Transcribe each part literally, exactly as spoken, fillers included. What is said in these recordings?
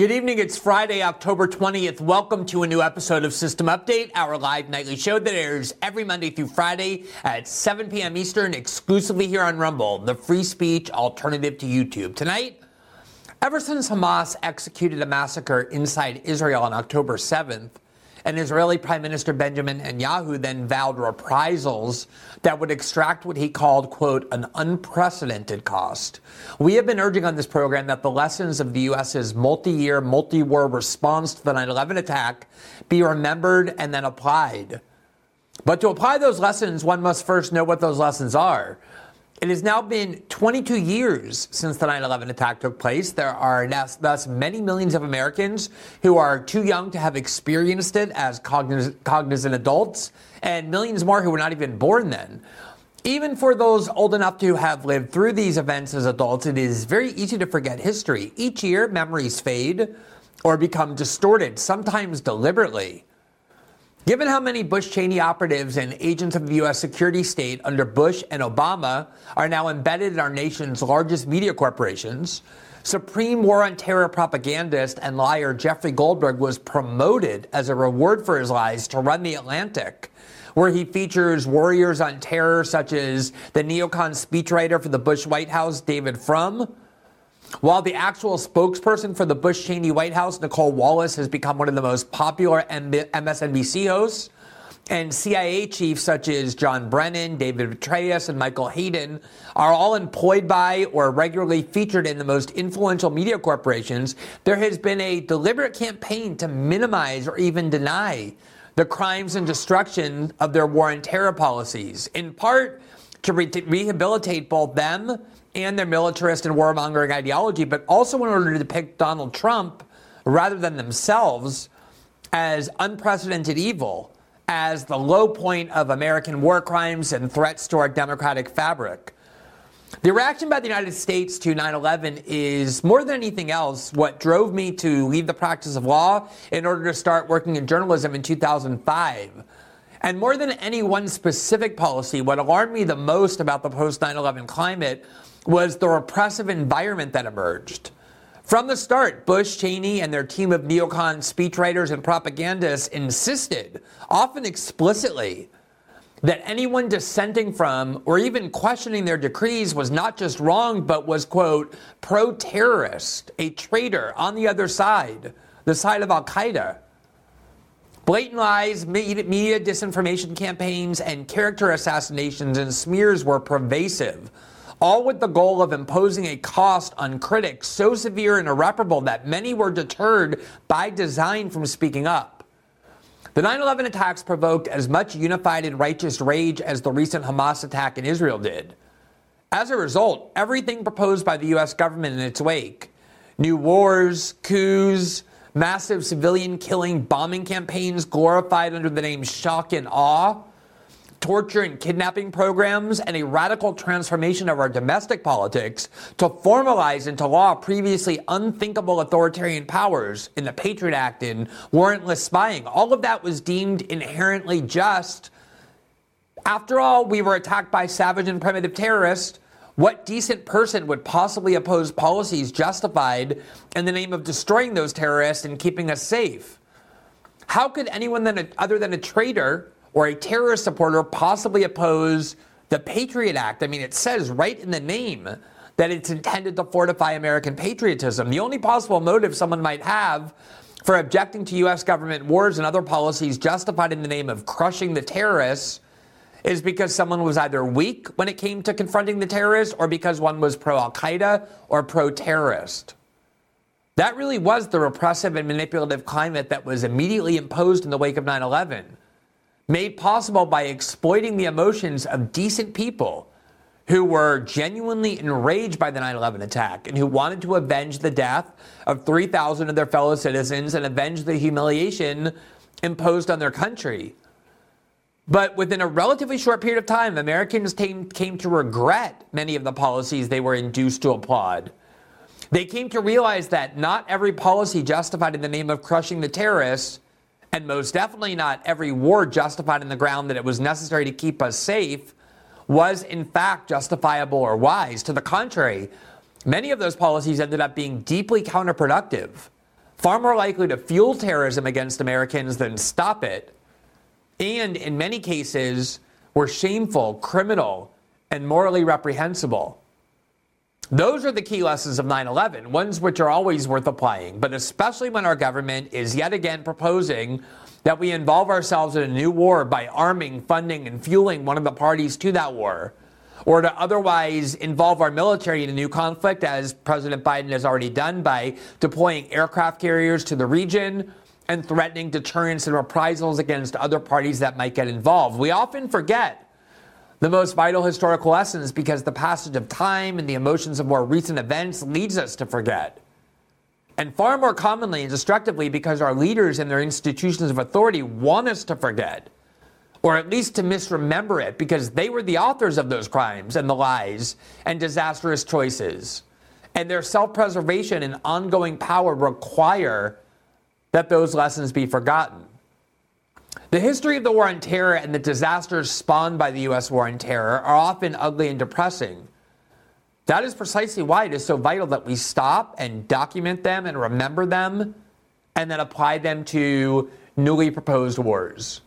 Good evening. It's Friday, October twentieth. Welcome to a new episode of System Update, our live nightly show that airs every Monday through Friday at seven p.m. Eastern, exclusively here on Rumble, the free speech alternative to YouTube. Tonight, ever since Hamas executed a massacre inside Israel on October seventh, and Israeli Prime Minister Benjamin Netanyahu then vowed reprisals that would extract what he called, quote, an unprecedented cost. We have been urging on this program that the lessons of the U.S.'s multi-year, multi-war response to the nine eleven attack be remembered and then applied. But to apply those lessons, one must first know what those lessons are. It has now been twenty-two years since the nine eleven attack took place. There are thus many millions of Americans who are too young to have experienced it as cogniz- cognizant adults, and millions more who were not even born then. Even for those old enough to have lived through these events as adults, it is very easy to forget history. Each year, memories fade or become distorted, sometimes deliberately. Given how many Bush-Cheney operatives and agents of the U S security state under Bush and Obama are now embedded in our nation's largest media corporations, Supreme War on Terror propagandist and liar Jeffrey Goldberg was promoted as a reward for his lies to run The Atlantic, where he features warriors on terror such as the neocon speechwriter for the Bush White House, David Frum, while the actual spokesperson for the Bush-Cheney White House, Nicole Wallace, has become one of the most popular M S N B C hosts, and C I A chiefs such as John Brennan, David Petraeus, and Michael Hayden are all employed by or regularly featured in the most influential media corporations. There has been a deliberate campaign to minimize or even deny the crimes and destruction of their war on terror policies, in part to re- rehabilitate both them and their militarist and warmongering ideology, but also in order to depict Donald Trump, rather than themselves, as unprecedented evil, as the low point of American war crimes and threats to our democratic fabric. The reaction by the United States to nine eleven is, more than anything else, what drove me to leave the practice of law in order to start working in journalism in two thousand five. And more than any one specific policy, what alarmed me the most about the post nine eleven climate was the repressive environment that emerged. From the start, Bush, Cheney, and their team of neocon speechwriters and propagandists insisted, often explicitly, that anyone dissenting from or even questioning their decrees was not just wrong, but was, quote, pro-terrorist, a traitor on the other side, the side of Al-Qaeda. Blatant lies, media disinformation campaigns, and character assassinations and smears were pervasive, all with the goal of imposing a cost on critics so severe and irreparable that many were deterred by design from speaking up. The nine eleven attacks provoked as much unified and righteous rage as the recent Hamas attack in Israel did. As a result, everything proposed by the U S government in its wake, new wars, coups, massive civilian killing, bombing campaigns glorified under the name shock and awe, torture and kidnapping programs, and a radical transformation of our domestic politics to formalize into law previously unthinkable authoritarian powers in the Patriot Act and warrantless spying. All of that was deemed inherently just. After all, we were attacked by savage and primitive terrorists. What decent person would possibly oppose policies justified in the name of destroying those terrorists and keeping us safe? How could anyone then, other than a traitor or a terrorist supporter, possibly oppose the Patriot Act? I mean, it says right in the name that it's intended to fortify American patriotism. The only possible motive someone might have for objecting to U S government wars and other policies justified in the name of crushing the terrorists is because someone was either weak when it came to confronting the terrorists, or because one was pro-Al-Qaeda or pro-terrorist. That really was the repressive and manipulative climate that was immediately imposed in the wake of nine eleven, made possible by exploiting the emotions of decent people who were genuinely enraged by the nine eleven attack and who wanted to avenge the death of three thousand of their fellow citizens and avenge the humiliation imposed on their country. But within a relatively short period of time, Americans came, came to regret many of the policies they were induced to applaud. They came to realize that not every policy justified in the name of crushing the terrorists, and most definitely not every war justified on the ground that it was necessary to keep us safe, was in fact justifiable or wise. To the contrary, many of those policies ended up being deeply counterproductive. far more likely to fuel terrorism against Americans than stop it, and in many cases were shameful, criminal, and morally reprehensible. Those are the key lessons of nine eleven, ones which are always worth applying, but especially when our government is yet again proposing that we involve ourselves in a new war by arming, funding, and fueling one of the parties to that war, or to otherwise involve our military in a new conflict, as President Biden has already done by deploying aircraft carriers to the region and threatening deterrence and reprisals against other parties that might get involved. We often forget the most vital historical lessons because the passage of time and the emotions of more recent events leads us to forget. And far more commonly and destructively because our leaders and their institutions of authority want us to forget, or at least to misremember it, because they were the authors of those crimes and the lies and disastrous choices. And their self-preservation and ongoing power require that those lessons be forgotten. The history of the war on terror and the disasters spawned by the U S war on terror are often ugly and depressing. That is precisely why it is so vital that we stop and document them and remember them and then apply them to newly proposed wars.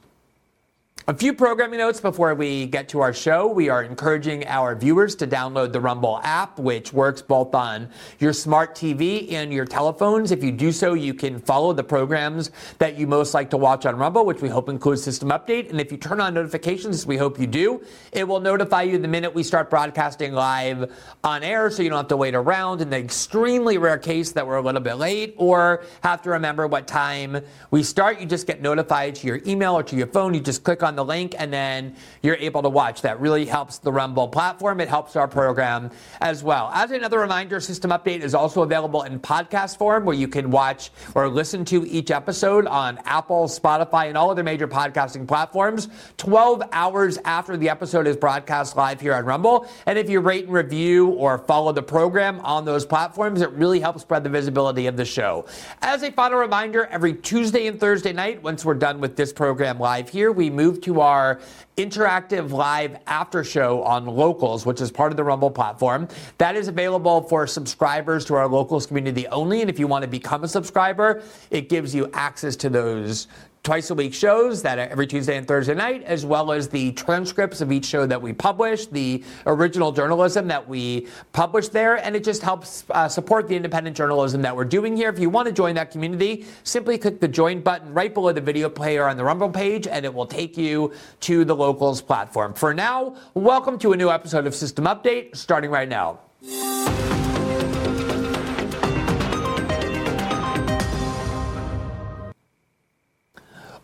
A few programming notes before we get to our show. We are encouraging our viewers to download the Rumble app, which works both on your smart T V and your telephones. If you do so, you can follow the programs that you most like to watch on Rumble, which we hope includes System Update. And if you turn on notifications, we hope you do, it will notify you the minute we start broadcasting live on air, so you don't have to wait around in the extremely rare case that we're a little bit late or have to remember what time we start. You just get notified to your email or to your phone. You just click on the link and then you're able to watch. That really helps the Rumble platform. It helps our program as well. As another reminder, System Update is also available in podcast form, where you can watch or listen to each episode on Apple, Spotify, and all other major podcasting platforms twelve hours after the episode is broadcast live here on Rumble. And if you rate and review or follow the program on those platforms, it really helps spread the visibility of the show. As a final reminder, every Tuesday and Thursday night, once we're done with this program live here, we move to our interactive live after show on Locals, which is part of the Rumble platform. That is available for subscribers to our Locals community only. And if you want to become a subscriber, it gives you access to those twice a week shows that are every Tuesday and Thursday night, as well as the transcripts of each show that we publish, the original journalism that we publish there, and it just helps uh, support the independent journalism that we're doing here. If you want to join that community, simply click the join button right below the video player on the Rumble page, and it will take you to the Locals platform. For now, welcome to a new episode of System Update, starting right now.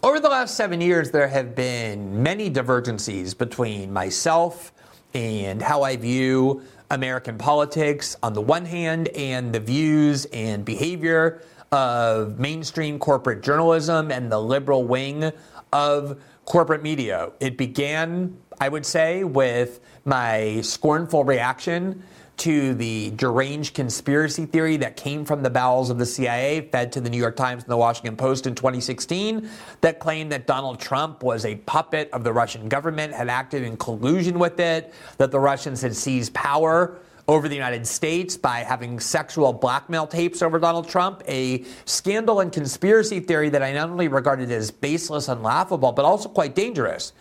Over the last seven years, there have been many divergencies between myself and how I view American politics on the one hand and the views and behavior of mainstream corporate journalism and the liberal wing of corporate media. It began, I would say, with my scornful reaction to the deranged conspiracy theory that came from the bowels of the C I A, fed to the New York Times and the Washington Post in twenty sixteen, that claimed that Donald Trump was a puppet of the Russian government, had acted in collusion with it, that the Russians had seized power over the United States by having sexual blackmail tapes over Donald Trump, a scandal and conspiracy theory that I not only regarded as baseless and laughable, but also quite dangerous,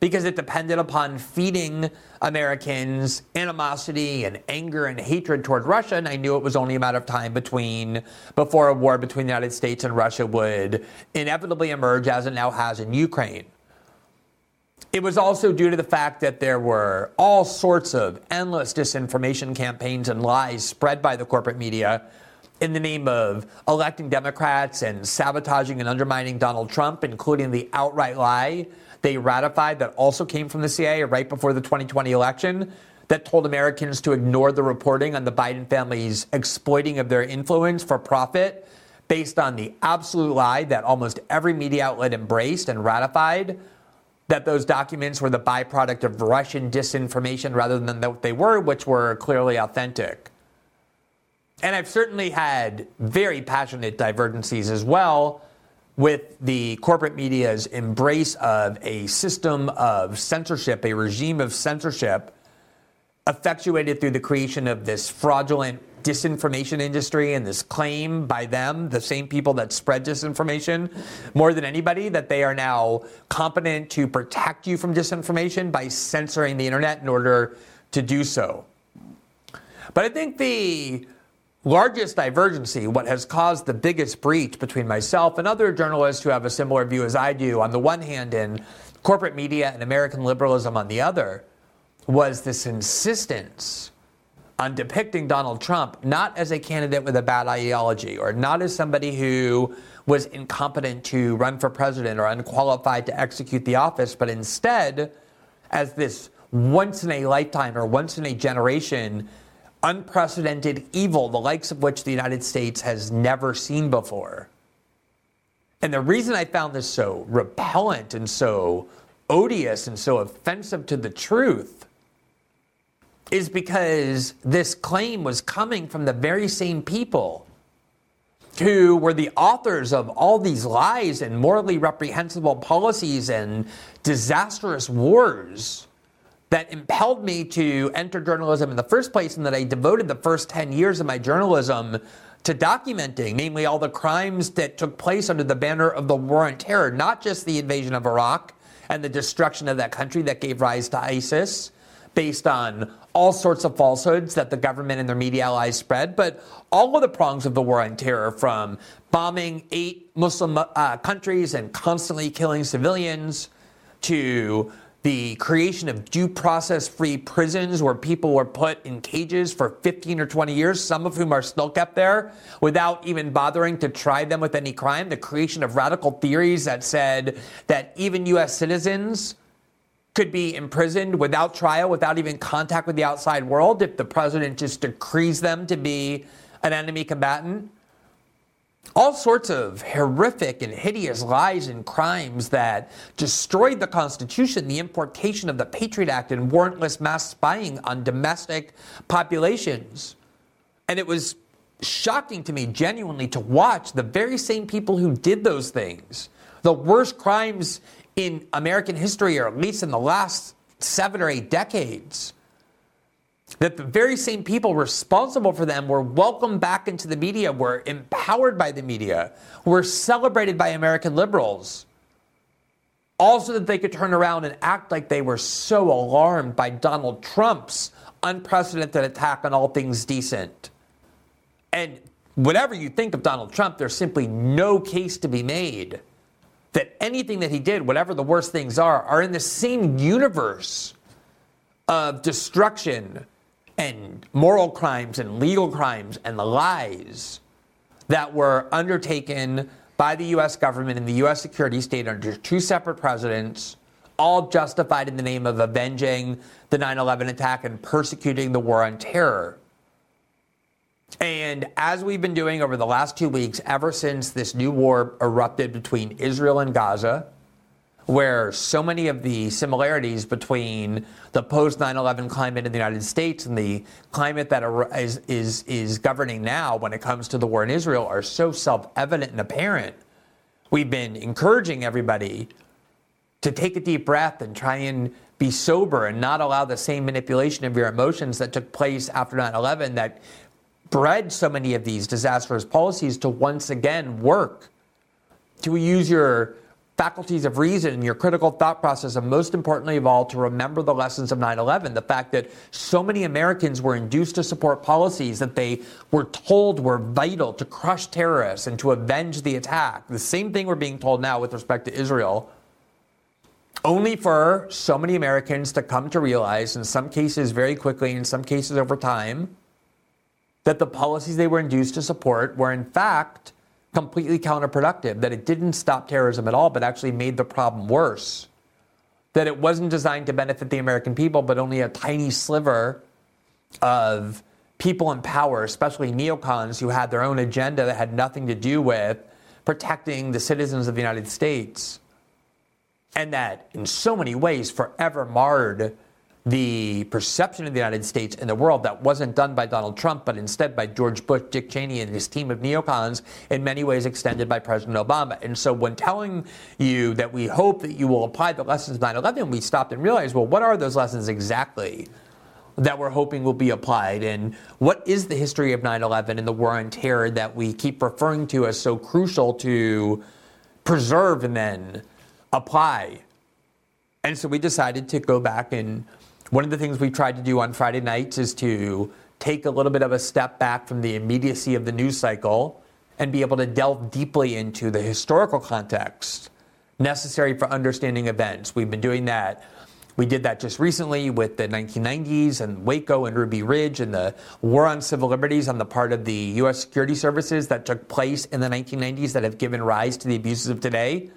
because it depended upon feeding Americans animosity and anger and hatred toward Russia. And I knew it was only a matter of time between before a war between the United States and Russia would inevitably emerge, as it now has in Ukraine. It was also due to the fact that there were all sorts of endless disinformation campaigns and lies spread by the corporate media in the name of electing Democrats and sabotaging and undermining Donald Trump, including the outright lie they ratified that also came from the C I A right before the twenty twenty election that told Americans to ignore the reporting on the Biden family's exploiting of their influence for profit based on the absolute lie that almost every media outlet embraced and ratified, that those documents were the byproduct of Russian disinformation rather than what they were, which were clearly authentic. And I've certainly had very passionate divergencies as well with the corporate media's embrace of a system of censorship, a regime of censorship effectuated through the creation of this fraudulent disinformation industry and this claim by them, the same people that spread disinformation, more than anybody, that they are now competent to protect you from disinformation by censoring the internet in order to do so. But I think the largest divergency, what has caused the biggest breach between myself and other journalists who have a similar view as I do, on the one hand, in corporate media and American liberalism on the other, was this insistence on depicting Donald Trump not as a candidate with a bad ideology, or not as somebody who was incompetent to run for president or unqualified to execute the office, but instead as this once-in-a-lifetime or once-in-a-generation unprecedented evil, the likes of which the United States has never seen before. And the reason I found this so repellent and so odious and so offensive to the truth is because this claim was coming from the very same people who were the authors of all these lies and morally reprehensible policies and disastrous wars that impelled me to enter journalism in the first place, and that I devoted the first ten years of my journalism to documenting, namely all the crimes that took place under the banner of the War on Terror, not just the invasion of Iraq and the destruction of that country that gave rise to ISIS, based on all sorts of falsehoods that the government and their media allies spread, but all of the prongs of the War on Terror, from bombing eight Muslim uh, countries and constantly killing civilians, to the creation of due process-free prisons where people were put in cages for fifteen or twenty years, some of whom are still kept there without even bothering to try them with any crime. The creation of radical theories that said that even U S citizens could be imprisoned without trial, without even contact with the outside world, if the president just decrees them to be an enemy combatant. All sorts of horrific and hideous lies and crimes that destroyed the Constitution, the importation of the Patriot Act, and warrantless mass spying on domestic populations. And it was shocking to me, genuinely, to watch the very same people who did those things, the worst crimes in American history, or at least in the last seven or eight decades, that the very same people responsible for them were welcomed back into the media, were empowered by the media, were celebrated by American liberals, all so that they could turn around and act like they were so alarmed by Donald Trump's unprecedented attack on all things decent. And whatever you think of Donald Trump, there's simply no case to be made that anything that he did, whatever the worst things are, are in the same universe of destruction and moral crimes and legal crimes and the lies that were undertaken by the U S government and the U S security state under two separate presidents, all justified in the name of avenging the nine eleven attack and persecuting the War on Terror. And as we've been doing over the last two weeks, ever since this new war erupted between Israel and Gaza, where so many of the similarities between the post-nine eleven climate in the United States and the climate that is, is, is governing now when it comes to the war in Israel are so self-evident and apparent, we've been encouraging everybody to take a deep breath and try and be sober and not allow the same manipulation of your emotions that took place after nine eleven that bred so many of these disastrous policies to once again work, to use your faculties of reason, your critical thought process, and most importantly of all, to remember the lessons of nine eleven, the fact that so many Americans were induced to support policies that they were told were vital to crush terrorists and to avenge the attack. The same thing we're being told now with respect to Israel, only for so many Americans to come to realize, in some cases very quickly, in some cases over time, that the policies they were induced to support were in fact completely counterproductive, that it didn't stop terrorism at all, but actually made the problem worse, that it wasn't designed to benefit the American people, but only a tiny sliver of people in power, especially neocons who had their own agenda that had nothing to do with protecting the citizens of the United States, and that in so many ways forever marred the perception of the United States in the world. That wasn't done by Donald Trump, but instead by George Bush, Dick Cheney, and his team of neocons, in many ways extended by President Obama. And so when telling you that we hope that you will apply the lessons of nine eleven, we stopped and realized, well, what are those lessons exactly? that we're hoping will be applied? And what is the history of nine eleven and the war on terror that we keep referring to as so crucial to preserve and then apply? And so we decided to go back, and one of the things we tried to do on Friday nights is to take a little bit of a step back from the immediacy of the news cycle and be able to delve deeply into the historical context necessary for understanding events. We've been doing that. We did that just recently with the nineteen nineties and Waco and Ruby Ridge and the war on civil liberties on the part of the U S security services that took place in the nineteen nineties that have given rise to the abuses of today.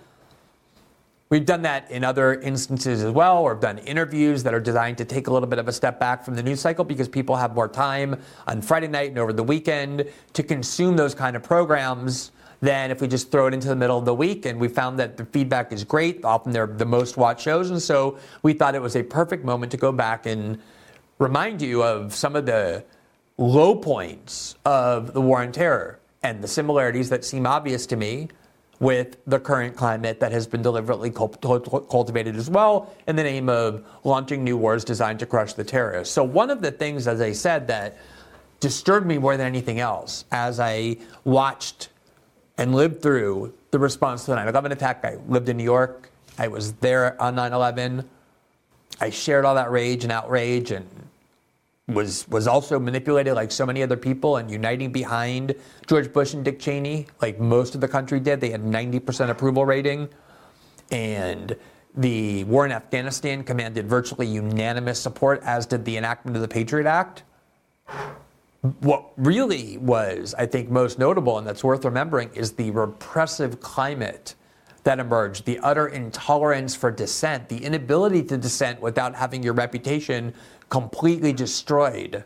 We've done that in other instances as well, or done interviews that are designed to take a little bit of a step back from the news cycle because people have more time on Friday night and over the weekend to consume those kind of programs than if we just throw it into the middle of the week. And we found that the feedback is great. Often they're the most watched shows. And so we thought it was a perfect moment to go back and remind you of some of the low points of the war on terror and the similarities that seem obvious to me with the current climate that has been deliberately cultivated as well in the name of launching new wars designed to crush the terrorists. So one of the things, as I said, that disturbed me more than anything else as I watched and lived through the response to the nine eleven attack. I lived in New York. I was there on nine eleven. I shared all that rage and outrage and was was also manipulated like so many other people and uniting behind George Bush and Dick Cheney, like most of the country did. They had ninety percent approval rating. And the war in Afghanistan commanded virtually unanimous support, as did the enactment of the Patriot Act. What really was, I think, most notable, and that's worth remembering, is the repressive climate that emerged, the utter intolerance for dissent, the inability to dissent without having your reputation completely destroyed.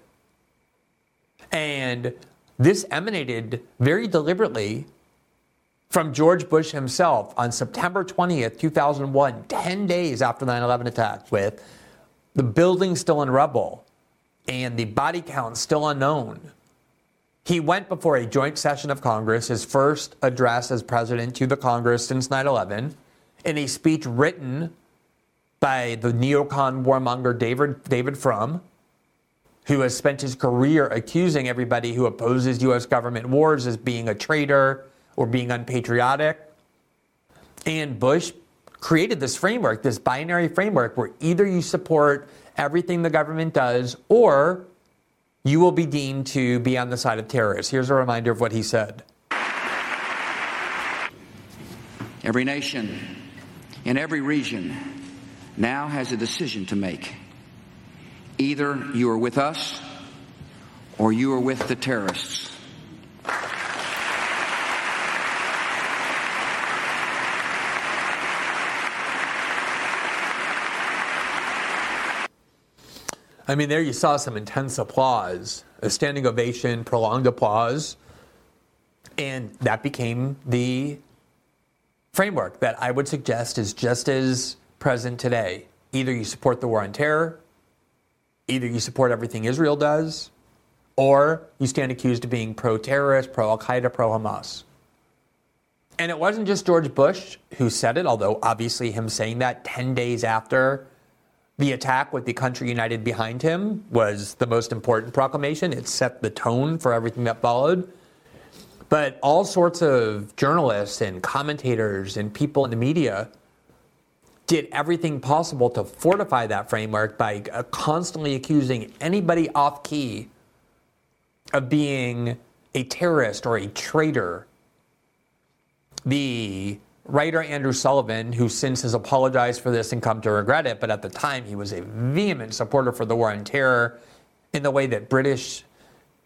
And this emanated very deliberately from George Bush himself on September twentieth, two thousand one, ten days after the nine eleven attack, with the building still in rubble and the body count still unknown. He went before a joint session of Congress, his first address as president to the Congress since nine eleven, in a speech written by the neocon warmonger David, David Frum, who has spent his career accusing everybody who opposes U S government wars as being a traitor or being unpatriotic. And Bush created this framework, this binary framework, where either you support everything the government does or you will be deemed to be on the side of terrorists. Here's a reminder of what he said. Every nation in every region now has a decision to make. Either you are with us or you are with the terrorists. I mean, there you saw some intense applause, a standing ovation, prolonged applause, and that became the framework that I would suggest is just as present today. Either you support the war on terror, either you support everything Israel does, or you stand accused of being pro-terrorist, pro-Al-Qaeda, pro-Hamas. And it wasn't just George Bush who said it, although obviously him saying that ten days after the attack with the country united behind him was the most important proclamation. It set the tone for everything that followed. But all sorts of journalists and commentators and people in the media did everything possible to fortify that framework by constantly accusing anybody off key of being a terrorist or a traitor. The writer Andrew Sullivan, who since has apologized for this and come to regret it, but at the time he was a vehement supporter for the war on terror in the way that British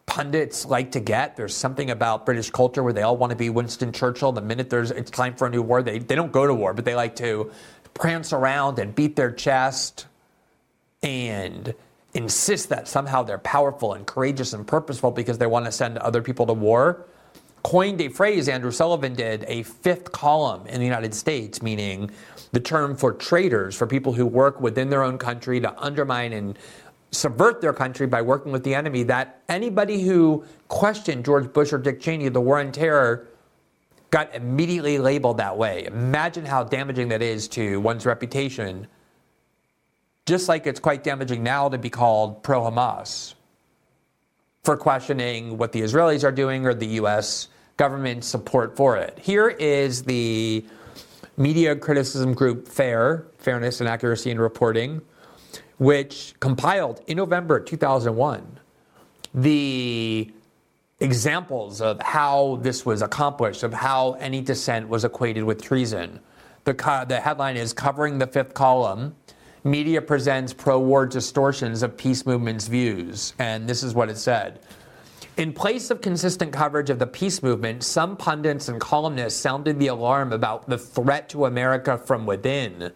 pundits like to get. There's something about British culture where they all want to be Winston Churchill. The minute there's it's time for a new war, they, they don't go to war, but they like to prance around and beat their chest and insist that somehow they're powerful and courageous and purposeful because they want to send other people to war. Coined a phrase, Andrew Sullivan did, a fifth column in the United States, meaning the term for traitors, for people who work within their own country to undermine and subvert their country by working with the enemy, that anybody who questioned George Bush or Dick Cheney, the war on terror, got immediately labeled that way. Imagine how damaging that is to one's reputation just like it's quite damaging now to be called pro-Hamas for questioning what the Israelis are doing or the U S government's support for it. Here is the media criticism group FAIR, Fairness and Accuracy in Reporting, which compiled in November two thousand one the examples of how this was accomplished, of how any dissent was equated with treason. The, co- the headline is Covering the Fifth Column, Media Presents Pro-War Distortions of Peace Movement's Views. And this is what it said. In place of consistent coverage of the peace movement, some pundits and columnists sounded the alarm about the threat to America from within.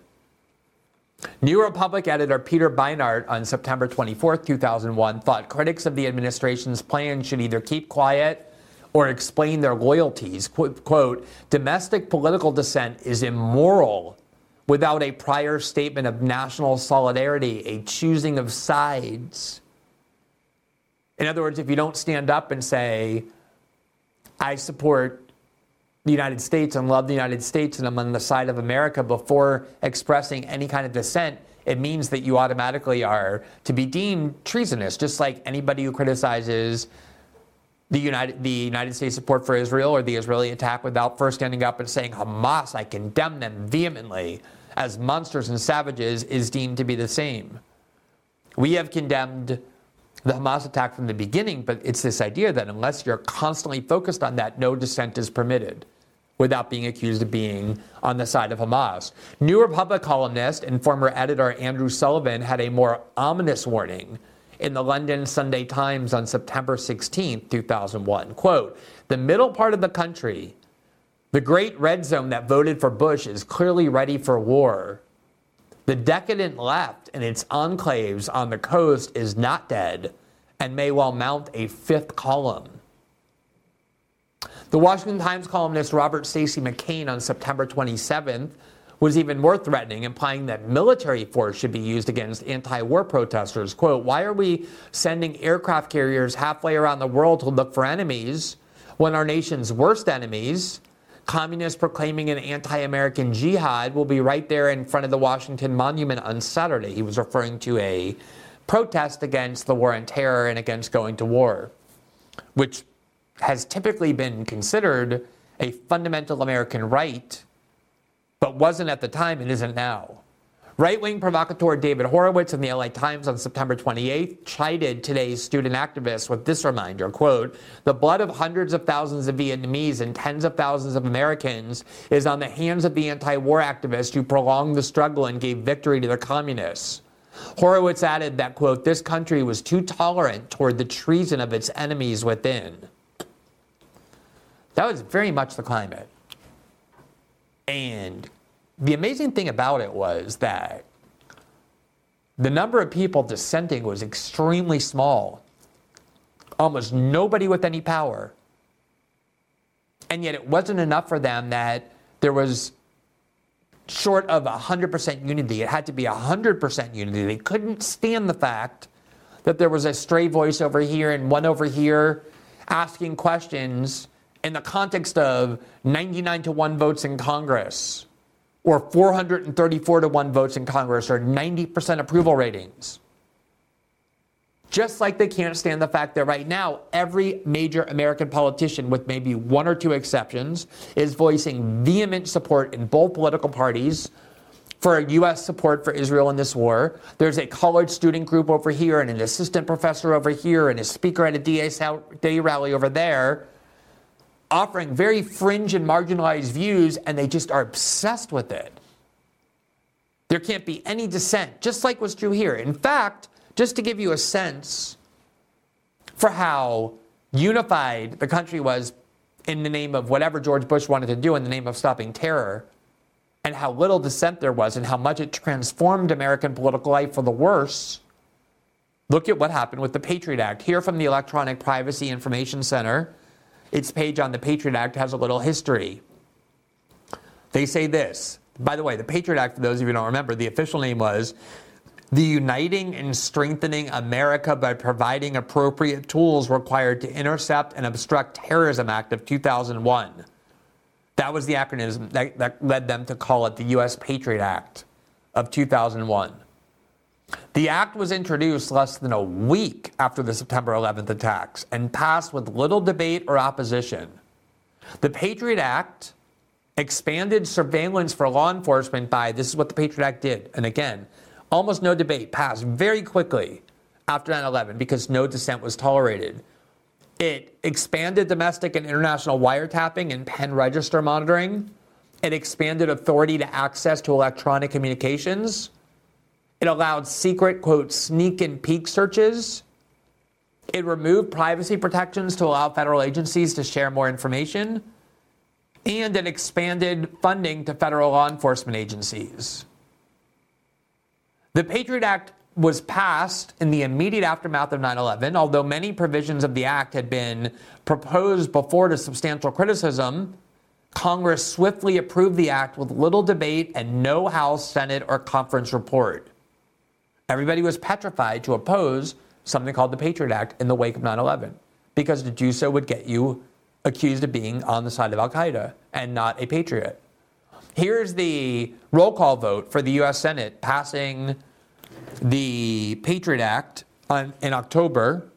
New Republic editor Peter Beinart on September twenty-fourth, two thousand one, thought critics of the administration's plan should either keep quiet or explain their loyalties. Quote, quote, domestic political dissent is immoral without a prior statement of national solidarity, a choosing of sides. In other words, if you don't stand up and say, I support the United States and love the United States and I'm on the side of America before expressing any kind of dissent, it means that you automatically are to be deemed treasonous, just like anybody who criticizes the United, the United States support for Israel or the Israeli attack without first standing up and saying, Hamas, I condemn them vehemently as monsters and savages, is deemed to be the same. We have condemned the Hamas attack from the beginning, but it's this idea that unless you're constantly focused on that, no dissent is permitted without being accused of being on the side of Hamas. New Republic columnist and former editor Andrew Sullivan had a more ominous warning in the London Sunday Times on September sixteenth, two thousand one. Quote, the middle part of the country, the great red zone that voted for Bush, is clearly ready for war. The decadent left and its enclaves on the coast is not dead and may well mount a fifth column. The Washington Times columnist Robert Stacey McCain on September twenty-seventh was even more threatening, implying that military force should be used against anti-war protesters. Quote, why are we sending aircraft carriers halfway around the world to look for enemies when our nation's worst enemies, communists proclaiming an anti-American jihad, will be right there in front of the Washington Monument on Saturday. He was referring to a protest against the war on terror and against going to war, which has typically been considered a fundamental American right, but wasn't at the time and isn't now. Right-wing provocateur David Horowitz in the L A Times on September twenty-eighth chided today's student activists with this reminder, quote, the blood of hundreds of thousands of Vietnamese and tens of thousands of Americans is on the hands of the anti-war activists who prolonged the struggle and gave victory to the communists. Horowitz added that, quote, this country was too tolerant toward the treason of its enemies within. That was very much the climate. And the amazing thing about it was that the number of people dissenting was extremely small. Almost nobody with any power. And yet it wasn't enough for them that there was short of one hundred percent unity. It had to be one hundred percent unity. They couldn't stand the fact that there was a stray voice over here and one over here asking questions in the context of ninety-nine to one votes in Congress, or four hundred thirty-four to one votes in Congress, or ninety percent approval ratings. Just like they can't stand the fact that right now, every major American politician, with maybe one or two exceptions, is voicing vehement support in both political parties for U S support for Israel in this war. There's a college student group over here, and an assistant professor over here, and a speaker at a D A rally over there, offering very fringe and marginalized views, and they just are obsessed with it. There can't be any dissent, just like was true here. In fact, just to give you a sense for how unified the country was in the name of whatever George Bush wanted to do in the name of stopping terror, and how little dissent there was and how much it transformed American political life for the worse, look at what happened with the Patriot Act. Here from the Electronic Privacy Information Center, its page on the Patriot Act has a little history. They say this. By the way, the Patriot Act, for those of you who don't remember, the official name was the Uniting and Strengthening America by Providing Appropriate Tools Required to Intercept and Obstruct Terrorism Act of two thousand one. That was the acronym that, that led them to call it the U S Patriot Act of two thousand one. The act was introduced less than a week after the September eleventh attacks and passed with little debate or opposition. The Patriot Act expanded surveillance for law enforcement by, this is what the Patriot Act did, and again, almost no debate, passed very quickly after nine eleven because no dissent was tolerated. It expanded domestic and international wiretapping and pen register monitoring. It expanded authority to access to electronic communications. It allowed secret, quote, sneak and peek searches. It removed privacy protections to allow federal agencies to share more information. And it expanded funding to federal law enforcement agencies. The Patriot Act was passed in the immediate aftermath of nine eleven, although many provisions of the act had been proposed before to substantial criticism. Congress swiftly approved the act with little debate and no House, Senate, or conference report. Everybody was petrified to oppose something called the Patriot Act in the wake of nine eleven, because to do so would get you accused of being on the side of Al-Qaeda and not a patriot. Here's the roll call vote for the U S Senate passing the Patriot Act on, in October.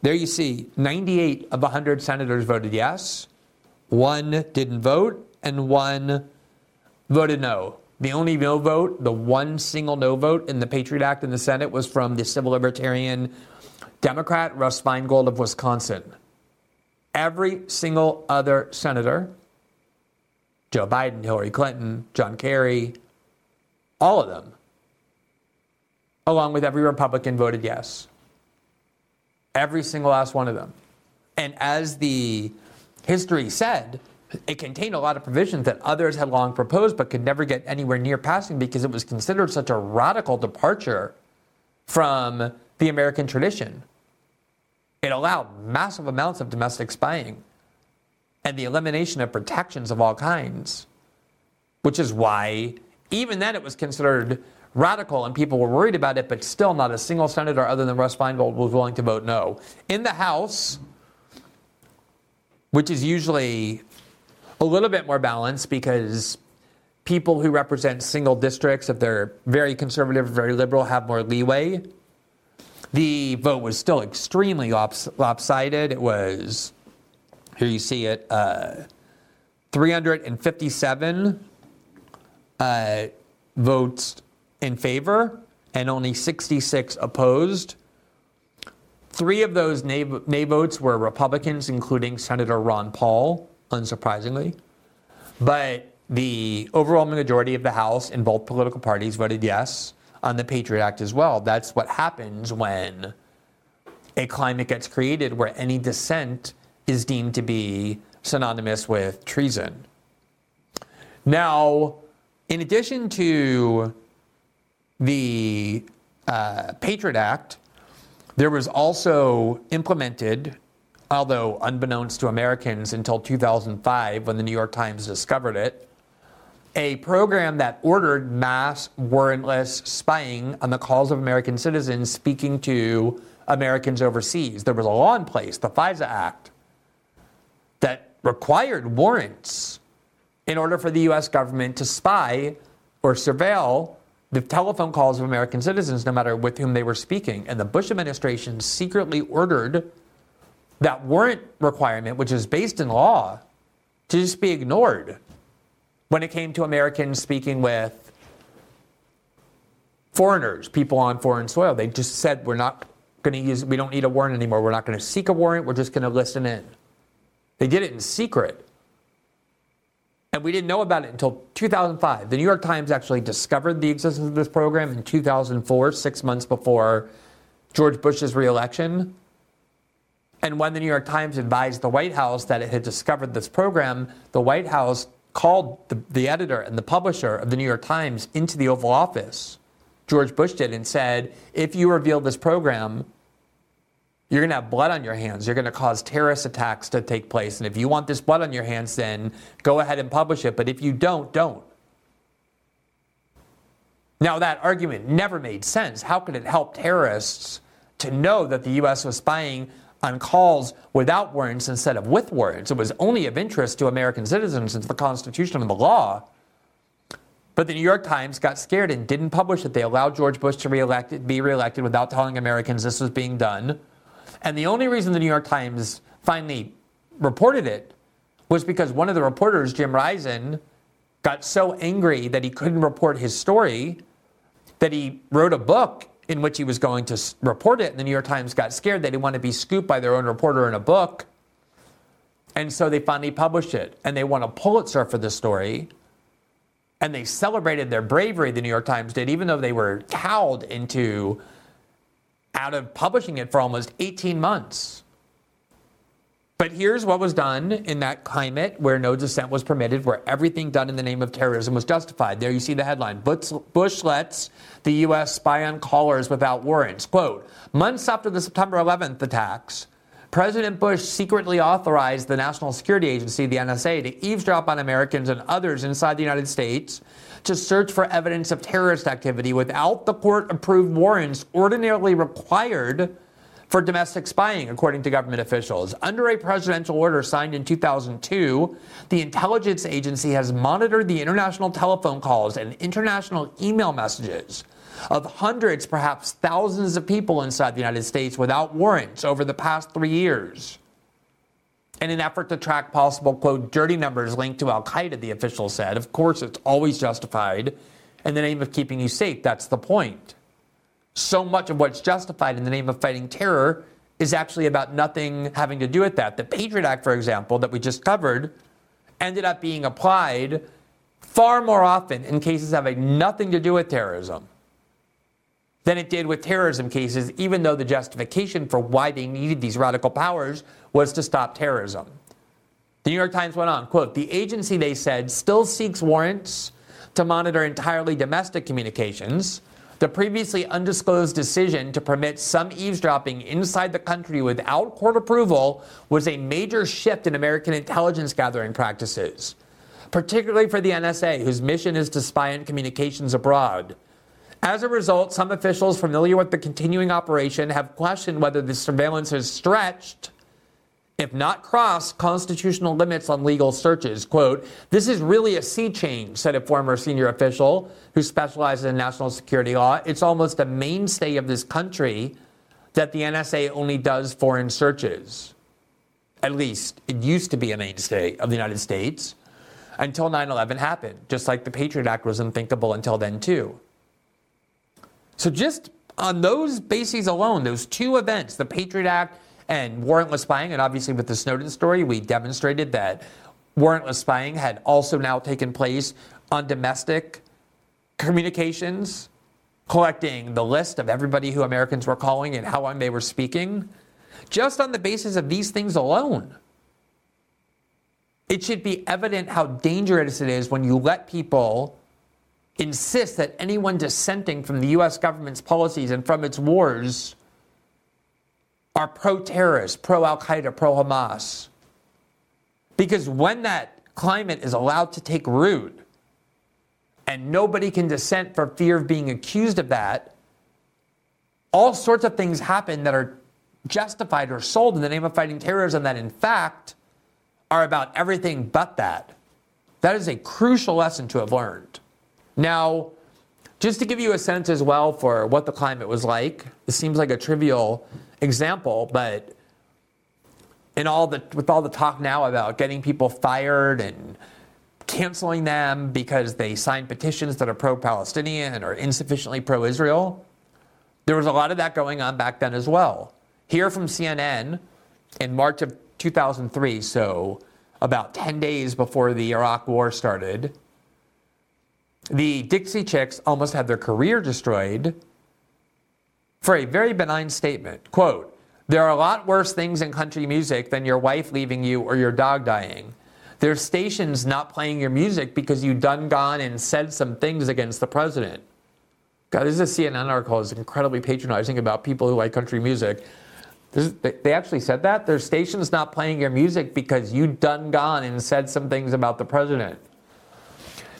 There you see ninety-eight of one hundred senators voted yes, one didn't vote, and one voted no. The only no vote, the one single no vote in the Patriot Act in the Senate was from the civil libertarian Democrat Russ Feingold of Wisconsin. Every single other senator, Joe Biden, Hillary Clinton, John Kerry, all of them, along with every Republican, voted yes. Every single last one of them. And as the history said, it contained a lot of provisions that others had long proposed but could never get anywhere near passing because it was considered such a radical departure from the American tradition. It allowed massive amounts of domestic spying and the elimination of protections of all kinds, which is why even then it was considered radical and people were worried about it, but still not a single senator other than Russ Feingold was willing to vote no. In the House, which is usually a little bit more balanced because people who represent single districts, if they're very conservative, very liberal, have more leeway. The vote was still extremely lops- lopsided. It was, here you see it, uh, three hundred fifty-seven uh, votes in favor and only sixty-six opposed. Three of those nay, nay votes were Republicans, including Senator Ron Paul, unsurprisingly. But the overwhelming majority of the House in both political parties voted yes on the Patriot Act as well. That's what happens when a climate gets created where any dissent is deemed to be synonymous with treason. Now, in addition to the uh, Patriot Act, there was also implemented, although unbeknownst to Americans until two thousand five when the New York Times discovered it, a program that ordered mass warrantless spying on the calls of American citizens speaking to Americans overseas. There was a law in place, the FISA Act, that required warrants in order for the U S government to spy or surveil the telephone calls of American citizens, no matter with whom they were speaking. And the Bush administration secretly ordered that warrant requirement, which is based in law, to just be ignored when it came to Americans speaking with foreigners, people on foreign soil. They just said, we're not going to use, we don't need a warrant anymore. We're not going to seek a warrant. We're just going to listen in. They did it in secret. And we didn't know about it until two thousand five. The New York Times actually discovered the existence of this program in two thousand four, six months before George Bush's reelection. And when the New York Times advised the White House that it had discovered this program, the White House called the, the editor and the publisher of the New York Times into the Oval Office, George Bush did, and said, if you reveal this program, you're going to have blood on your hands. You're going to cause terrorist attacks to take place. And if you want this blood on your hands, then go ahead and publish it. But if you don't, don't. Now, that argument never made sense. How could it help terrorists to know that the U S was spying on calls without warrants instead of with warrants? It was only of interest to American citizens since the Constitution and the law. But the New York Times got scared and didn't publish it. They allowed George Bush to re-elect, be reelected without telling Americans this was being done. And the only reason the New York Times finally reported it was because one of the reporters, Jim Risen, got so angry that he couldn't report his story that he wrote a book in which he was going to report it. And the New York Times got scared. They didn't want to be scooped by their own reporter in a book. And so they finally published it. And they won a Pulitzer for this story. And they celebrated their bravery, the New York Times did, even though they were cowed into out of publishing it for almost eighteen months. But here's what was done in that climate where no dissent was permitted, where everything done in the name of terrorism was justified. There you see the headline, Bush lets the U S spy on callers without warrants. Quote, months after the September eleventh attacks, President Bush secretly authorized the National Security Agency, the N S A, to eavesdrop on Americans and others inside the United States to search for evidence of terrorist activity without the court-approved warrants ordinarily required for domestic spying, according to government officials. Under a presidential order signed in two thousand two, the intelligence agency has monitored the international telephone calls and international email messages of hundreds, perhaps thousands of people inside the United States without warrants over the past three years in an effort to track possible, quote, dirty numbers linked to Al-Qaeda, the official said. Of course, it's always justified in the name of keeping you safe. That's the point. So much of what's justified in the name of fighting terror is actually about nothing having to do with that. The Patriot Act, for example, that we just covered, ended up being applied far more often in cases having nothing to do with terrorism than it did with terrorism cases, even though the justification for why they needed these radical powers was to stop terrorism. The New York Times went on, quote, the agency, they said, still seeks warrants to monitor entirely domestic communications. The previously undisclosed decision to permit some eavesdropping inside the country without court approval was a major shift in American intelligence gathering practices, particularly for the N S A, whose mission is to spy on communications abroad. As a result, some officials familiar with the continuing operation have questioned whether the surveillance has stretched, if not crossed, constitutional limits on legal searches. Quote, this is really a sea change, said a former senior official who specializes in national security law. It's almost a mainstay of this country that the N S A only does foreign searches. At least it used to be a mainstay of the United States until nine eleven happened, just like the Patriot Act was unthinkable until then too. So just on those bases alone, those two events, the Patriot Act and warrantless spying, and obviously with the Snowden story, we demonstrated that warrantless spying had also now taken place on domestic communications, collecting the list of everybody who Americans were calling and how long they were speaking. Just on the basis of these things alone, it should be evident how dangerous it is when you let people insist that anyone dissenting from the U S government's policies and from its wars are pro-terrorist, pro-Al-Qaeda, pro-Hamas. Because when that climate is allowed to take root and nobody can dissent for fear of being accused of that, all sorts of things happen that are justified or sold in the name of fighting terrorism that in fact are about everything but that. That is a crucial lesson to have learned. Now, just to give you a sense as well for what the climate was like, it seems like a trivial example, but in all the with all the talk now about getting people fired and canceling them because they signed petitions that are pro-Palestinian or insufficiently pro-Israel, there was a lot of that going on back then as well. Here from C N N in March of two thousand three, so about ten days before the Iraq war started, the Dixie Chicks almost had their career destroyed for a very benign statement. Quote, there are a lot worse things in country music than your wife leaving you or your dog dying. There's stations not playing your music because you done gone and said some things against the president. God, this is a C N N article is incredibly patronizing about people who like country music. This, they actually said that? There's stations not playing your music because you done gone and said some things about the president.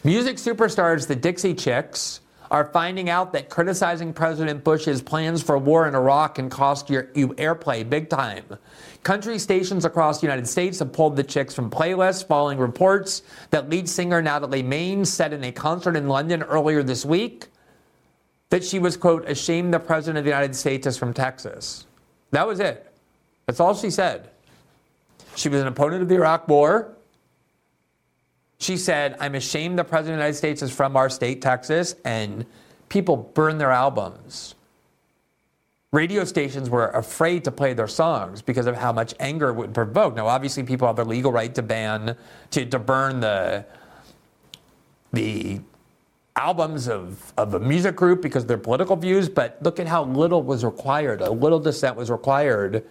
Music superstars, the Dixie Chicks, are finding out that criticizing President Bush's plans for war in Iraq can cost you airplay big time. Country stations across the United States have pulled the Chicks from playlists following reports that lead singer Natalie Maines said in a concert in London earlier this week that she was, quote, ashamed the president of the United States is from Texas. That was it. That's all she said. She was an opponent of the Iraq War. She said, I'm ashamed the president of the United States is from our state, Texas, and people burned their albums. Radio stations were afraid to play their songs because of how much anger it would provoke. Now, obviously, people have the legal right to ban, to, to burn the the albums of, of a music group because of their political views, but look at how little was required. A little dissent was required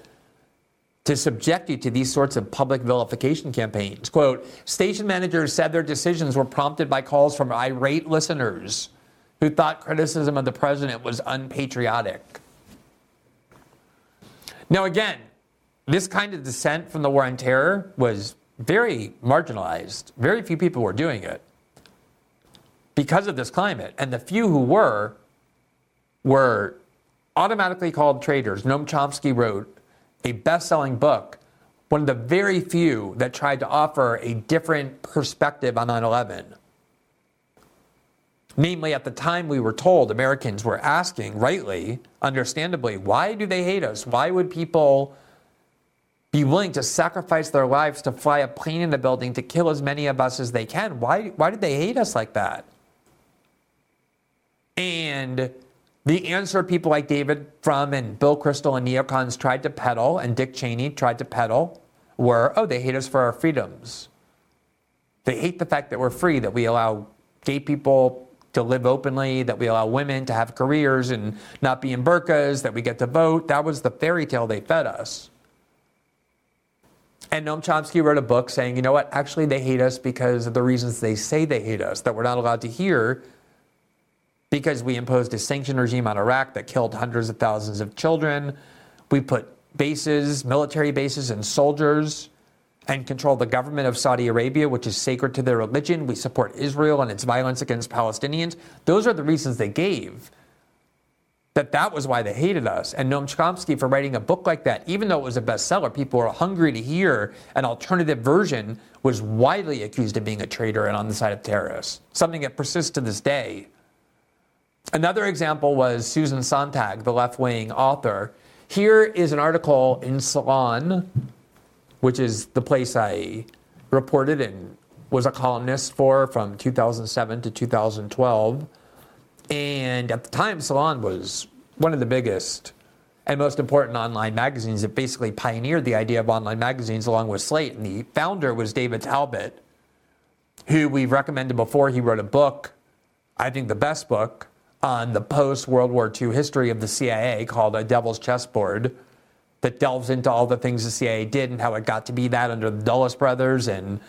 to subject you to these sorts of public vilification campaigns. Quote, station managers said their decisions were prompted by calls from irate listeners who thought criticism of the president was unpatriotic. Now, again, this kind of dissent from the war on terror was very marginalized. Very few people were doing it because of this climate. And the few who were, were automatically called traitors. Noam Chomsky wrote a best-selling book, one of the very few that tried to offer a different perspective on nine eleven. Namely, at the time we were told, Americans were asking, rightly, understandably, why do they hate us? Why would people be willing to sacrifice their lives to fly a plane in the building to kill as many of us as they can? Why, why did they hate us like that? And the answer people like David Frum and Bill Kristol and neocons tried to peddle, and Dick Cheney tried to peddle, were, oh, they hate us for our freedoms. They hate the fact that we're free, that we allow gay people to live openly, that we allow women to have careers and not be in burqas, that we get to vote. That was the fairy tale they fed us. And Noam Chomsky wrote a book saying, you know what, actually they hate us because of the reasons they say they hate us, that we're not allowed to hear because we imposed a sanction regime on Iraq that killed hundreds of thousands of children. We put bases, military bases and soldiers, and control the government of Saudi Arabia, which is sacred to their religion. We support Israel and its violence against Palestinians. Those are the reasons they gave, that that was why they hated us. And Noam Chomsky, for writing a book like that, even though it was a bestseller, people were hungry to hear an alternative version, was widely accused of being a traitor and on the side of terrorists, something that persists to this day. Another example was Susan Sontag, the left-wing author. Here is an article in Salon, which is the place I reported and was a columnist for from two thousand seven to two thousand twelve. And at the time, Salon was one of the biggest and most important online magazines. It basically pioneered the idea of online magazines along with Slate. And the founder was David Talbot, who we've recommended before. He wrote a book, I think the best book, on the post-World War Two history of the C I A called A Devil's Chessboard, that delves into all the things the C I A did and how it got to be that under the Dulles brothers and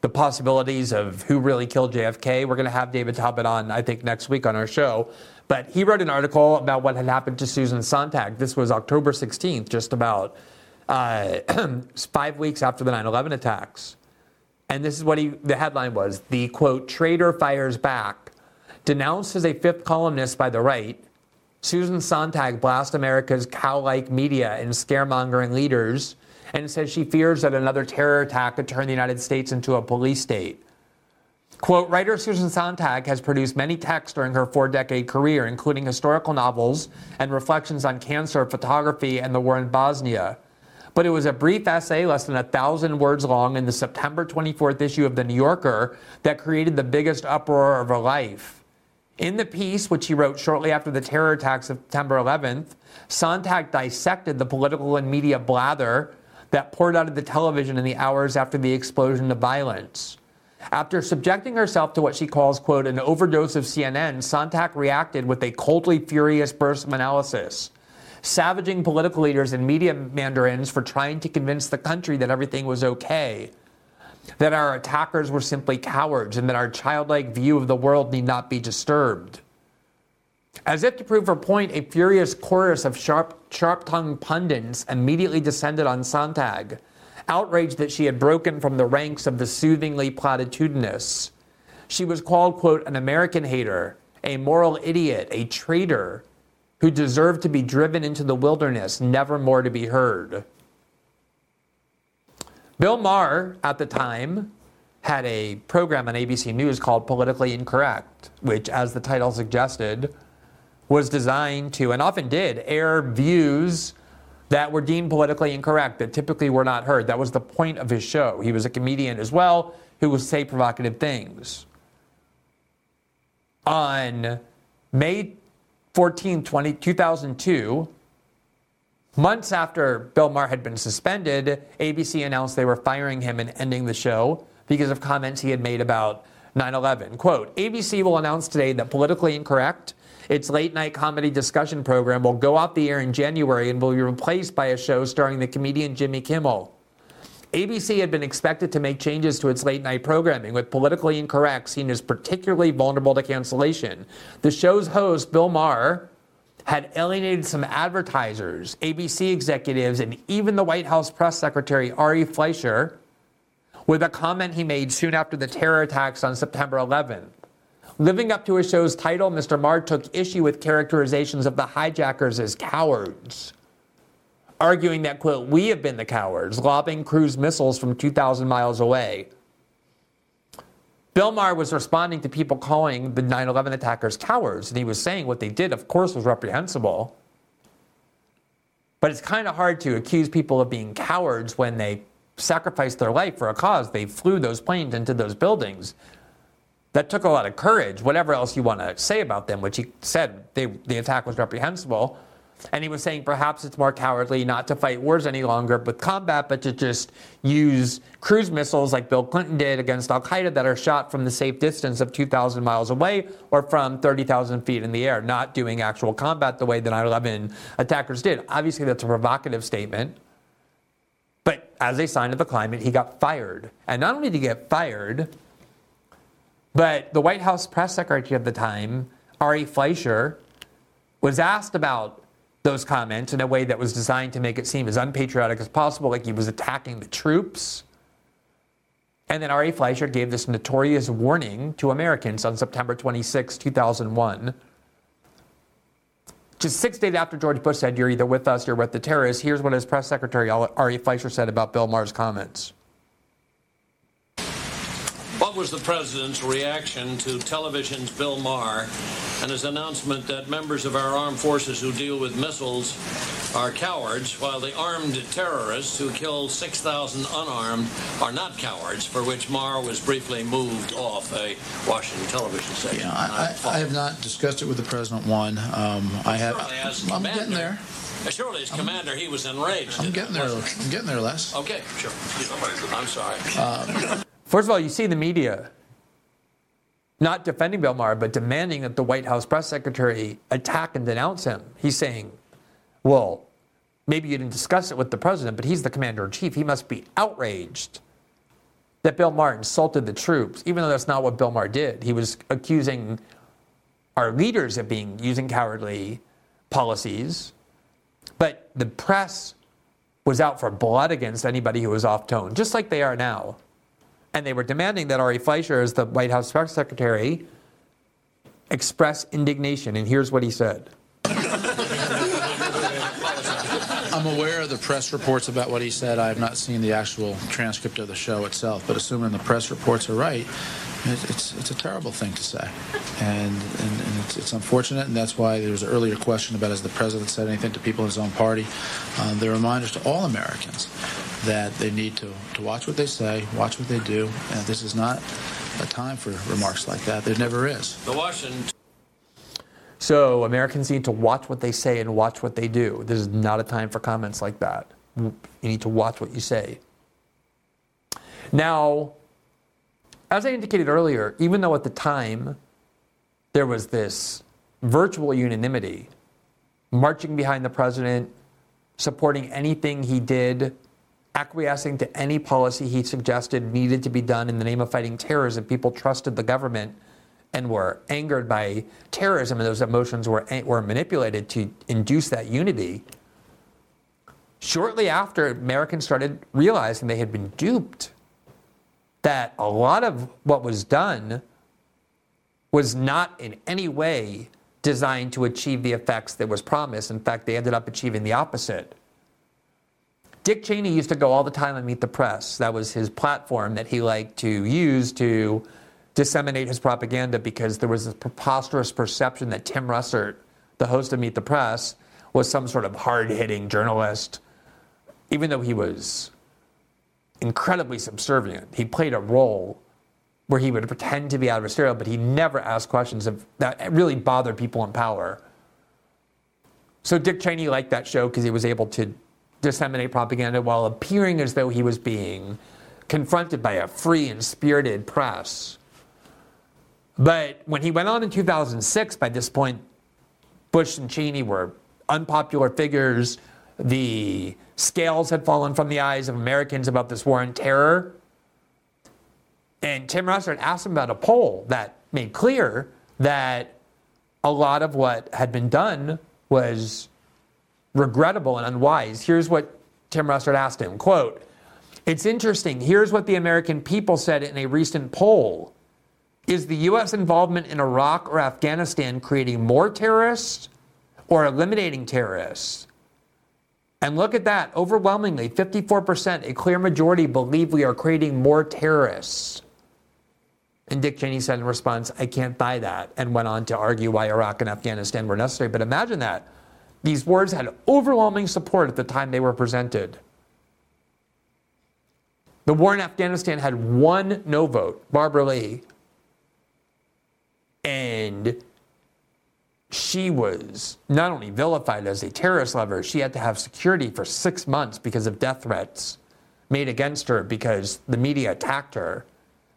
the possibilities of who really killed J F K. We're going to have David Talbot on, I think, next week on our show. But he wrote an article about what had happened to Susan Sontag. This was October sixteenth, just about uh, five weeks after the nine eleven attacks. And this is what he, the headline was, the, quote, traitor fires back, denounced as a fifth columnist by the right, Susan Sontag blasts America's cow-like media and scaremongering leaders and says she fears that another terror attack could turn the United States into a police state. Quote, writer Susan Sontag has produced many texts during her four-decade career, including historical novels and reflections on cancer, photography, and the war in Bosnia. But it was a brief essay, less than a thousand words long, in the September twenty-fourth issue of The New Yorker that created the biggest uproar of her life. In the piece, which he wrote shortly after the terror attacks of September eleventh, Sontag dissected the political and media blather that poured out of the television in the hours after the explosion of violence. After subjecting herself to what she calls, quote, an overdose of C N N, Sontag reacted with a coldly furious burst of analysis, savaging political leaders and media mandarins for trying to convince the country that everything was okay, that our attackers were simply cowards and that our childlike view of the world need not be disturbed. As if to prove her point, a furious chorus of sharp, sharp-tongued pundits immediately descended on Sontag, outraged that she had broken from the ranks of the soothingly platitudinous. She was called, quote, an American hater, a moral idiot, a traitor, who deserved to be driven into the wilderness, never more to be heard. Bill Maher, at the time, had a program on A B C News called Politically Incorrect, which, as the title suggested, was designed to, and often did, air views that were deemed politically incorrect, that typically were not heard. That was the point of his show. He was a comedian as well who would say provocative things. On May fourteenth, two thousand two, months after Bill Maher had been suspended, A B C announced they were firing him and ending the show because of comments he had made about nine eleven. Quote, A B C will announce today that Politically Incorrect, its late-night comedy discussion program, will go off the air in January and will be replaced by a show starring the comedian Jimmy Kimmel. A B C had been expected to make changes to its late-night programming, with Politically Incorrect seen as particularly vulnerable to cancellation. The show's host, Bill Maher, had alienated some advertisers, A B C executives, and even the White House press secretary, Ari Fleischer, with a comment he made soon after the terror attacks on September eleventh. Living up to his show's title, Mister Maher took issue with characterizations of the hijackers as cowards, arguing that, quote, we have been the cowards, lobbing cruise missiles from two thousand miles away. Bill Maher was responding to people calling the nine eleven attackers cowards, and he was saying what they did, of course, was reprehensible. But it's kind of hard to accuse people of being cowards when they sacrificed their life for a cause. They flew those planes into those buildings. That took a lot of courage, whatever else you want to say about them, which he said they, the attack was reprehensible. And he was saying perhaps it's more cowardly not to fight wars any longer with combat, but to just use cruise missiles like Bill Clinton did against Al-Qaeda that are shot from the safe distance of two thousand miles away or from thirty thousand feet in the air, not doing actual combat the way the nine eleven attackers did. Obviously, that's a provocative statement. But as a sign of the climate, he got fired. And not only did he get fired, but the White House press secretary at the time, Ari Fleischer, was asked about those comments in a way that was designed to make it seem as unpatriotic as possible, like he was attacking the troops. And then Ari Fleischer gave this notorious warning to Americans on September twenty-sixth, two thousand one. Just six days after George Bush said, you're either with us or with the terrorists, here's what his press secretary, Ari Fleischer, said about Bill Maher's comments. What was the president's reaction to television's Bill Maher and his announcement that members of our armed forces who deal with missiles are cowards, while the armed terrorists who killed six thousand unarmed are not cowards, for which Maher was briefly moved off a Washington television station? Yeah, I, I, I have not discussed it with the president, one. Um, I have, I, I'm getting there. Surely, as commander, I'm, he was enraged. I'm getting there. I'm getting there, Les. Okay, sure. I'm sorry. Uh, First of all, you see the media not defending Bill Maher, but demanding that the White House press secretary attack and denounce him. He's saying, well, maybe you didn't discuss it with the president, but he's the commander in chief. He must be outraged that Bill Maher insulted the troops, even though that's not what Bill Maher did. He was accusing our leaders of being using cowardly policies, but the press was out for blood against anybody who was off tone, just like they are now. And they were demanding that Ari Fleischer, as the White House press secretary, express indignation. And here's what he said. I'm aware of the press reports about what he said. I have not seen the actual transcript of the show itself. But assuming the press reports are right, it, it's it's a terrible thing to say. And, and, and it's, it's unfortunate. And that's why there was an earlier question about has the president said anything to people in his own party. Uh, the reminders to all Americans that they need to, to watch what they say, watch what they do. And this is not a time for remarks like that. There never is. The Washington. So Americans need to watch what they say and watch what they do. This is not a time for comments like that. You need to watch what you say. Now, as I indicated earlier, even though at the time there was this virtual unanimity, marching behind the president, supporting anything he did, acquiescing to any policy he suggested needed to be done in the name of fighting terrorism, people trusted the government and were angered by terrorism, and those emotions were, were manipulated to induce that unity. Shortly after, Americans started realizing they had been duped, that a lot of what was done was not in any way designed to achieve the effects that was promised. In fact, they ended up achieving the opposite. Dick Cheney used to go all the time and meet the press. That was his platform that he liked to use to disseminate his propaganda, because there was this preposterous perception that Tim Russert, the host of Meet the Press, was some sort of hard-hitting journalist, even though he was incredibly subservient. He played a role where he would pretend to be adversarial, but he never asked questions of, that really bothered people in power. So Dick Cheney liked that show because he was able to disseminate propaganda while appearing as though he was being confronted by a free and spirited press. But when he went on in two thousand six, by this point, Bush and Cheney were unpopular figures. The scales had fallen from the eyes of Americans about this war on terror. And Tim Russert asked him about a poll that made clear that a lot of what had been done was regrettable and unwise. Here's what Tim Russert asked him, quote, "It's interesting. Here's what the American people said in a recent poll. Is the U S involvement in Iraq or Afghanistan creating more terrorists or eliminating terrorists? And look at that. Overwhelmingly, fifty-four percent, a clear majority, believe we are creating more terrorists." And Dick Cheney said in response, "I can't buy that," and went on to argue why Iraq and Afghanistan were necessary. But imagine that. These words had overwhelming support at the time they were presented. The war in Afghanistan had one no vote, Barbara Lee. And she was not only vilified as a terrorist lover, she had to have security for six months because of death threats made against her because the media attacked her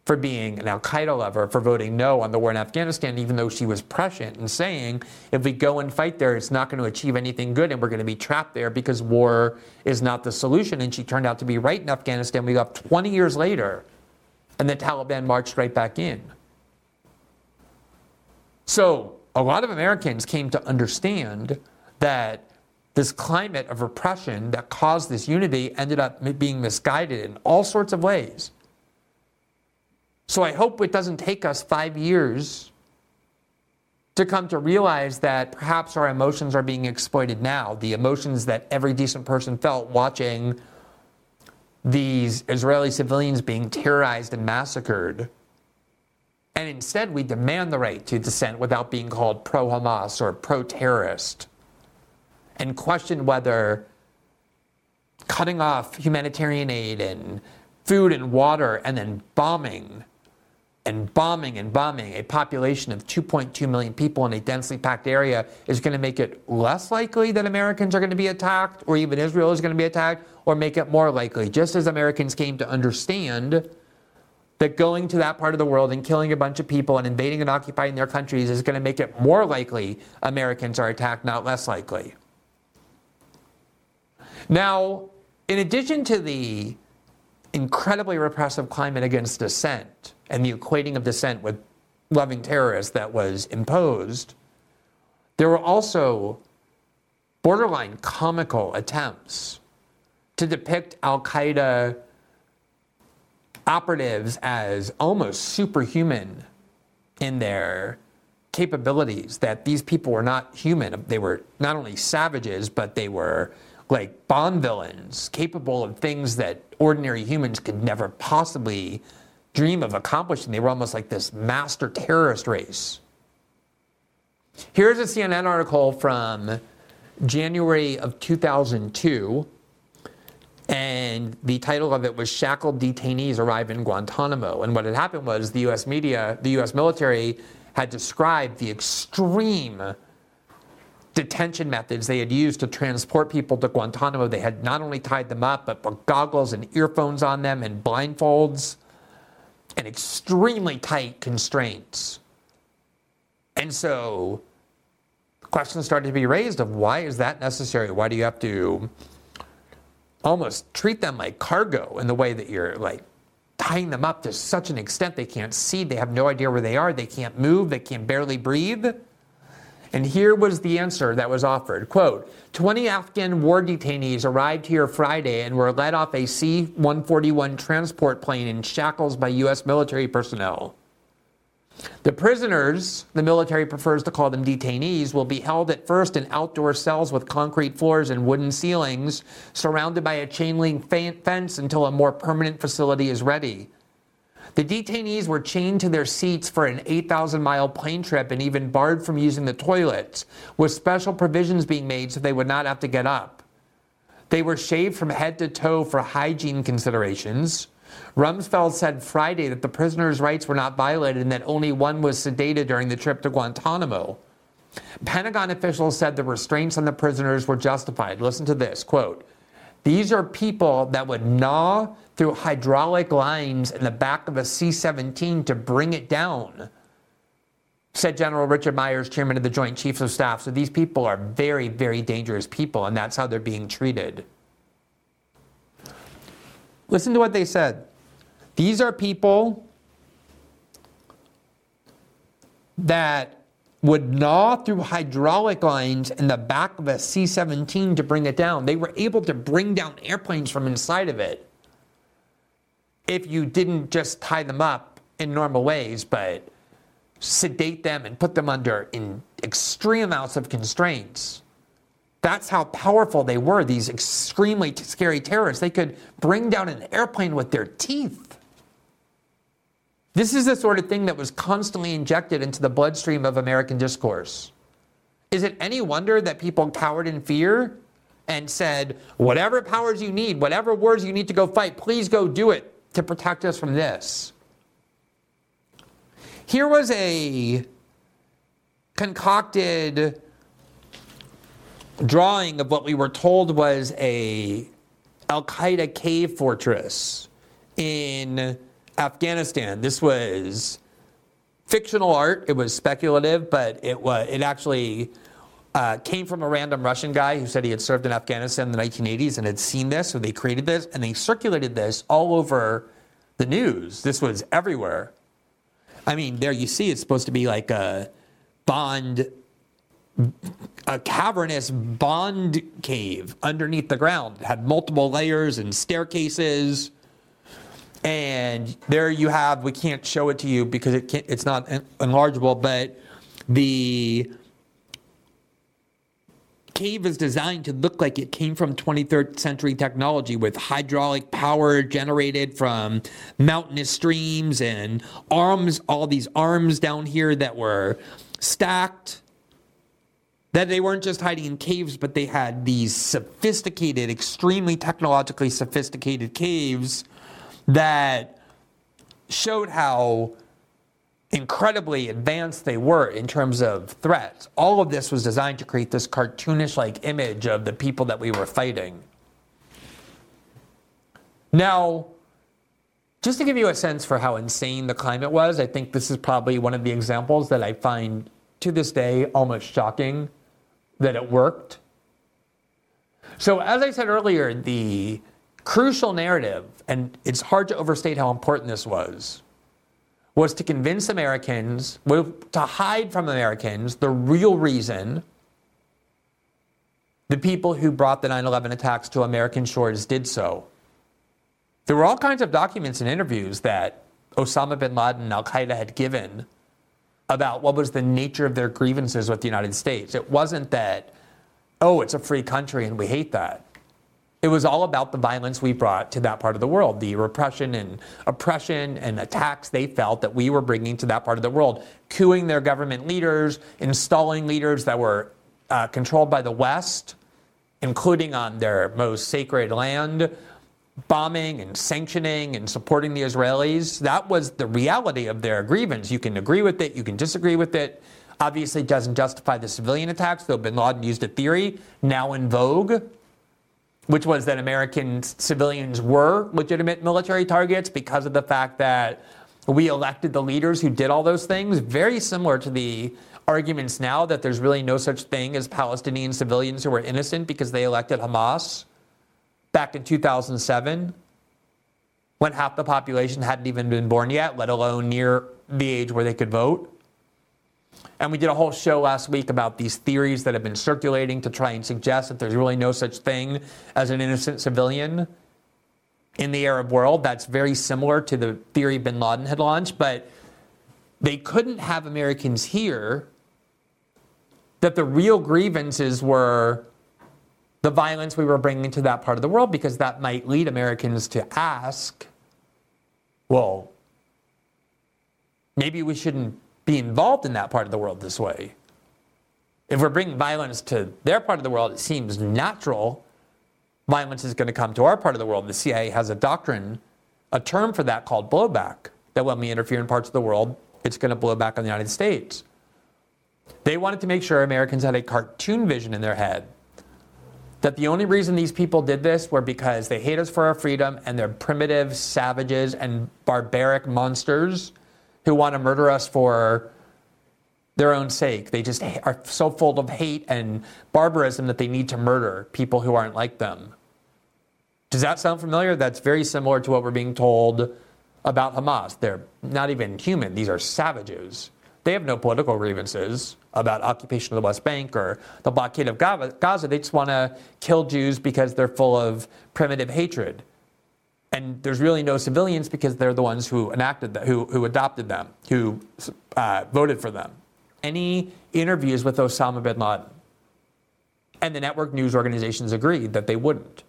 for being an Al-Qaeda lover, for voting no on the war in Afghanistan, even though she was prescient and saying, if we go and fight there, it's not going to achieve anything good and we're going to be trapped there because war is not the solution. And she turned out to be right in Afghanistan. We left twenty years later and the Taliban marched right back in. So a lot of Americans came to understand that this climate of repression that caused this unity ended up being misguided in all sorts of ways. So I hope it doesn't take us five years to come to realize that perhaps our emotions are being exploited now, the emotions that every decent person felt watching these Israeli civilians being terrorized and massacred. And instead, we demand the right to dissent without being called pro-Hamas or pro-terrorist, and question whether cutting off humanitarian aid and food and water and then bombing and bombing and bombing a population of two point two million people in a densely packed area is going to make it less likely that Americans are going to be attacked, or even Israel is going to be attacked, or make it more likely, just as Americans came to understand that going to that part of the world and killing a bunch of people and invading and occupying their countries is going to make it more likely Americans are attacked, not less likely. Now, in addition to the incredibly repressive climate against dissent and the equating of dissent with loving terrorists that was imposed, there were also borderline comical attempts to depict Al-Qaeda operatives as almost superhuman in their capabilities, that these people were not human. They were not only savages, but they were like Bond villains, capable of things that ordinary humans could never possibly dream of accomplishing. They were almost like this master terrorist race. Here's a C N N article from January of two thousand two. And the title of it was "Shackled Detainees Arrive in Guantanamo." And what had happened was the U S media, the U S military, had described the extreme detention methods they had used to transport people to Guantanamo. They had not only tied them up, but put goggles and earphones on them and blindfolds and extremely tight constraints. And so questions started to be raised of, why is that necessary? Why do you have to almost treat them like cargo in the way that you're like tying them up to such an extent they can't see, they have no idea where they are, they can't move, they can barely breathe? And here was the answer that was offered, quote, twenty Afghan war detainees arrived here Friday and were led off a C one forty-one transport plane in shackles by U S military personnel. The prisoners, the military prefers to call them detainees, will be held at first in outdoor cells with concrete floors and wooden ceilings, surrounded by a chain link fence until a more permanent facility is ready. The detainees were chained to their seats for an eight thousand mile plane trip and even barred from using the toilets, with special provisions being made so they would not have to get up. They were shaved from head to toe for hygiene considerations. Rumsfeld said Friday that the prisoners' rights were not violated and that only one was sedated during the trip to Guantanamo. Pentagon officials said the restraints on the prisoners were justified. Listen to this, quote, "These are people that would gnaw through hydraulic lines in the back of a C seventeen to bring it down," said General Richard Myers, chairman of the Joint Chiefs of Staff. So these people are very, very dangerous people, and that's how they're being treated. Listen to what they said. These are people that would gnaw through hydraulic lines in the back of a C seventeen to bring it down. They were able to bring down airplanes from inside of it if you didn't just tie them up in normal ways, but sedate them and put them under in extreme amounts of constraints. That's how powerful they were, these extremely scary terrorists. They could bring down an airplane with their teeth. This is the sort of thing that was constantly injected into the bloodstream of American discourse. Is it any wonder that people cowered in fear and said, whatever powers you need, whatever wars you need to go fight, please go do it to protect us from this? Here was a concocted drawing of what we were told was a Al-Qaeda cave fortress in Afghanistan. This was fictional art. It was speculative, but it was it actually uh, came from a random Russian guy who said he had served in Afghanistan in the nineteen eighties and had seen this, so they created this, and they circulated this all over the news. This was everywhere. I mean, there you see it's supposed to be like a Bond... a cavernous Bond cave underneath the ground. It had multiple layers and staircases. And there you have, we can't show it to you because it can't, it's not enlargeable, but the cave is designed to look like it came from twenty-third century technology, with hydraulic power generated from mountainous streams and arms, all these arms down here that were stacked. That they weren't just hiding in caves, but they had these sophisticated, extremely technologically sophisticated caves that showed how incredibly advanced they were in terms of threats. All of this was designed to create this cartoonish-like image of the people that we were fighting. Now, just to give you a sense for how insane the climate was, I think this is probably one of the examples that I find to this day almost shocking that it worked. So as I said earlier, the crucial narrative, and it's hard to overstate how important this was, was to convince Americans, to hide from Americans the real reason the people who brought the nine eleven attacks to American shores did so. There were all kinds of documents and interviews that Osama bin Laden and Al-Qaeda had given about what was the nature of their grievances with the United States. It wasn't that, oh, it's a free country and we hate that. It was all about the violence we brought to that part of the world, the repression and oppression and attacks they felt that we were bringing to that part of the world, cooing their government leaders, installing leaders that were uh, controlled by the West, including on their most sacred land, bombing and sanctioning and supporting the Israelis. That was the reality of their grievance. You can agree with it, you can disagree with it. Obviously, it doesn't justify the civilian attacks, though bin Laden used a theory, now in vogue, which was that American civilians were legitimate military targets because of the fact that we elected the leaders who did all those things. Very similar to the arguments now that there's really no such thing as Palestinian civilians who were innocent because they elected Hamas. Back in two thousand seven, when half the population hadn't even been born yet, let alone near the age where they could vote. And we did a whole show last week about these theories that have been circulating to try and suggest that there's really no such thing as an innocent civilian in the Arab world. That's very similar to the theory bin Laden had launched, but they couldn't have Americans here, that the real grievances were the violence we were bringing to that part of the world, because that might lead Americans to ask, well, maybe we shouldn't be involved in that part of the world this way. If we're bringing violence to their part of the world, it seems natural violence is going to come to our part of the world. The C I A has a doctrine, a term for that called blowback, that when we interfere in parts of the world, it's going to blow back on the United States. They wanted to make sure Americans had a cartoon vision in their head that the only reason these people did this were because they hate us for our freedom and they're primitive savages and barbaric monsters who want to murder us for their own sake. They just are so full of hate and barbarism that they need to murder people who aren't like them. Does that sound familiar? That's very similar to what we're being told about Hamas. They're not even human. These are savages. They have no political grievances about occupation of the West Bank or the blockade of Gaza. They just want to kill Jews because they're full of primitive hatred. And there's really no civilians because they're the ones who enacted that, who, who adopted them, who uh, voted for them. Any interviews with Osama bin Laden. And the network news organizations agreed that they wouldn't.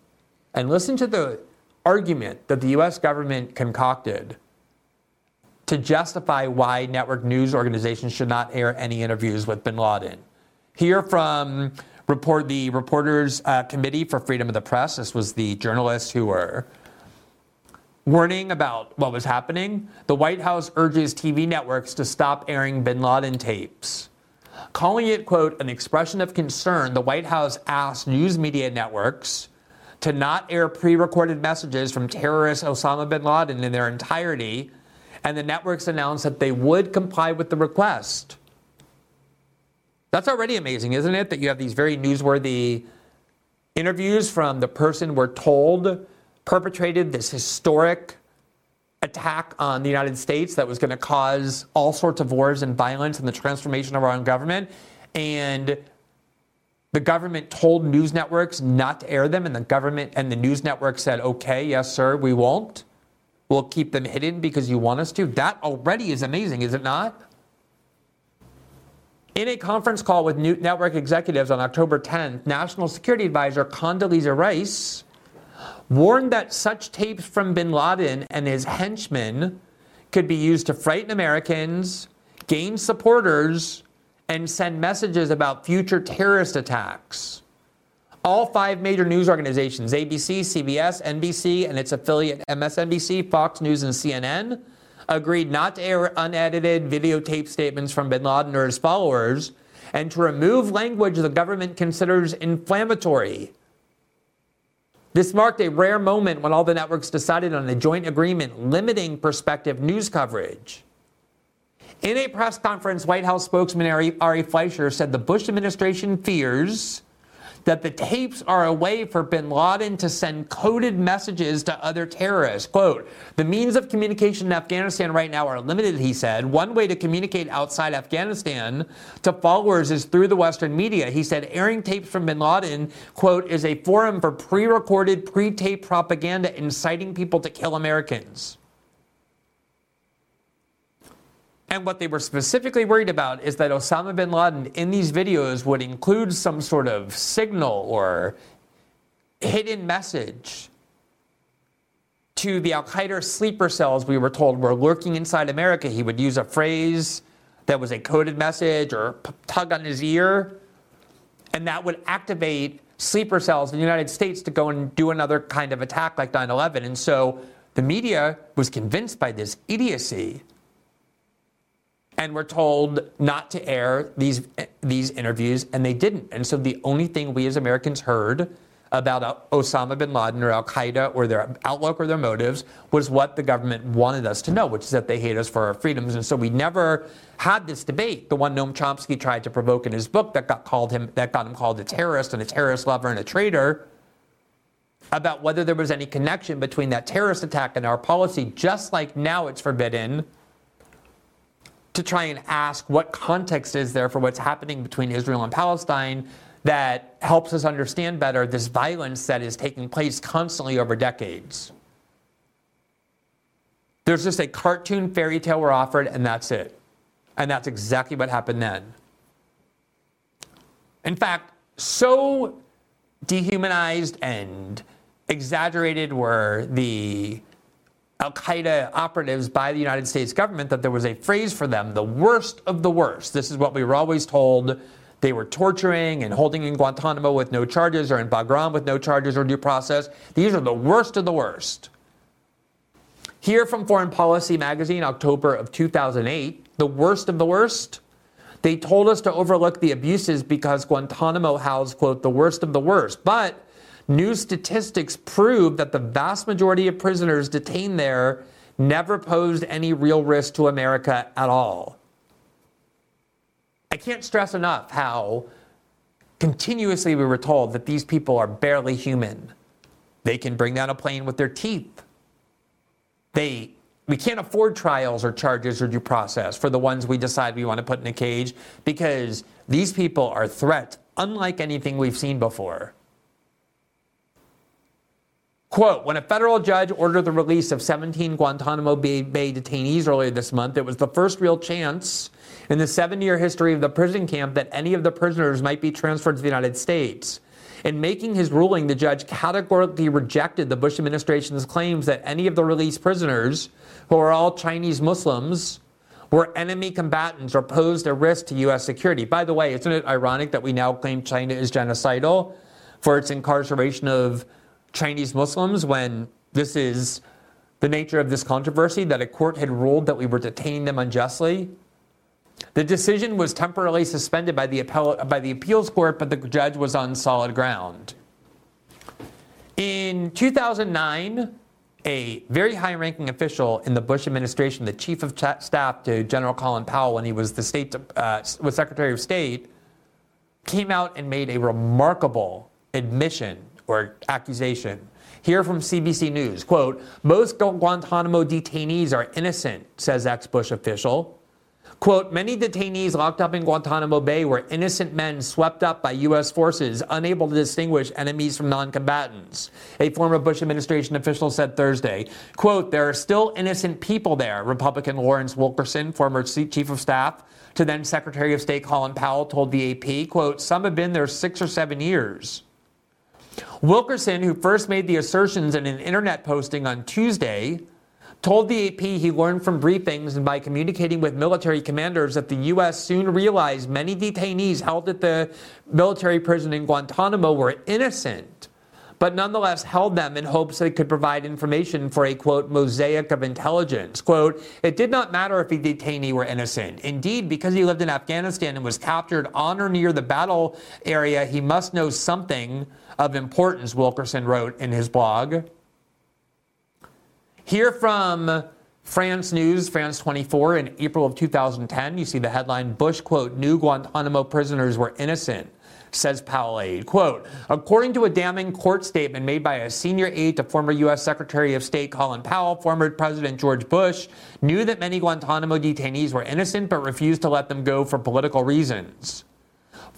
And listen to the argument that the U S government concocted to justify why network news organizations should not air any interviews with bin Laden. Here from report the Reporters uh, Committee for Freedom of the Press, this was the journalists who were warning about what was happening. The White House urges T V networks to stop airing bin Laden tapes. Calling it, quote, an expression of concern, the White House asked news media networks to not air pre-recorded messages from terrorist Osama bin Laden in their entirety, and the networks announced that they would comply with the request. That's already amazing, isn't it? That you have these very newsworthy interviews from the person we're told perpetrated this historic attack on the United States that was going to cause all sorts of wars and violence and the transformation of our own government. And the government told news networks not to air them, and the government and the news network said, okay, yes, sir, we won't. We'll keep them hidden because you want us to. That already is amazing, is it not? In a conference call with new network executives on October tenth, National Security Advisor Condoleezza Rice warned that such tapes from bin Laden and his henchmen could be used to frighten Americans, gain supporters, and send messages about future terrorist attacks. All five major news organizations, A B C, C B S, N B C, and its affiliate M S N B C, Fox News, and C N N, agreed not to air unedited videotape statements from bin Laden or his followers, and to remove language the government considers inflammatory. This marked a rare moment when all the networks decided on a joint agreement limiting prospective news coverage. In a press conference, White House spokesman Ari Fleischer said the Bush administration fears that the tapes are a way for bin Laden to send coded messages to other terrorists. Quote, the means of communication in Afghanistan right now are limited, he said. One way to communicate outside Afghanistan to followers is through the Western media. He said airing tapes from bin Laden, quote, is a forum for pre-recorded, pre-taped propaganda inciting people to kill Americans. And what they were specifically worried about is that Osama bin Laden in these videos would include some sort of signal or hidden message to the Al-Qaeda sleeper cells we were told were lurking inside America. He would use a phrase that was a coded message or tug on his ear, and that would activate sleeper cells in the United States to go and do another kind of attack like nine eleven. And so the media was convinced by this idiocy, and were told not to air these these interviews, and they didn't. And so the only thing we as Americans heard about Osama bin Laden or Al-Qaeda or their outlook or their motives was what the government wanted us to know, which is that they hate us for our freedoms. And so we never had this debate, the one Noam Chomsky tried to provoke in his book that got called him that got him called a terrorist and a terrorist lover and a traitor, about whether there was any connection between that terrorist attack and our policy, just like now it's forbidden to try and ask what context is there for what's happening between Israel and Palestine that helps us understand better this violence that is taking place constantly over decades. There's just a cartoon fairy tale we're offered, and that's it. And that's exactly what happened then. In fact, so dehumanized and exaggerated were the Al-Qaeda operatives by the United States government that there was a phrase for them, the worst of the worst. This is what we were always told. They were torturing and holding in Guantanamo with no charges, or in Bagram with no charges or due process. These are the worst of the worst. Here from Foreign Policy magazine, October of two thousand eight, the worst of the worst. They told us to overlook the abuses because Guantanamo housed, quote, the worst of the worst. But new statistics prove that the vast majority of prisoners detained there never posed any real risk to America at all. I can't stress enough how continuously we were told that these people are barely human. They can bring down a plane with their teeth. They, we can't afford trials or charges or due process for the ones we decide we want to put in a cage, because these people are threats unlike anything we've seen before. Quote, when a federal judge ordered the release of seventeen Guantanamo Bay detainees earlier this month, it was the first real chance in the seven-year history of the prison camp that any of the prisoners might be transferred to the United States. In making his ruling, the judge categorically rejected the Bush administration's claims that any of the released prisoners, who are all Chinese Muslims, were enemy combatants or posed a risk to U S security. By the way, isn't it ironic that we now claim China is genocidal for its incarceration of Chinese Muslims, when this is the nature of this controversy, that a court had ruled that we were detaining them unjustly? The decision was temporarily suspended by the, appell- by the appeals court, but the judge was on solid ground. In two thousand nine, a very high-ranking official in the Bush administration, the chief of staff to General Colin Powell when he was the state uh, was Secretary of State, came out and made a remarkable admission or accusation. Here from C B C News, quote, most Guantanamo detainees are innocent, says ex-Bush official. Quote, many detainees locked up in Guantanamo Bay were innocent men swept up by U S forces, unable to distinguish enemies from non-combatants, a former Bush administration official said Thursday. Quote, there are still innocent people there, Republican Lawrence Wilkerson, former chief of staff to then Secretary of State Colin Powell, told the A P. Quote, some have been there six or seven years. Wilkerson, who first made the assertions in an internet posting on Tuesday, told the A P he learned from briefings and by communicating with military commanders that the U S soon realized many detainees held at the military prison in Guantanamo were innocent, but nonetheless held them in hopes that it could provide information for a, quote, mosaic of intelligence. Quote, it did not matter if the detainee were innocent. Indeed, because he lived in Afghanistan and was captured on or near the battle area, he must know something of importance, Wilkerson wrote in his blog. Here from France News, France twenty-four, in April of two thousand ten, you see the headline, Bush, quote, new Guantanamo prisoners were innocent, says Powell aide. Quote, according to a damning court statement made by a senior aide to former U S Secretary of State Colin Powell, former President George Bush knew that many Guantanamo detainees were innocent but refused to let them go for political reasons.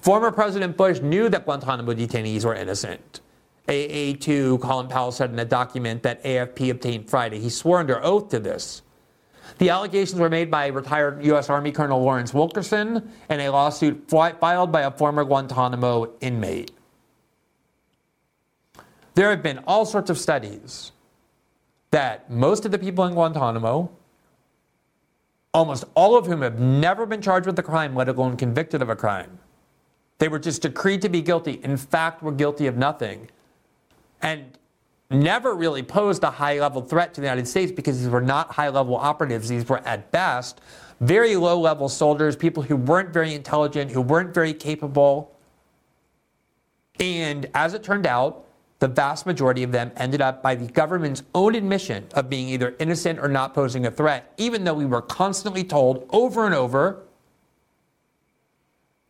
Former President Bush knew that Guantanamo detainees were innocent. A A two, Colin Powell said in a document that A F P obtained Friday. He swore under oath to this. The allegations were made by retired U S Army Colonel Lawrence Wilkerson in a lawsuit filed by a former Guantanamo inmate. There have been all sorts of studies that most of the people in Guantanamo, almost all of whom have never been charged with a crime, let alone convicted of a crime. They were just decreed to be guilty. In fact, were guilty of nothing. And never really posed a high-level threat to the United States, because these were not high-level operatives. These were, at best, very low-level soldiers, people who weren't very intelligent, who weren't very capable. And as it turned out, the vast majority of them ended up, by the government's own admission, of being either innocent or not posing a threat, even though we were constantly told over and over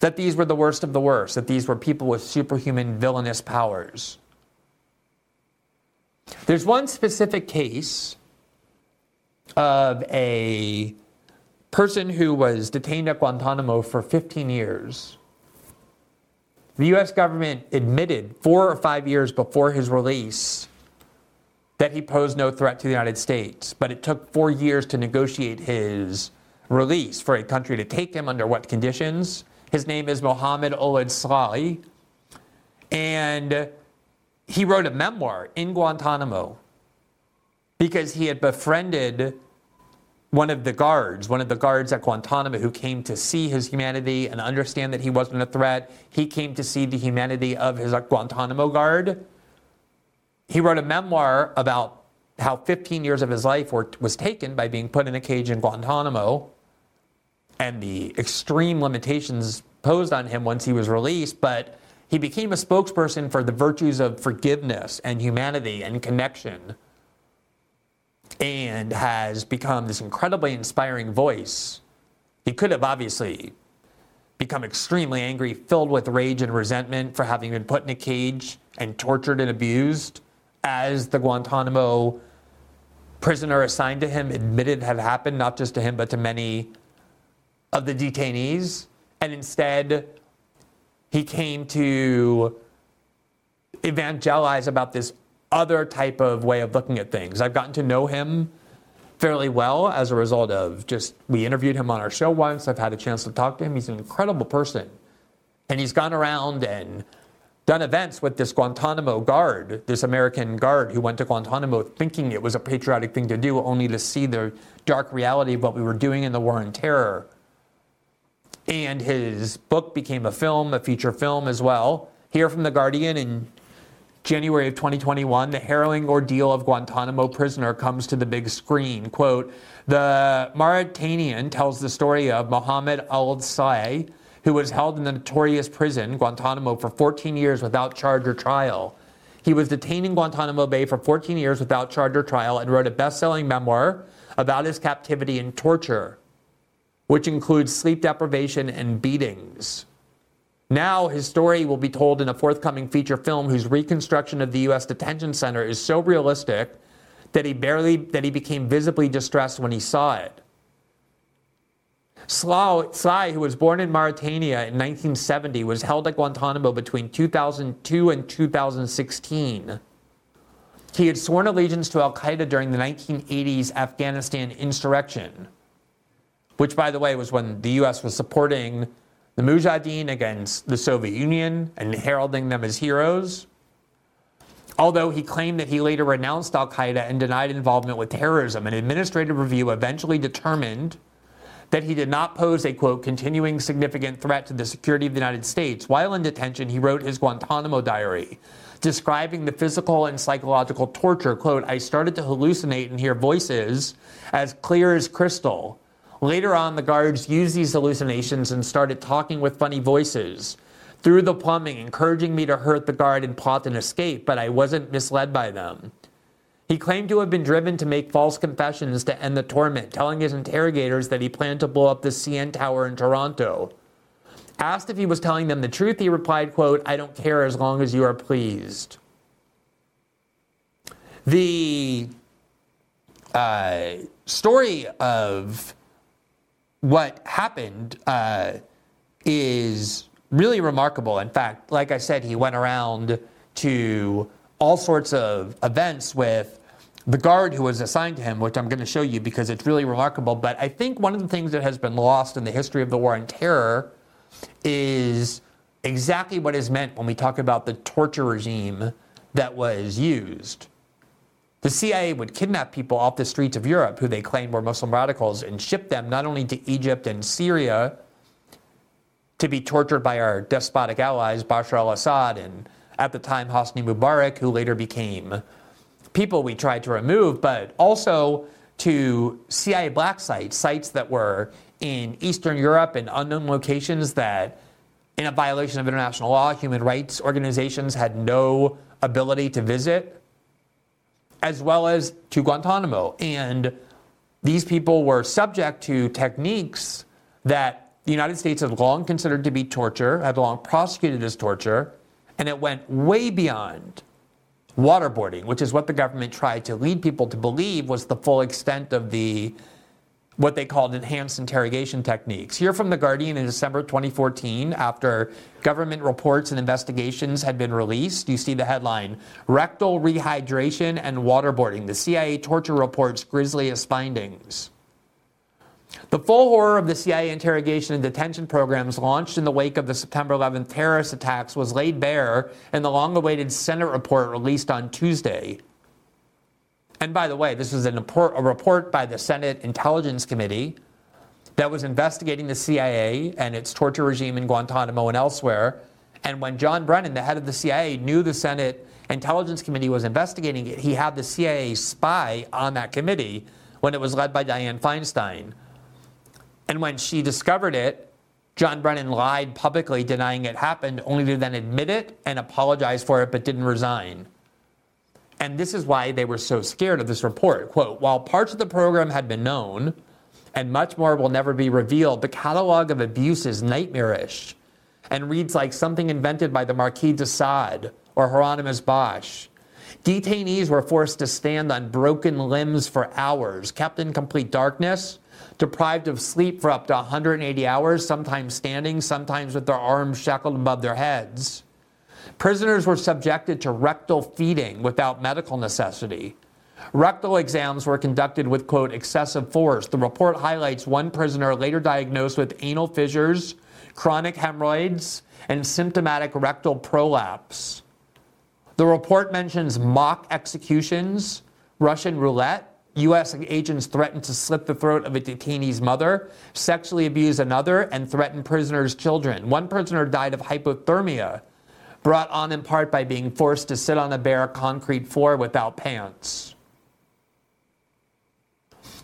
that these were the worst of the worst, that these were people with superhuman villainous powers. There's one specific case of a person who was detained at Guantanamo for fifteen years. The U S government admitted four or five years before his release that he posed no threat to the United States, but it took four years to negotiate his release for a country to take him under what conditions. His name is Mohamedou Ould Slahi, and he wrote a memoir in Guantanamo because he had befriended one of the guards, one of the guards at Guantanamo who came to see his humanity and understand that he wasn't a threat. He came to see the humanity of his Guantanamo guard. He wrote a memoir about how fifteen years of his life were, was taken by being put in a cage in Guantanamo and the extreme limitations posed on him once he was released, but he became a spokesperson for the virtues of forgiveness and humanity and connection, and has become this incredibly inspiring voice. He could have obviously become extremely angry, filled with rage and resentment for having been put in a cage and tortured and abused, as the Guantanamo prisoner assigned to him admitted had happened, not just to him, but to many of the detainees. And instead, he came to evangelize about this other type of way of looking at things. I've gotten to know him fairly well as a result of just, we interviewed him on our show once. I've had a chance to talk to him. He's an incredible person. And he's gone around and done events with this Guantanamo guard, this American guard who went to Guantanamo thinking it was a patriotic thing to do, only to see the dark reality of what we were doing in the war on terror. And his book became a film, a feature film as well. Here from The Guardian in January of twenty twenty-one, the harrowing ordeal of Guantanamo prisoner comes to the big screen. Quote, the Mauritanian tells the story of Mohamedou Ould Slahi, who was held in the notorious prison, Guantanamo, for fourteen years without charge or trial. He was detained in Guantanamo Bay for fourteen years without charge or trial and wrote a best-selling memoir about his captivity and torture, which includes sleep deprivation and beatings. Now his story will be told in a forthcoming feature film whose reconstruction of the U S detention center is so realistic that he barely that he became visibly distressed when he saw it. Slahi, who was born in Mauritania in nineteen seventy, was held at Guantanamo between two thousand two and two thousand sixteen. He had sworn allegiance to Al-Qaeda during the nineteen eighties Afghanistan insurrection, which, by the way, was when the U S was supporting the Mujahideen against the Soviet Union and heralding them as heroes. Although he claimed that he later renounced Al-Qaeda and denied involvement with terrorism, an administrative review eventually determined that he did not pose a, quote, continuing significant threat to the security of the United States. While in detention, he wrote his Guantanamo diary, describing the physical and psychological torture. Quote, I started to hallucinate and hear voices as clear as crystal. Later on, the guards used these hallucinations and started talking with funny voices through the plumbing, encouraging me to hurt the guard and plot an escape, but I wasn't misled by them. He claimed to have been driven to make false confessions to end the torment, telling his interrogators that he planned to blow up the C N Tower in Toronto. Asked if he was telling them the truth, he replied, quote, I don't care as long as you are pleased. The uh, story of what happened uh, is really remarkable. In fact, like I said, he went around to all sorts of events with the guard who was assigned to him, which I'm going to show you because it's really remarkable. But I think one of the things that has been lost in the history of the war on terror is exactly what is meant when we talk about the torture regime that was used. The C I A would kidnap people off the streets of Europe who they claimed were Muslim radicals and ship them not only to Egypt and Syria to be tortured by our despotic allies, Bashar al-Assad and, at the time, Hosni Mubarak, who later became people we tried to remove, but also to C I A black sites, sites that were in Eastern Europe and unknown locations that, in a violation of international law, human rights organizations had no ability to visit, as well as to Guantanamo. And these people were subject to techniques that the United States had long considered to be torture, had long prosecuted as torture, and it went way beyond waterboarding, which is what the government tried to lead people to believe was the full extent of the what they called enhanced interrogation techniques. Here from The Guardian in December twenty fourteen, after government reports and investigations had been released, you see the headline, Rectal Rehydration and Waterboarding, the C I A Torture Reports Grisliest Findings. The full horror of the C I A interrogation and detention programs launched in the wake of the September eleventh terrorist attacks was laid bare in the long-awaited Senate report released on Tuesday. And by the way, this was an import, a report by the Senate Intelligence Committee that was investigating the C I A and its torture regime in Guantanamo and elsewhere. And when John Brennan, the head of the C I A, knew the Senate Intelligence Committee was investigating it, he had the C I A spy on that committee when it was led by Dianne Feinstein. And when she discovered it, John Brennan lied publicly, denying it happened, only to then admit it and apologize for it, but didn't resign. And this is why they were so scared of this report. Quote, while parts of the program had been known, and much more will never be revealed, the catalog of abuse is nightmarish and reads like something invented by the Marquis de Sade or Hieronymus Bosch. Detainees were forced to stand on broken limbs for hours, kept in complete darkness, deprived of sleep for up to one hundred eighty hours, sometimes standing, sometimes with their arms shackled above their heads. Prisoners were subjected to rectal feeding without medical necessity. Rectal exams were conducted with, quote, excessive force. The report highlights one prisoner later diagnosed with anal fissures, chronic hemorrhoids, and symptomatic rectal prolapse. The report mentions mock executions, Russian roulette, U S agents threatened to slit the throat of a detainee's mother, sexually abuse another, and threaten prisoners' children. One prisoner died of hypothermia, brought on in part by being forced to sit on a bare concrete floor without pants.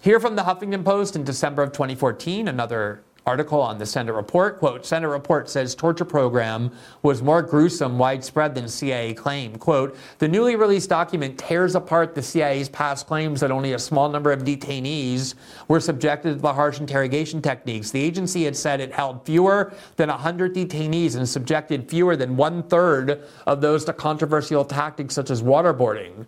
Here from the Huffington Post in December of twenty fourteen, another article on the Senate report, quote, Senate report says torture program was more gruesome, widespread than C I A claim. Quote, the newly released document tears apart the C I A's past claims that only a small number of detainees were subjected to the harsh interrogation techniques. The agency had said it held fewer than one hundred detainees and subjected fewer than one-third of those to controversial tactics such as waterboarding.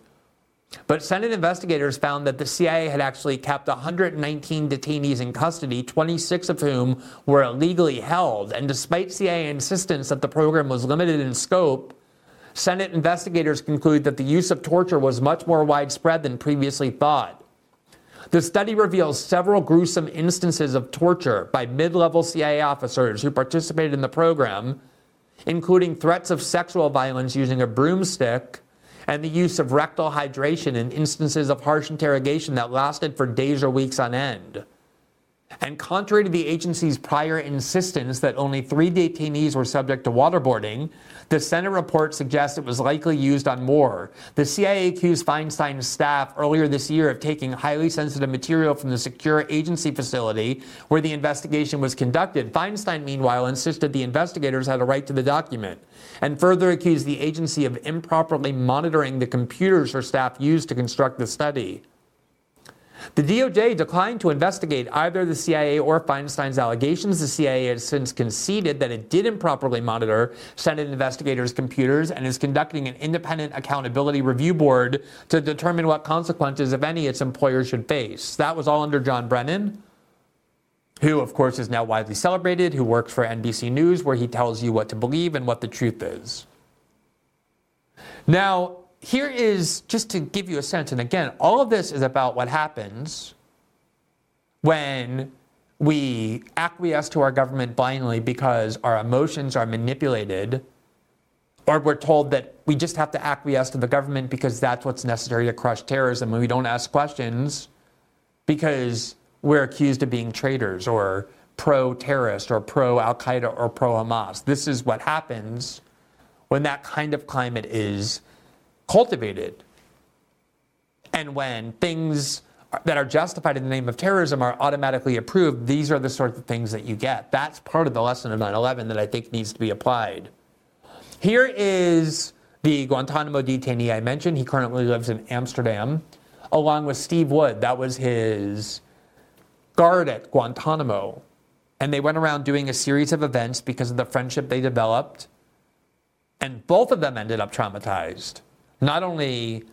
But Senate investigators found that the C I A had actually kept one hundred nineteen detainees in custody, twenty-six of whom were illegally held. And despite C I A insistence that the program was limited in scope, Senate investigators conclude that the use of torture was much more widespread than previously thought. The study reveals several gruesome instances of torture by mid-level C I A officers who participated in the program, including threats of sexual violence using a broomstick, and the use of rectal hydration in instances of harsh interrogation that lasted for days or weeks on end. And contrary to the agency's prior insistence that only three detainees were subject to waterboarding, the Senate report suggests it was likely used on more. The C I A accused Feinstein's staff earlier this year of taking highly sensitive material from the secure agency facility where the investigation was conducted. Feinstein, meanwhile, insisted the investigators had a right to the document and further accused the agency of improperly monitoring the computers her staff used to construct the study. The D O J declined to investigate either the C I A or Feinstein's allegations. The C I A has since conceded that it did improperly monitor Senate investigators' computers and is conducting an independent accountability review board to determine what consequences, if any, its employer should face. That was all under John Brennan, who, of course, is now widely celebrated, who works for N B C News, where he tells you what to believe and what the truth is. Now, here is, just to give you a sense, and again, all of this is about what happens when we acquiesce to our government blindly because our emotions are manipulated, or we're told that we just have to acquiesce to the government because that's what's necessary to crush terrorism, and we don't ask questions because we're accused of being traitors or pro-terrorist or pro-Al-Qaeda or pro-Hamas. This is what happens when that kind of climate is cultivated. And when things that are justified in the name of terrorism are automatically approved, these are the sorts of things that you get. That's part of the lesson of nine eleven that I think needs to be applied. Here is the Guantanamo detainee I mentioned. He currently lives in Amsterdam, along with Steve Wood. That was his guard at Guantanamo. And they went around doing a series of events because of the friendship they developed. And both of them ended up traumatized. Not only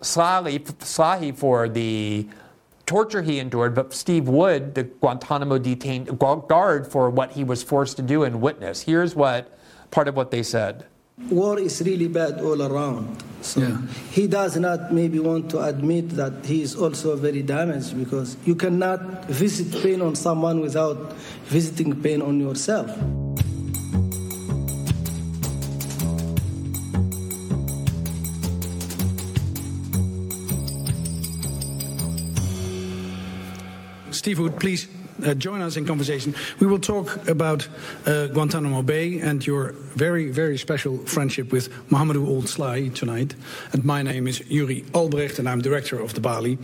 Slahi for the torture he endured, but Steve Wood, the Guantanamo detained guard, for what he was forced to do and witness. Here's what part of what they said. War is really bad all around. So yeah. He does not maybe want to admit that he is also very damaged, because you cannot visit pain on someone without visiting pain on yourself. Steve Wood, please uh, join us in conversation. We will talk about uh, Guantanamo Bay and your very, very special friendship with Mohamedou Ould Slahi tonight. And my name is Yuri Albrecht, and I'm director of the Bali.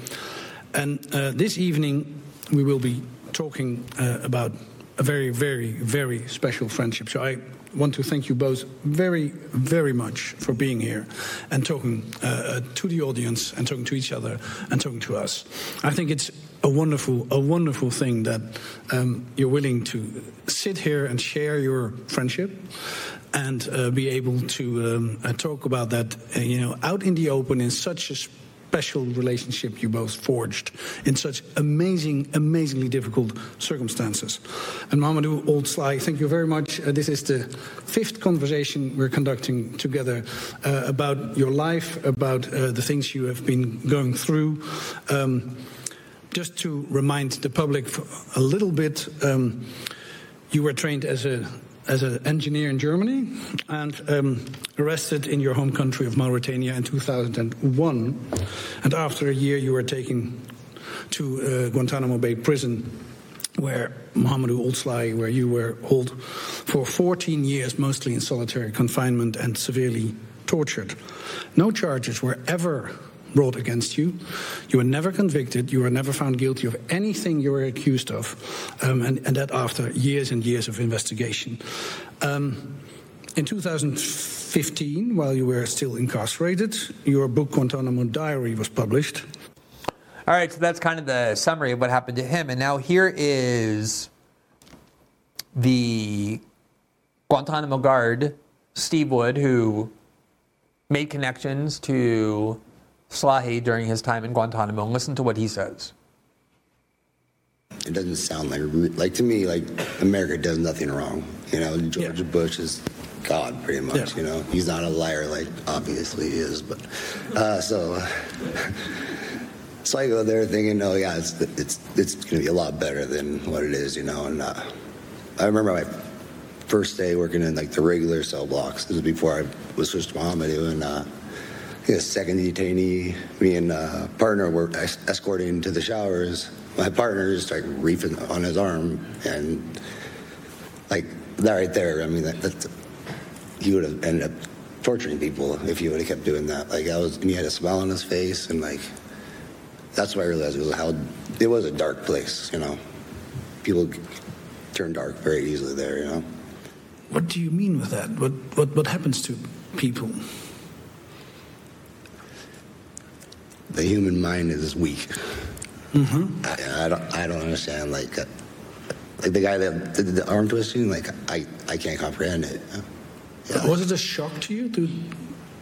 And uh, this evening we will be talking uh, about a very, very, very special friendship. So I want to thank you both very, very much for being here and talking uh, to the audience and talking to each other and talking to us. I think it's A wonderful, a wonderful thing that um, you're willing to sit here and share your friendship, and uh, be able to um, uh, talk about that, uh, you know, out in the open in such a special relationship you both forged in such amazing, amazingly difficult circumstances. And Mohamedou Ould Slahi, thank you very much. Uh, this is the fifth conversation we're conducting together uh, about your life, about uh, the things you have been going through. Um, Just to remind the public a little bit, um, you were trained as a as an engineer in Germany and um, arrested in your home country of Mauritania in two thousand one. And after a year, you were taken to uh, Guantanamo Bay prison, where Mohamedou Ould Slahi, where you were held for fourteen years, mostly in solitary confinement and severely tortured. No charges were ever brought against you. You were never convicted. You were never found guilty of anything you were accused of, um, and, and that after years and years of investigation. Um, in two thousand fifteen, while you were still incarcerated, your book Guantanamo Diary was published. All right, so that's kind of the summary of what happened to him. And now here is the Guantanamo guard, Steve Wood, who made connections to Slahi during his time in Guantanamo. Listen to what he says. It doesn't sound like, like to me, like America does nothing wrong. You know, George yeah. Bush is God, pretty much, yeah. you know. He's not a liar, like obviously he is, but, uh, so, so I go there thinking, oh yeah, it's, it's, it's gonna be a lot better than what it is, you know, and uh, I remember my first day working in like the regular cell blocks. This was before I was switched to Mohamedou, and uh, the second detainee, me and a partner were es- escorting to the showers. My partner just like reefing on his arm, and like that right there, I mean, that, that's, he would have ended up torturing people if he would have kept doing that. Like I was, and he had a smile on his face, and like, that's what I realized was how, it was a dark place, you know. People turn dark very easily there, you know. What do you mean with that? What what, what happens to people? The human mind is weak. Mm-hmm. I, I don't. I don't understand. Like, uh, like the guy that did the arm twisting. Like, I, I can't comprehend it. Yeah. Was it a shock to you, dude?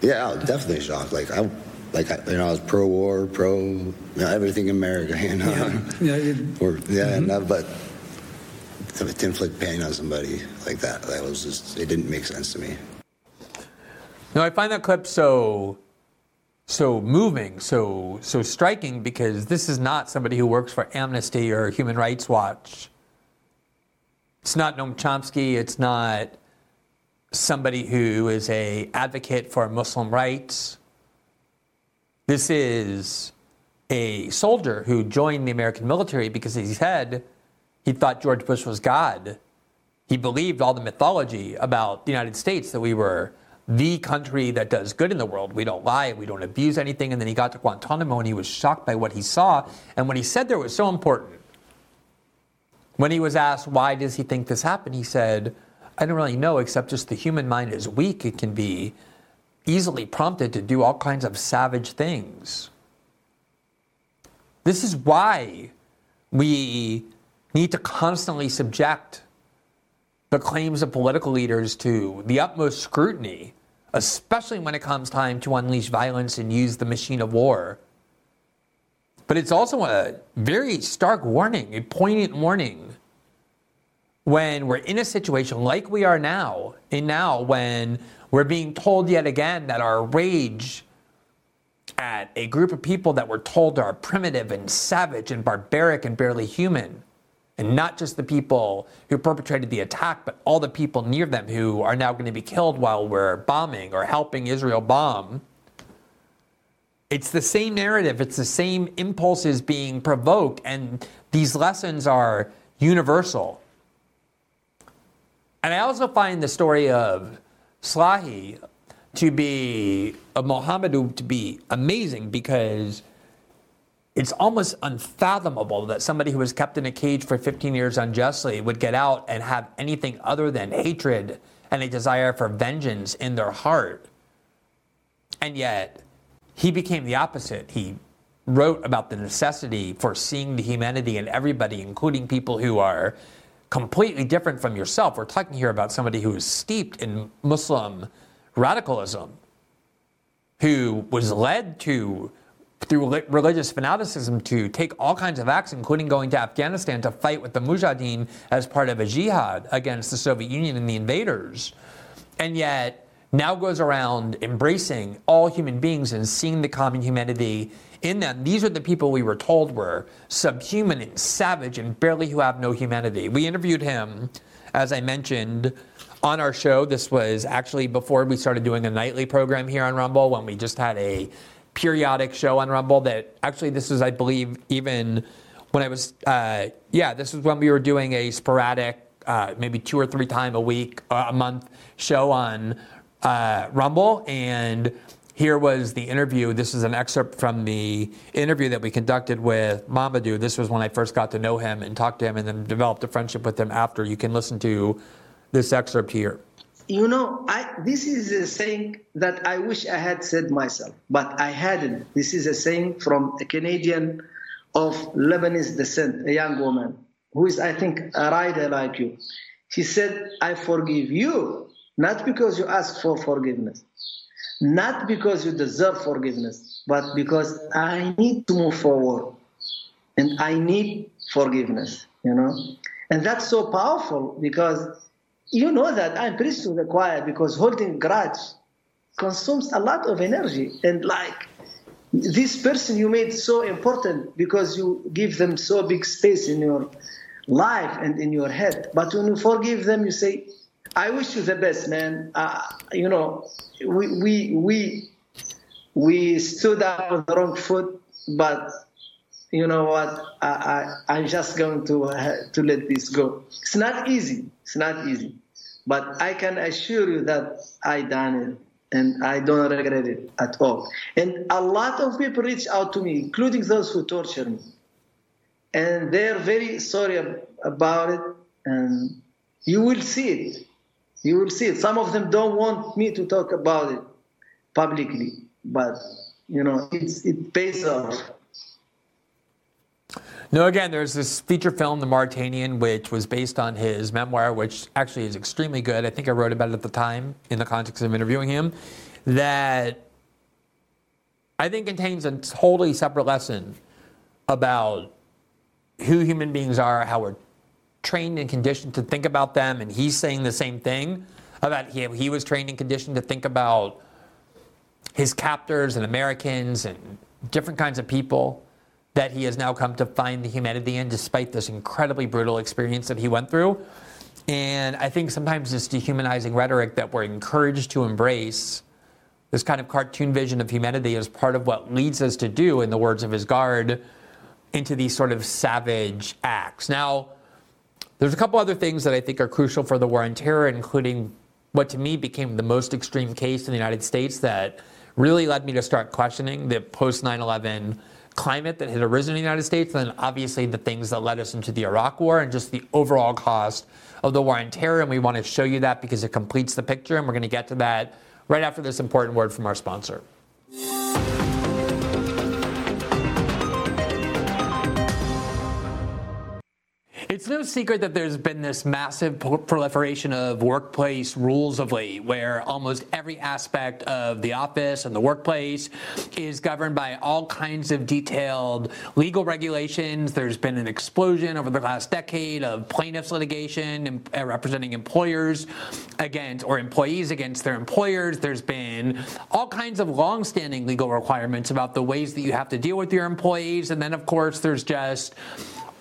Yeah, I was definitely shocked. Like, I, like I, you know, I was pro-war, pro you know, everything America. You know. Yeah. Yeah. Or, yeah. Mm-hmm. No, but to inflict pain on somebody like that, that was just. It didn't make sense to me. No, I find that clip so. so moving, so so striking, because this is not somebody who works for Amnesty or Human Rights Watch. It's not Noam Chomsky. It's not somebody who is a advocate for Muslim rights. This is a soldier who joined the American military because he said he thought George Bush was God. He believed all the mythology about the United States, that we were the country that does good in the world. We don't lie, we don't abuse anything. And then he got to Guantanamo and he was shocked by what he saw. And what he said there was so important. When he was asked, why does he think this happened? He said, I don't really know, except just the human mind is weak. It can be easily prompted to do all kinds of savage things. This is why we need to constantly subject the claims of political leaders to the utmost scrutiny, especially when it comes time to unleash violence and use the machine of war. But it's also a very stark warning, a poignant warning when we're in a situation like we are now, and now when we're being told yet again that our rage at a group of people that we're told are primitive and savage and barbaric and barely human, and not just the people who perpetrated the attack, but all the people near them who are now going to be killed while we're bombing or helping Israel bomb. It's the same narrative. It's the same impulses being provoked. And these lessons are universal. And I also find the story of Slahi to be, of Mohamedou to be amazing, because it's almost unfathomable that somebody who was kept in a cage for fifteen years unjustly would get out and have anything other than hatred and a desire for vengeance in their heart. And yet, he became the opposite. He wrote about the necessity for seeing the humanity in everybody, including people who are completely different from yourself. We're talking here about somebody who is steeped in Muslim radicalism, who was led to, through religious fanaticism, to take all kinds of acts, including going to Afghanistan to fight with the Mujahideen as part of a jihad against the Soviet Union and the invaders, and yet now goes around embracing all human beings and seeing the common humanity in them. These are the people we were told were subhuman and savage and barely who have no humanity. We interviewed him, as I mentioned, on our show. This was actually before we started doing a nightly program here on Rumble, when we just had a periodic show on Rumble. That actually, this was, I believe, even when I was, uh, yeah, this was when we were doing a sporadic, uh, maybe two or three time a week, uh, a month show on uh, Rumble. And here was the interview. This is an excerpt from the interview that we conducted with Mohamedou. This was when I first got to know him and talked to him and then developed a friendship with him after. You can listen to this excerpt here. You know, I, this is a saying that I wish I had said myself, but I hadn't. This is a saying from a Canadian of Lebanese descent, a young woman, who is, I think, a writer like you. She said, I forgive you, not because you asked for forgiveness, not because you deserve forgiveness, but because I need to move forward and I need forgiveness, you know. And that's so powerful, because you know that I'm preached to the choir, because holding grudge consumes a lot of energy. And like, this person you made so important because you give them so big space in your life and in your head. But when you forgive them, you say, I wish you the best, man. Uh, you know, we, we, we, we stood out on the wrong foot, but you know what, I, I, I'm just going to, uh, to let this go. It's not easy. It's not easy. But I can assure you that I done it, and I don't regret it at all. And a lot of people reach out to me, including those who torture me. And they're very sorry ab- about it, and you will see it. You will see it. Some of them don't want me to talk about it publicly, but, you know, it's, it pays off. No, again, there's this feature film, The Mauritanian, which was based on his memoir, which actually is extremely good. I think I wrote about it at the time in the context of interviewing him, that I think contains a totally separate lesson about who human beings are, how we're trained and conditioned to think about them. And he's saying the same thing about he, he was trained and conditioned to think about his captors and Americans and different kinds of people that he has now come to find the humanity in, despite this incredibly brutal experience that he went through. And I think sometimes this dehumanizing rhetoric that we're encouraged to embrace, this kind of cartoon vision of humanity, is part of what leads us to do, in the words of his guard, into these sort of savage acts. Now, there's a couple other things that I think are crucial for the war on terror, including what to me became the most extreme case in the United States that really led me to start questioning the post nine eleven climate that had arisen in the United States, and then obviously the things that led us into the Iraq War and just the overall cost of the war on terror. And we want to show you that because it completes the picture, and we're going to get to that right after this important word from our sponsor. It's no secret that there's been this massive proliferation of workplace rules of late, where almost every aspect of the office and the workplace is governed by all kinds of detailed legal regulations. There's been an explosion over the last decade of plaintiffs' litigation representing employers against, or employees against their employers. There's been all kinds of long-standing legal requirements about the ways that you have to deal with your employees. And then, of course, there's just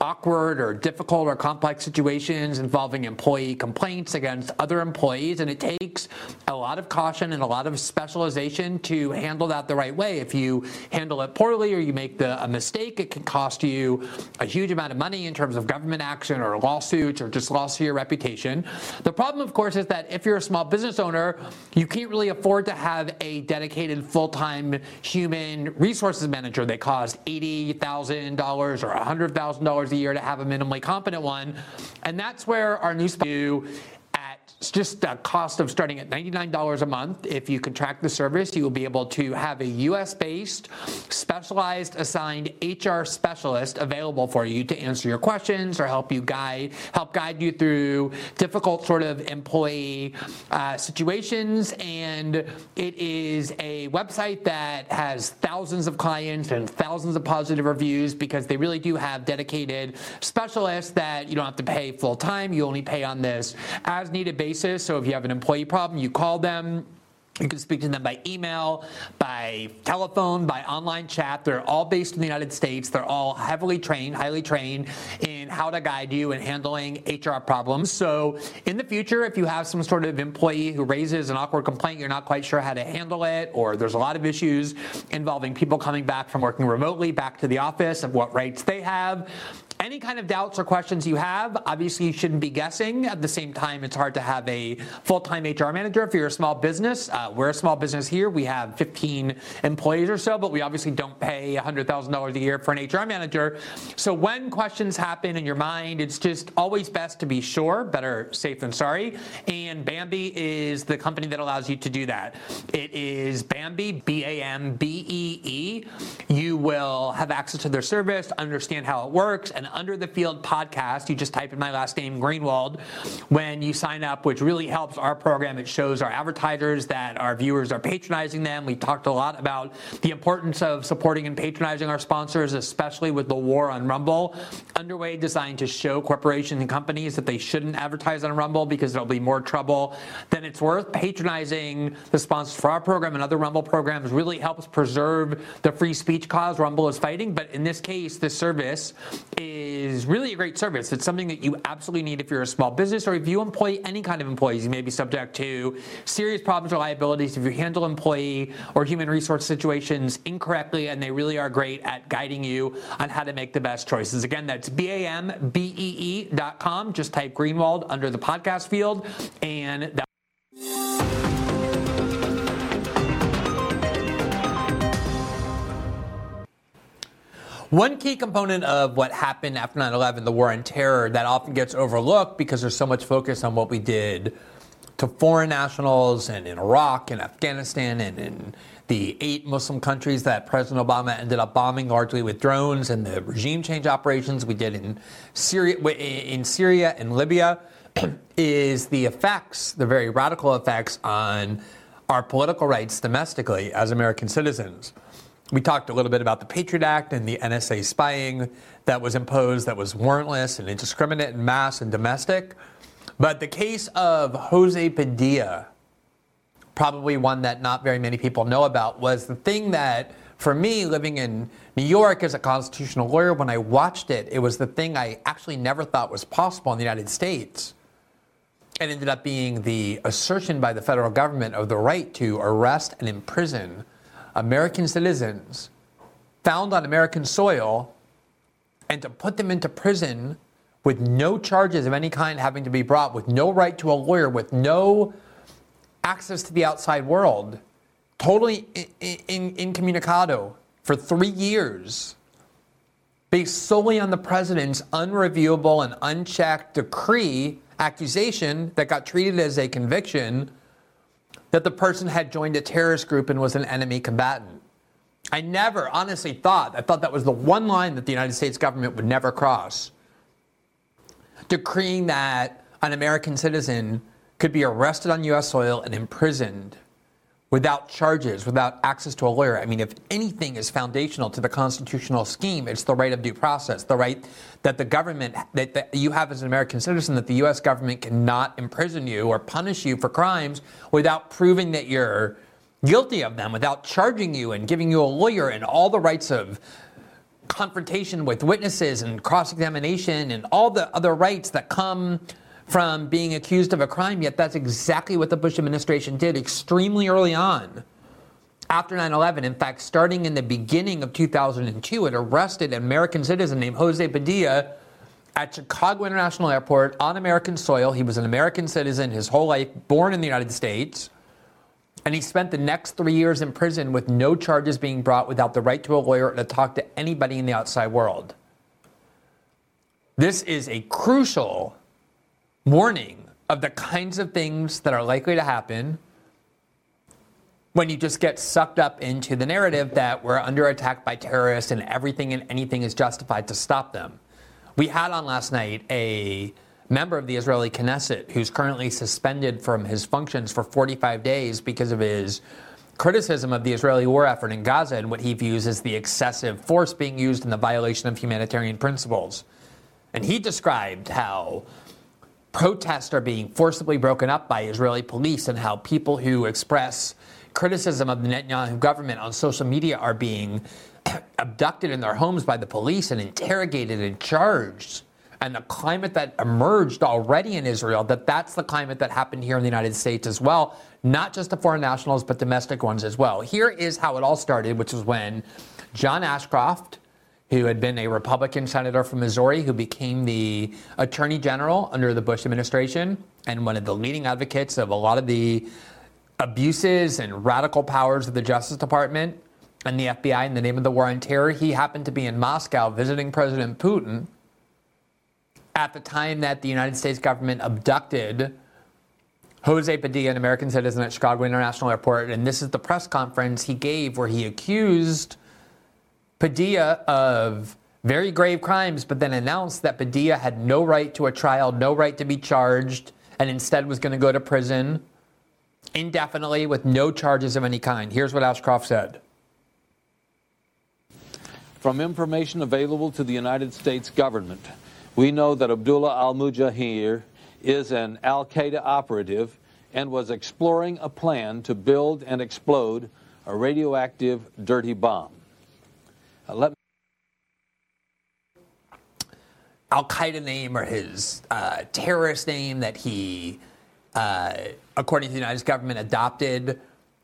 awkward or difficult or complex situations involving employee complaints against other employees, and it takes a lot of caution and a lot of specialization to handle that the right way. If you handle it poorly or you make the, a mistake, it can cost you a huge amount of money in terms of government action or lawsuits or just loss of your reputation. The problem, of course, is that if you're a small business owner, you can't really afford to have a dedicated full-time human resources manager that costs eighty thousand dollars or one hundred thousand dollars a year to have a minimally competent one. And that's where our news do at just the cost of starting at ninety-nine dollars a month. If you contract the service, you will be able to have a U S-based, specialized, assigned H R specialist available for you to answer your questions or help you guide, help guide you through difficult sort of employee uh, situations. And it is a website that has thousands of clients and thousands of positive reviews because they really do have dedicated specialists that you don't have to pay full time. You only pay on this as needed basis. So if you have an employee problem, you call them. You can speak to them by email, by telephone, by online chat. They're all based in the United States. They're all heavily trained, highly trained in how to guide you in handling H R problems. So in the future, if you have some sort of employee who raises an awkward complaint, you're not quite sure how to handle it, or there's a lot of issues involving people coming back from working remotely back to the office of what rights they have. Any kind of doubts or questions you have, obviously you shouldn't be guessing. At the same time, it's hard to have a full-time H R manager if you're a small business. Uh, we're a small business here. We have fifteen employees or so, but we obviously don't pay one hundred thousand dollars a year for an H R manager. So when questions happen in your mind, it's just always best to be sure, better safe than sorry. And Bambi is the company that allows you to do that. It is Bambi, B A M B E E. You will have access to their service, understand how it works, and Under the Field podcast. You just type in my last name, Greenwald, when you sign up, which really helps our program. It shows our advertisers that our viewers are patronizing them. We talked a lot about the importance of supporting and patronizing our sponsors, especially with the war on Rumble underway, designed to show corporations and companies that they shouldn't advertise on Rumble because there'll be more trouble than it's worth. Patronizing the sponsors for our program and other Rumble programs really helps preserve the free speech cause Rumble is fighting. But in this case, this service is is really a great service. It's something that you absolutely need if you're a small business or if you employ any kind of employees. You may be subject to serious problems or liabilities if you handle employee or human resource situations incorrectly, and they really are great at guiding you on how to make the best choices. Again, that's B A M B E E dot com. Just type Greenwald under the podcast field, and that One key component of what happened after nine eleven, the war on terror, that often gets overlooked because there's so much focus on what we did to foreign nationals and in Iraq and Afghanistan and in the eight Muslim countries that President Obama ended up bombing largely with drones, and the regime change operations we did in Syria, in Syria and Libya, is the effects, the very radical effects on our political rights domestically as American citizens. We talked a little bit about the Patriot Act and the N S A spying that was imposed, that was warrantless and indiscriminate and mass and domestic. But the case of Jose Padilla, probably one that not very many people know about, was the thing that, for me, living in New York as a constitutional lawyer, when I watched it, it was the thing I actually never thought was possible in the United States. It ended up being the assertion by the federal government of the right to arrest and imprison American citizens found on American soil, and to put them into prison with no charges of any kind having to be brought, with no right to a lawyer, with no access to the outside world, totally incommunicado for three years, based solely on the president's unreviewable and unchecked decree, accusation that got treated as a conviction, that the person had joined a terrorist group and was an enemy combatant. I never honestly thought, I thought that was the one line that the United States government would never cross. decreeing that an American citizen could be arrested on U S soil and imprisoned without charges, without access to a lawyer. I mean, if anything is foundational to the constitutional scheme, it's the right of due process, the right that the government, that, that you have as an American citizen, that the U S government cannot imprison you or punish you for crimes without proving that you're guilty of them, without charging you and giving you a lawyer and all the rights of confrontation with witnesses and cross-examination and all the other rights that come from being accused of a crime. Yet that's exactly what the Bush administration did extremely early on after nine eleven. In fact, starting in the beginning of two thousand two, it arrested an American citizen named Jose Padilla at Chicago International Airport on American soil. He was an American citizen his whole life, born in the United States. And he spent the next three years in prison with no charges being brought, without the right to a lawyer and to talk to anybody in the outside world. This is a crucial warning of the kinds of things that are likely to happen when you just get sucked up into the narrative that we're under attack by terrorists and everything and anything is justified to stop them. We had on last night a member of the Israeli Knesset who's currently suspended from his functions for forty-five days because of his criticism of the Israeli war effort in Gaza and what he views as the excessive force being used and the violation of humanitarian principles. And he described how protests are being forcibly broken up by Israeli police and how people who express criticism of the Netanyahu government on social media are being abducted in their homes by the police and interrogated and charged. And the climate that emerged already in Israel, that that's the climate that happened here in the United States as well, not just the foreign nationals, but domestic ones as well. Here is how it all started, which is when John Ashcroft, who had been a Republican senator from Missouri, who became the attorney general under the Bush administration and one of the leading advocates of a lot of the abuses and radical powers of the Justice Department and the F B I in the name of the war on terror, he happened to be in Moscow visiting President Putin at the time that the United States government abducted Jose Padilla, an American citizen, at Chicago International Airport. And this is the press conference he gave where he accused Padilla of very grave crimes, but then announced that Padilla had no right to a trial, no right to be charged, and instead was going to go to prison indefinitely with no charges of any kind. Here's what Ashcroft said. From information available to the United States government, we know that Abdullah al-Mujahir is an Al-Qaeda operative and was exploring a plan to build and explode a radioactive dirty bomb. Uh, let me... Al-Qaeda name, or his uh, terrorist name that he, uh, according to the United States government, adopted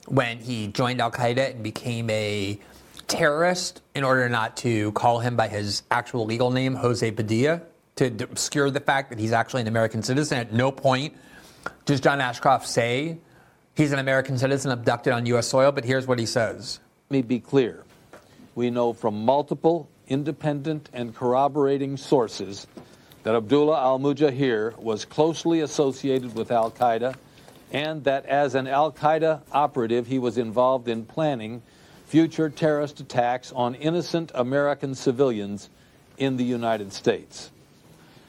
when he joined Al-Qaeda and became a terrorist in order not to call him by his actual legal name, Jose Padilla, to obscure the fact that he's actually an American citizen. At no point does John Ashcroft say he's an American citizen abducted on U S soil, but here's what he says. Let me be clear. We know from multiple independent and corroborating sources that Abdullah al-Mujahir was closely associated with Al-Qaeda and that as an Al-Qaeda operative, he was involved in planning future terrorist attacks on innocent American civilians in the United States.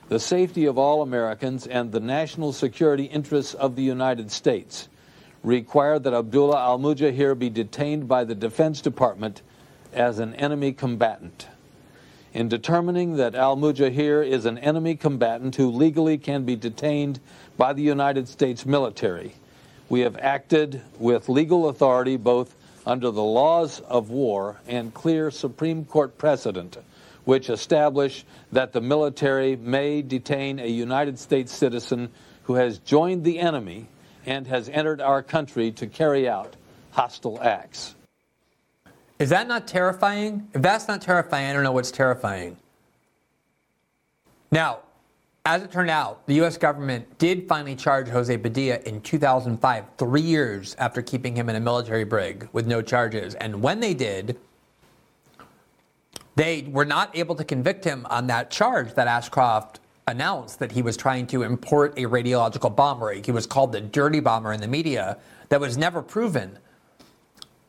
The safety of all Americans and the national security interests of the United States require that Abdullah al-Mujahir be detained by the Defense Department as an enemy combatant. In determining that al-Mujahir is an enemy combatant who legally can be detained by the United States military, we have acted with legal authority both under the laws of war and clear Supreme Court precedent, which establish that the military may detain a United States citizen who has joined the enemy and has entered our country to carry out hostile acts. Is that not terrifying? If that's not terrifying, I don't know what's terrifying. Now, as it turned out, the U S government did finally charge Jose Padilla in two thousand five, three years after keeping him in a military brig with no charges. And when they did, they were not able to convict him on that charge that Ashcroft announced, that he was trying to import a radiological bomb, or he was called the dirty bomber in the media, that was never proven.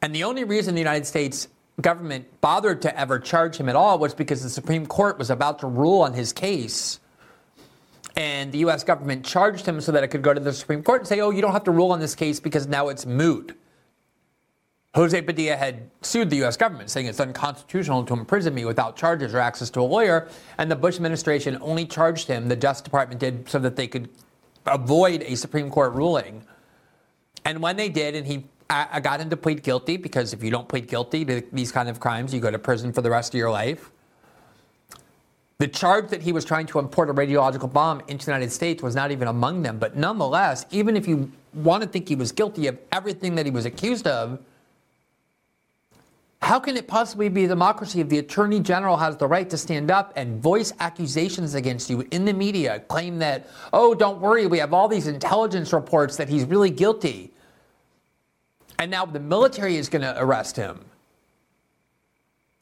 And the only reason the United States government bothered to ever charge him at all was because the Supreme Court was about to rule on his case and the U S government charged him so that it could go to the Supreme Court and say, oh, you don't have to rule on this case because now it's moot. Jose Padilla had sued the U S government, saying it's unconstitutional to imprison me without charges or access to a lawyer, and the Bush administration only charged him, the Justice Department did, so that they could avoid a Supreme Court ruling. And when they did, and he I got him to plead guilty, because if you don't plead guilty to these kind of crimes, you go to prison for the rest of your life. The charge that he was trying to import a radiological bomb into the United States was not even among them. But nonetheless, even if you want to think he was guilty of everything that he was accused of, how can it possibly be a democracy if the Attorney General has the right to stand up and voice accusations against you in the media, claim that, oh, don't worry, we have all these intelligence reports that he's really guilty. And now the military is going to arrest him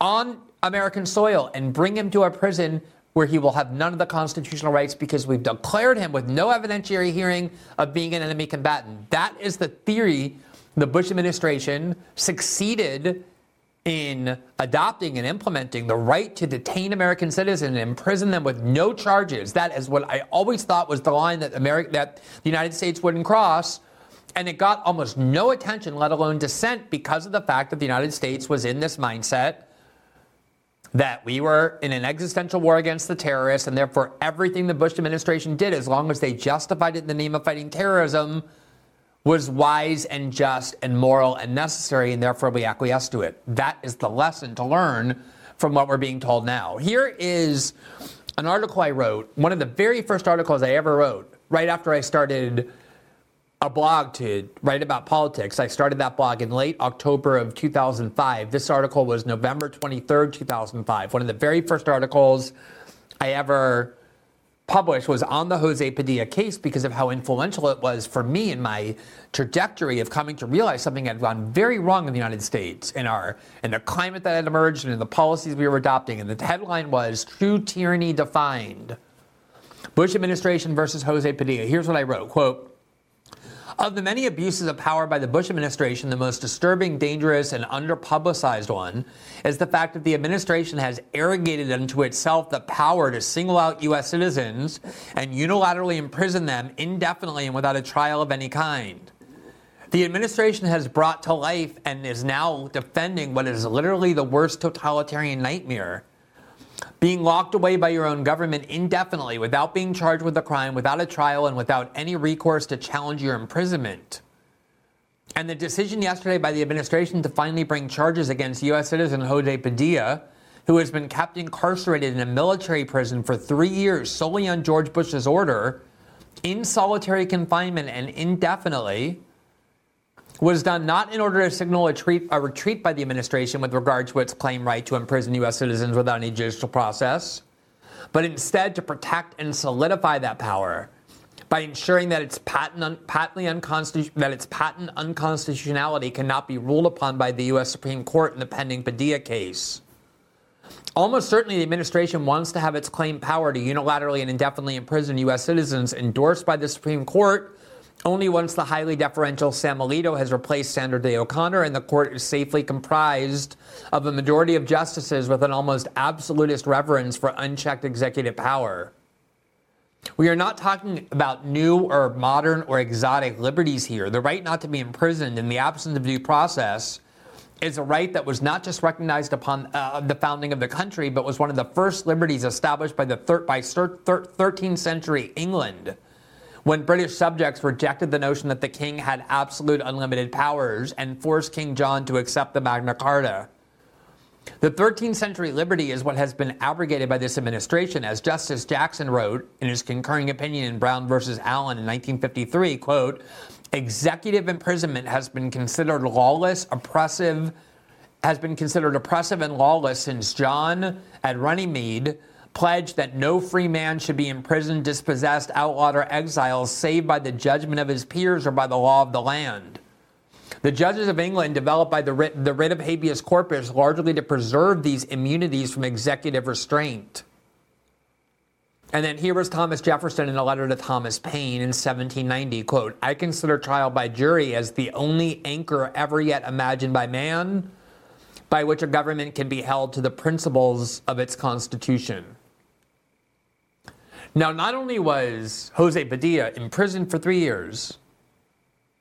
on American soil and bring him to a prison where he will have none of the constitutional rights because we've declared him with no evidentiary hearing of being an enemy combatant. That is the theory the Bush administration succeeded in adopting and implementing, the right to detain American citizens and imprison them with no charges. That is what I always thought was the line that America, that the United States wouldn't cross. And it got almost no attention, let alone dissent, because of the fact that the United States was in this mindset that we were in an existential war against the terrorists, and therefore everything the Bush administration did, as long as they justified it in the name of fighting terrorism, was wise and just and moral and necessary, and therefore we acquiesced to it. That is the lesson to learn from what we're being told now. Here is an article I wrote, one of the very first articles I ever wrote, right after I started a blog to write about politics. I started that blog in late October of two thousand five. This article was November twenty-third, two thousand five. One of the very first articles I ever published was on the Jose Padilla case because of how influential it was for me in my trajectory of coming to realize something had gone very wrong in the United States, in our in the climate that had emerged and in the policies we were adopting. And the headline was "True Tyranny Defined: Bush Administration versus Jose Padilla." Here's what I wrote, quote, "Of the many abuses of power by the Bush administration, the most disturbing, dangerous, and under-publicized one is the fact that the administration has arrogated unto itself the power to single out U S citizens and unilaterally imprison them indefinitely and without a trial of any kind. The administration has brought to life and is now defending what is literally the worst totalitarian nightmare. Being locked away by your own government indefinitely without being charged with a crime, without a trial, and without any recourse to challenge your imprisonment. And the decision yesterday by the administration to finally bring charges against U S citizen Jose Padilla, who has been kept incarcerated in a military prison for three years solely on George Bush's order, in solitary confinement and indefinitely, was done not in order to signal a, treat, a retreat by the administration with regard to its claimed right to imprison U S citizens without any judicial process, but instead to protect and solidify that power by ensuring that its patent, un, patently unconstitution, that its patent unconstitutionality cannot be ruled upon by the U S Supreme Court in the pending Padilla case. Almost certainly the administration wants to have its claimed power to unilaterally and indefinitely imprison U S citizens endorsed by the Supreme Court only once the highly deferential Sam Alito has replaced Sandra Day O'Connor and the court is safely comprised of a majority of justices with an almost absolutist reverence for unchecked executive power. We are not talking about new or modern or exotic liberties here. The right not to be imprisoned in the absence of due process is a right that was not just recognized upon uh, the founding of the country, but was one of the first liberties established by the thir- by thir- thir- thirteenth century England, when British subjects rejected the notion that the king had absolute unlimited powers and forced King John to accept the Magna Carta. The thirteenth century liberty is what has been abrogated by this administration, as Justice Jackson wrote in his concurring opinion in Brown versus Allen in nineteen fifty-three, quote, "Executive imprisonment has been considered lawless, oppressive, has been considered oppressive and lawless since John at Runnymede pledged that no free man should be imprisoned, dispossessed, outlawed, or exiled, save by the judgment of his peers or by the law of the land. The judges of England developed by the writ, the writ of habeas corpus largely to preserve these immunities from executive restraint." And then here was Thomas Jefferson in a letter to Thomas Paine in seventeen ninety, quote, "I consider trial by jury as the only anchor ever yet imagined by man by which a government can be held to the principles of its constitution." Now, not only was Jose Padilla imprisoned for three years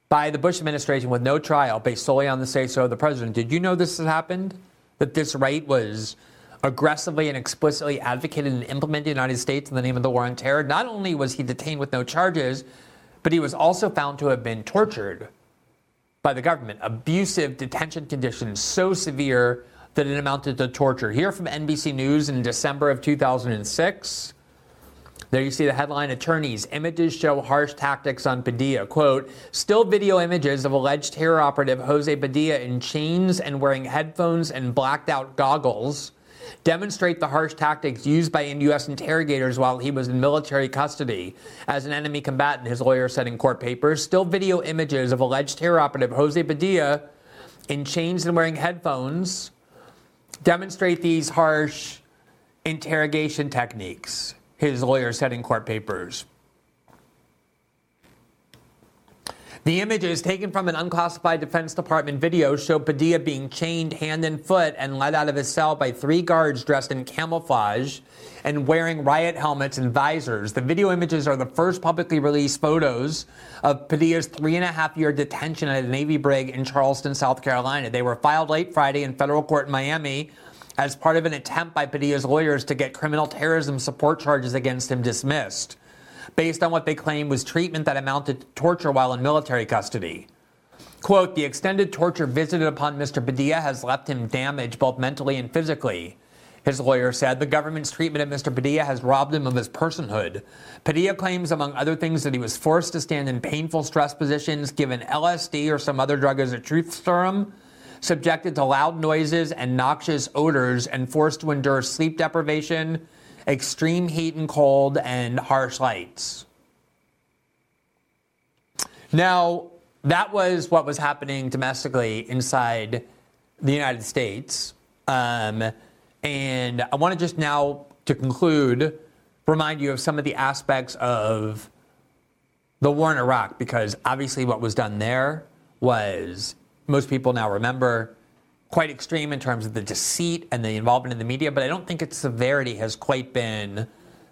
by the Bush administration with no trial based solely on the say-so of the president, did you know this has happened? That this right was aggressively and explicitly advocated and implemented in the United States in the name of the war on terror? Not only was he detained with no charges, but he was also found to have been tortured by the government. Abusive detention conditions so severe that it amounted to torture. Here from N B C News in December of two thousand six, there you see the headline, Attorneys, Images Show Harsh Tactics on Padilla. Quote, still video images of alleged terror operative Jose Padilla in chains and wearing headphones and blacked out goggles demonstrate the harsh tactics used by U S interrogators while he was in military custody as an enemy combatant, his lawyer said in court papers. Still video images of alleged terror operative Jose Padilla in chains and wearing headphones demonstrate these harsh interrogation techniques, his lawyer said in court papers. The images taken from an unclassified Defense Department video show Padilla being chained hand and foot and led out of his cell by three guards dressed in camouflage and wearing riot helmets and visors. The video images are the first publicly released photos of Padilla's three and a half year detention at a Navy brig in Charleston, South Carolina. They were filed late Friday in federal court in Miami as part of an attempt by Padilla's lawyers to get criminal terrorism support charges against him dismissed, based on what they claim was treatment that amounted to torture while in military custody. Quote, the extended torture visited upon Mister Padilla has left him damaged both mentally and physically, his lawyer said. The government's treatment of Mister Padilla has robbed him of his personhood. Padilla claims, among other things, that he was forced to stand in painful stress positions, given L S D or some other drug as a truth serum, subjected to loud noises and noxious odors, and forced to endure sleep deprivation, extreme heat and cold, and harsh lights. Now, that was what was happening domestically inside the United States. Um, and I want to just now, to conclude, remind you of some of the aspects of the war in Iraq, because obviously what was done there was, most people now remember, quite extreme in terms of the deceit and the involvement in the media, but I don't think its severity has quite been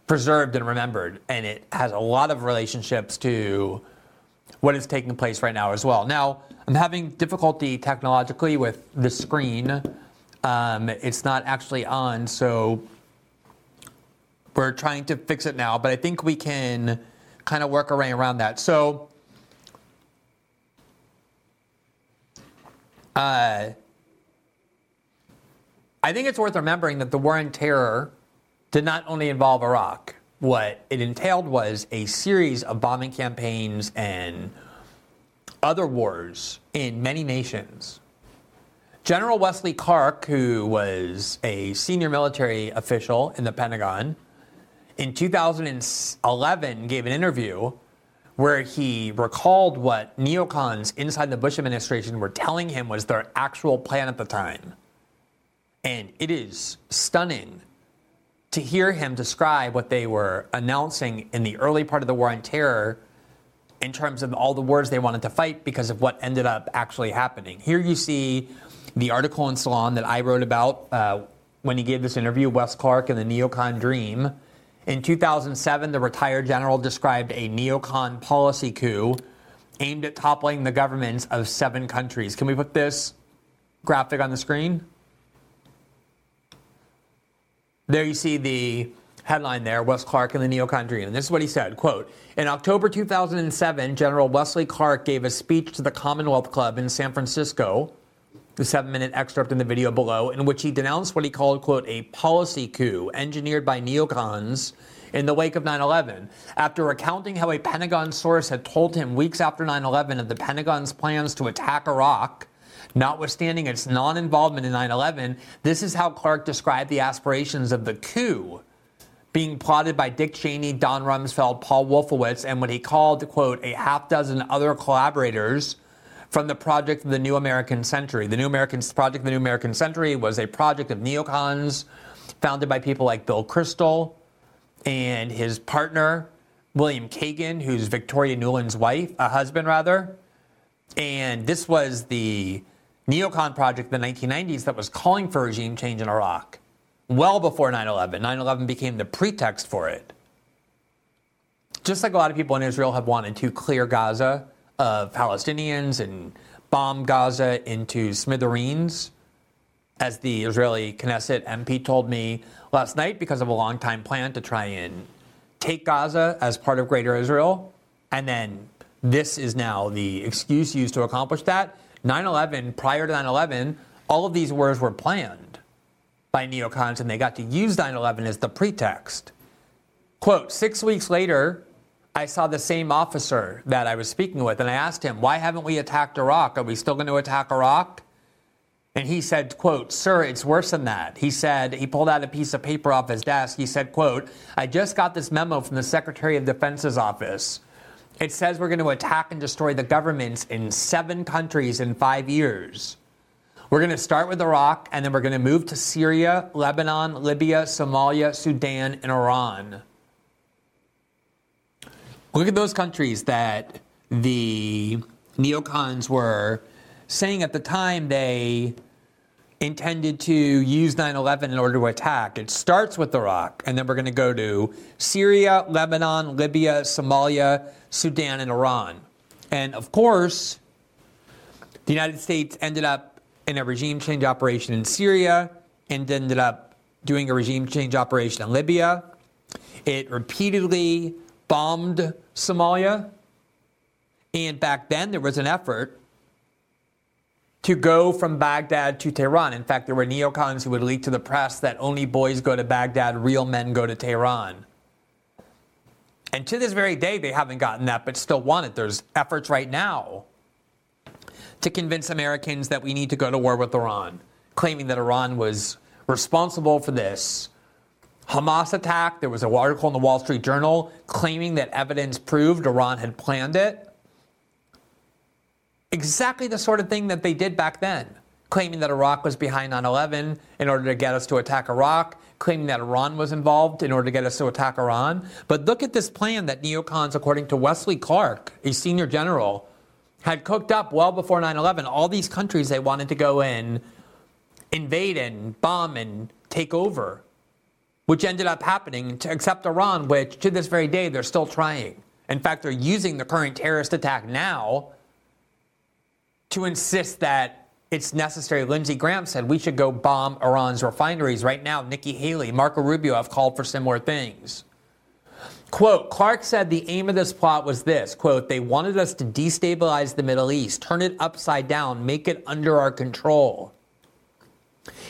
preserved and remembered, and it has a lot of relationships to what is taking place right now as well. Now, I'm having difficulty technologically with the screen. Um, it's not actually on, so we're trying to fix it now, but I think we can kind of work our way around that. So, uh, I think it's worth remembering that the war on terror did not only involve Iraq. What it entailed was a series of bombing campaigns and other wars in many nations. General Wesley Clark, who was a senior military official in the Pentagon, in two thousand eleven gave an interview where he recalled what neocons inside the Bush administration were telling him was their actual plan at the time. And it is stunning to hear him describe what they were announcing in the early part of the war on terror in terms of all the wars they wanted to fight because of what ended up actually happening. Here you see the article in Salon that I wrote about uh, when he gave this interview, Wes Clark and the Neocon Dream. In two thousand seven, the retired general described a neocon policy coup aimed at toppling the governments of seven countries. Can we put this graphic on the screen? There you see the headline there, Wes Clark and the Neocon Dream. And this is what he said, quote, in October two thousand seven, General Wesley Clark gave a speech to the Commonwealth Club in San Francisco, the seven-minute excerpt in the video below, in which he denounced what he called, quote, a policy coup engineered by neocons in the wake of nine eleven. After recounting how a Pentagon source had told him weeks after nine eleven of the Pentagon's plans to attack Iraq, notwithstanding its non-involvement in nine eleven, this is how Clark described the aspirations of the coup being plotted by Dick Cheney, Don Rumsfeld, Paul Wolfowitz, and what he called, quote, a half dozen other collaborators from the Project of the New American Century. The New American Project of the New American Century was a project of neocons founded by people like Bill Kristol and his partner, William Kagan, who's Victoria Nuland's wife, a husband rather. And this was the neocon project in the nineteen nineties that was calling for regime change in Iraq well before nine eleven. nine eleven became the pretext for it. just like a lot of people in Israel have wanted to clear Gaza of Palestinians and bomb Gaza into smithereens, as the Israeli Knesset M P told me last night, because of a long-time plan to try and take Gaza as part of Greater Israel. And then this is now the excuse used to accomplish that. nine eleven, prior to nine eleven, all of these wars were planned by neocons, and they got to use nine eleven as the pretext. Quote, six weeks later, I saw the same officer that I was speaking with, and I asked him, why haven't we attacked Iraq? Are we still going to attack Iraq? And he said, quote, sir, it's worse than that. He said, he pulled out a piece of paper off his desk. He said, quote, I just got this memo from the Secretary of Defense's office. It says we're going to attack and destroy the governments in seven countries in five years. We're going to start with Iraq, and then we're going to move to Syria, Lebanon, Libya, Somalia, Sudan, and Iran. Look at those countries that the neocons were saying at the time they intended to use nine eleven in order to attack. It starts with Iraq, and then we're going to go to Syria, Lebanon, Libya, Somalia, Sudan, and Iran. And of course, the United States ended up in a regime change operation in Syria and ended up doing a regime change operation in Libya. It repeatedly bombed Somalia. And back then, there was an effort to go from Baghdad to Tehran. In fact, there were neocons who would leak to the press that only boys go to Baghdad, real men go to Tehran. And to this very day, they haven't gotten that, but still want it. There's efforts right now to convince Americans that we need to go to war with Iran, claiming that Iran was responsible for this Hamas attack. There was an article in the Wall Street Journal claiming that evidence proved Iran had planned it. Exactly the sort of thing that they did back then, claiming that Iraq was behind nine eleven in order to get us to attack Iraq, claiming that Iran was involved in order to get us to attack Iran. But look at this plan that neocons, according to Wesley Clark, a senior general, had cooked up well before nine eleven. All these countries they wanted to go in, invade and bomb and take over, which ended up happening, except Iran, which to this very day they're still trying. In fact, they're using the current terrorist attack now to insist that it's necessary. Lindsey Graham said we should go bomb Iran's refineries. Right now, Nikki Haley, Marco Rubio have called for similar things. Quote, Clark said the aim of this plot was this, quote, they wanted us to destabilize the Middle East, turn it upside down, make it under our control.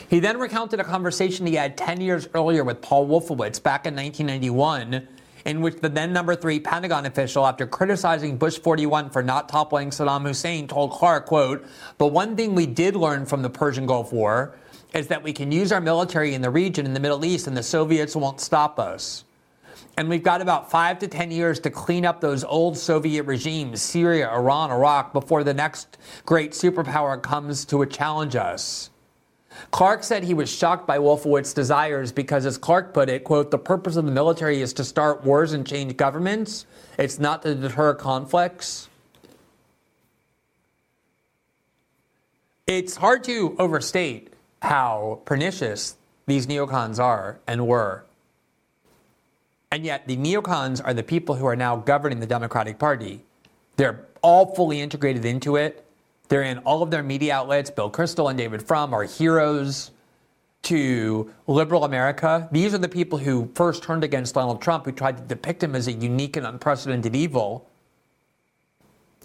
He then recounted a conversation he had ten years earlier with Paul Wolfowitz back in nineteen ninety-one, in which the then number three Pentagon official, after criticizing Bush forty-one for not toppling Saddam Hussein, told Clark, quote, but one thing we did learn from the Persian Gulf War is that we can use our military in the region in the Middle East and the Soviets won't stop us. And we've got about five to ten years to clean up those old Soviet regimes, Syria, Iran, Iraq, before the next great superpower comes to challenge us. Clark said he was shocked by Wolfowitz's desires because, as Clark put it, quote, the purpose of the military is to start wars and change governments. It's not to deter conflicts. It's hard to overstate how pernicious these neocons are and were. And yet the neocons are the people who are now governing the Democratic Party. They're all fully integrated into it. They're in all of their media outlets. Bill Kristol and David Frum are heroes to liberal America. These are the people who first turned against Donald Trump, who tried to depict him as a unique and unprecedented evil.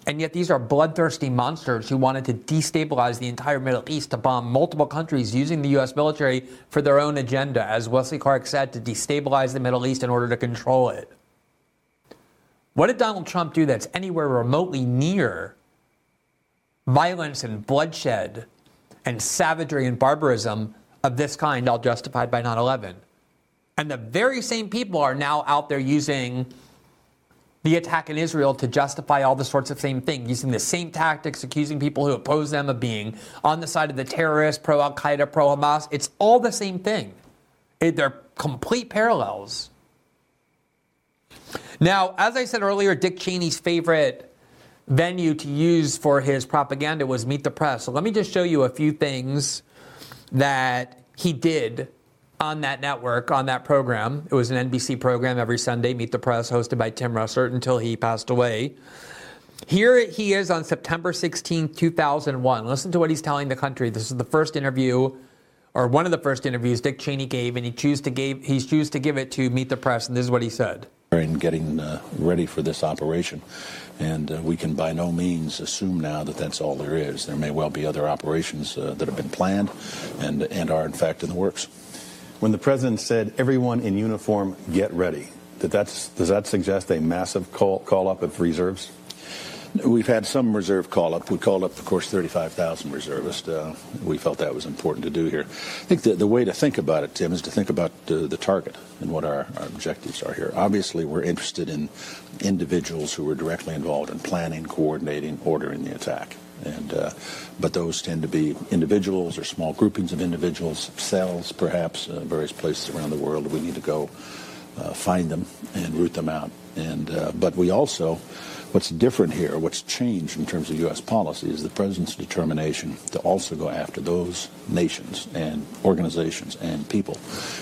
And yet these are bloodthirsty monsters who wanted to destabilize the entire Middle East, to bomb multiple countries using the U S military for their own agenda, as Wesley Clark said, to destabilize the Middle East in order to control it. What did Donald Trump do that's anywhere remotely near violence and bloodshed and savagery and barbarism of this kind, all justified by nine eleven? And the very same people are now out there using the attack in Israel to justify all the sorts of same things, using the same tactics, accusing people who oppose them of being on the side of the terrorists, pro-Al-Qaeda, pro-Hamas. It's all the same thing. It, they're complete parallels. Now, as I said earlier, Dick Cheney's favorite venue to use for his propaganda was Meet the Press. So let me just show you a few things that he did on that network, on that program. It was an N B C program every Sunday, Meet the Press, hosted by Tim Russert until he passed away. Here he is on September sixteenth, two thousand one. Listen to what he's telling the country. This is the first interview, or one of the first interviews Dick Cheney gave, and he choose to gave he choose to give it to Meet the Press, and this is what he said. In getting uh, ready for this operation, and uh, we can by no means assume now that that's all there is. There may well be other operations uh, that have been planned and and are in fact in the works. When the president said, everyone in uniform, get ready, that that's, does that suggest a massive call, call up of reserves? We've had some reserve call up. We called up, of course, thirty-five thousand reservists. Uh, we felt that was important to do here. I think the, the way to think about it, Tim, is to think about uh, the target and what our, our objectives are here. Obviously, we're interested in individuals who were directly involved in planning, coordinating, ordering the attack. And uh, but those tend to be individuals or small groupings of individuals, cells perhaps, uh, various places around the world. We need to go uh, find them and root them out. And uh, but we also, what's different here, what's changed in terms of U S policy, is the president's determination to also go after those nations and organizations and people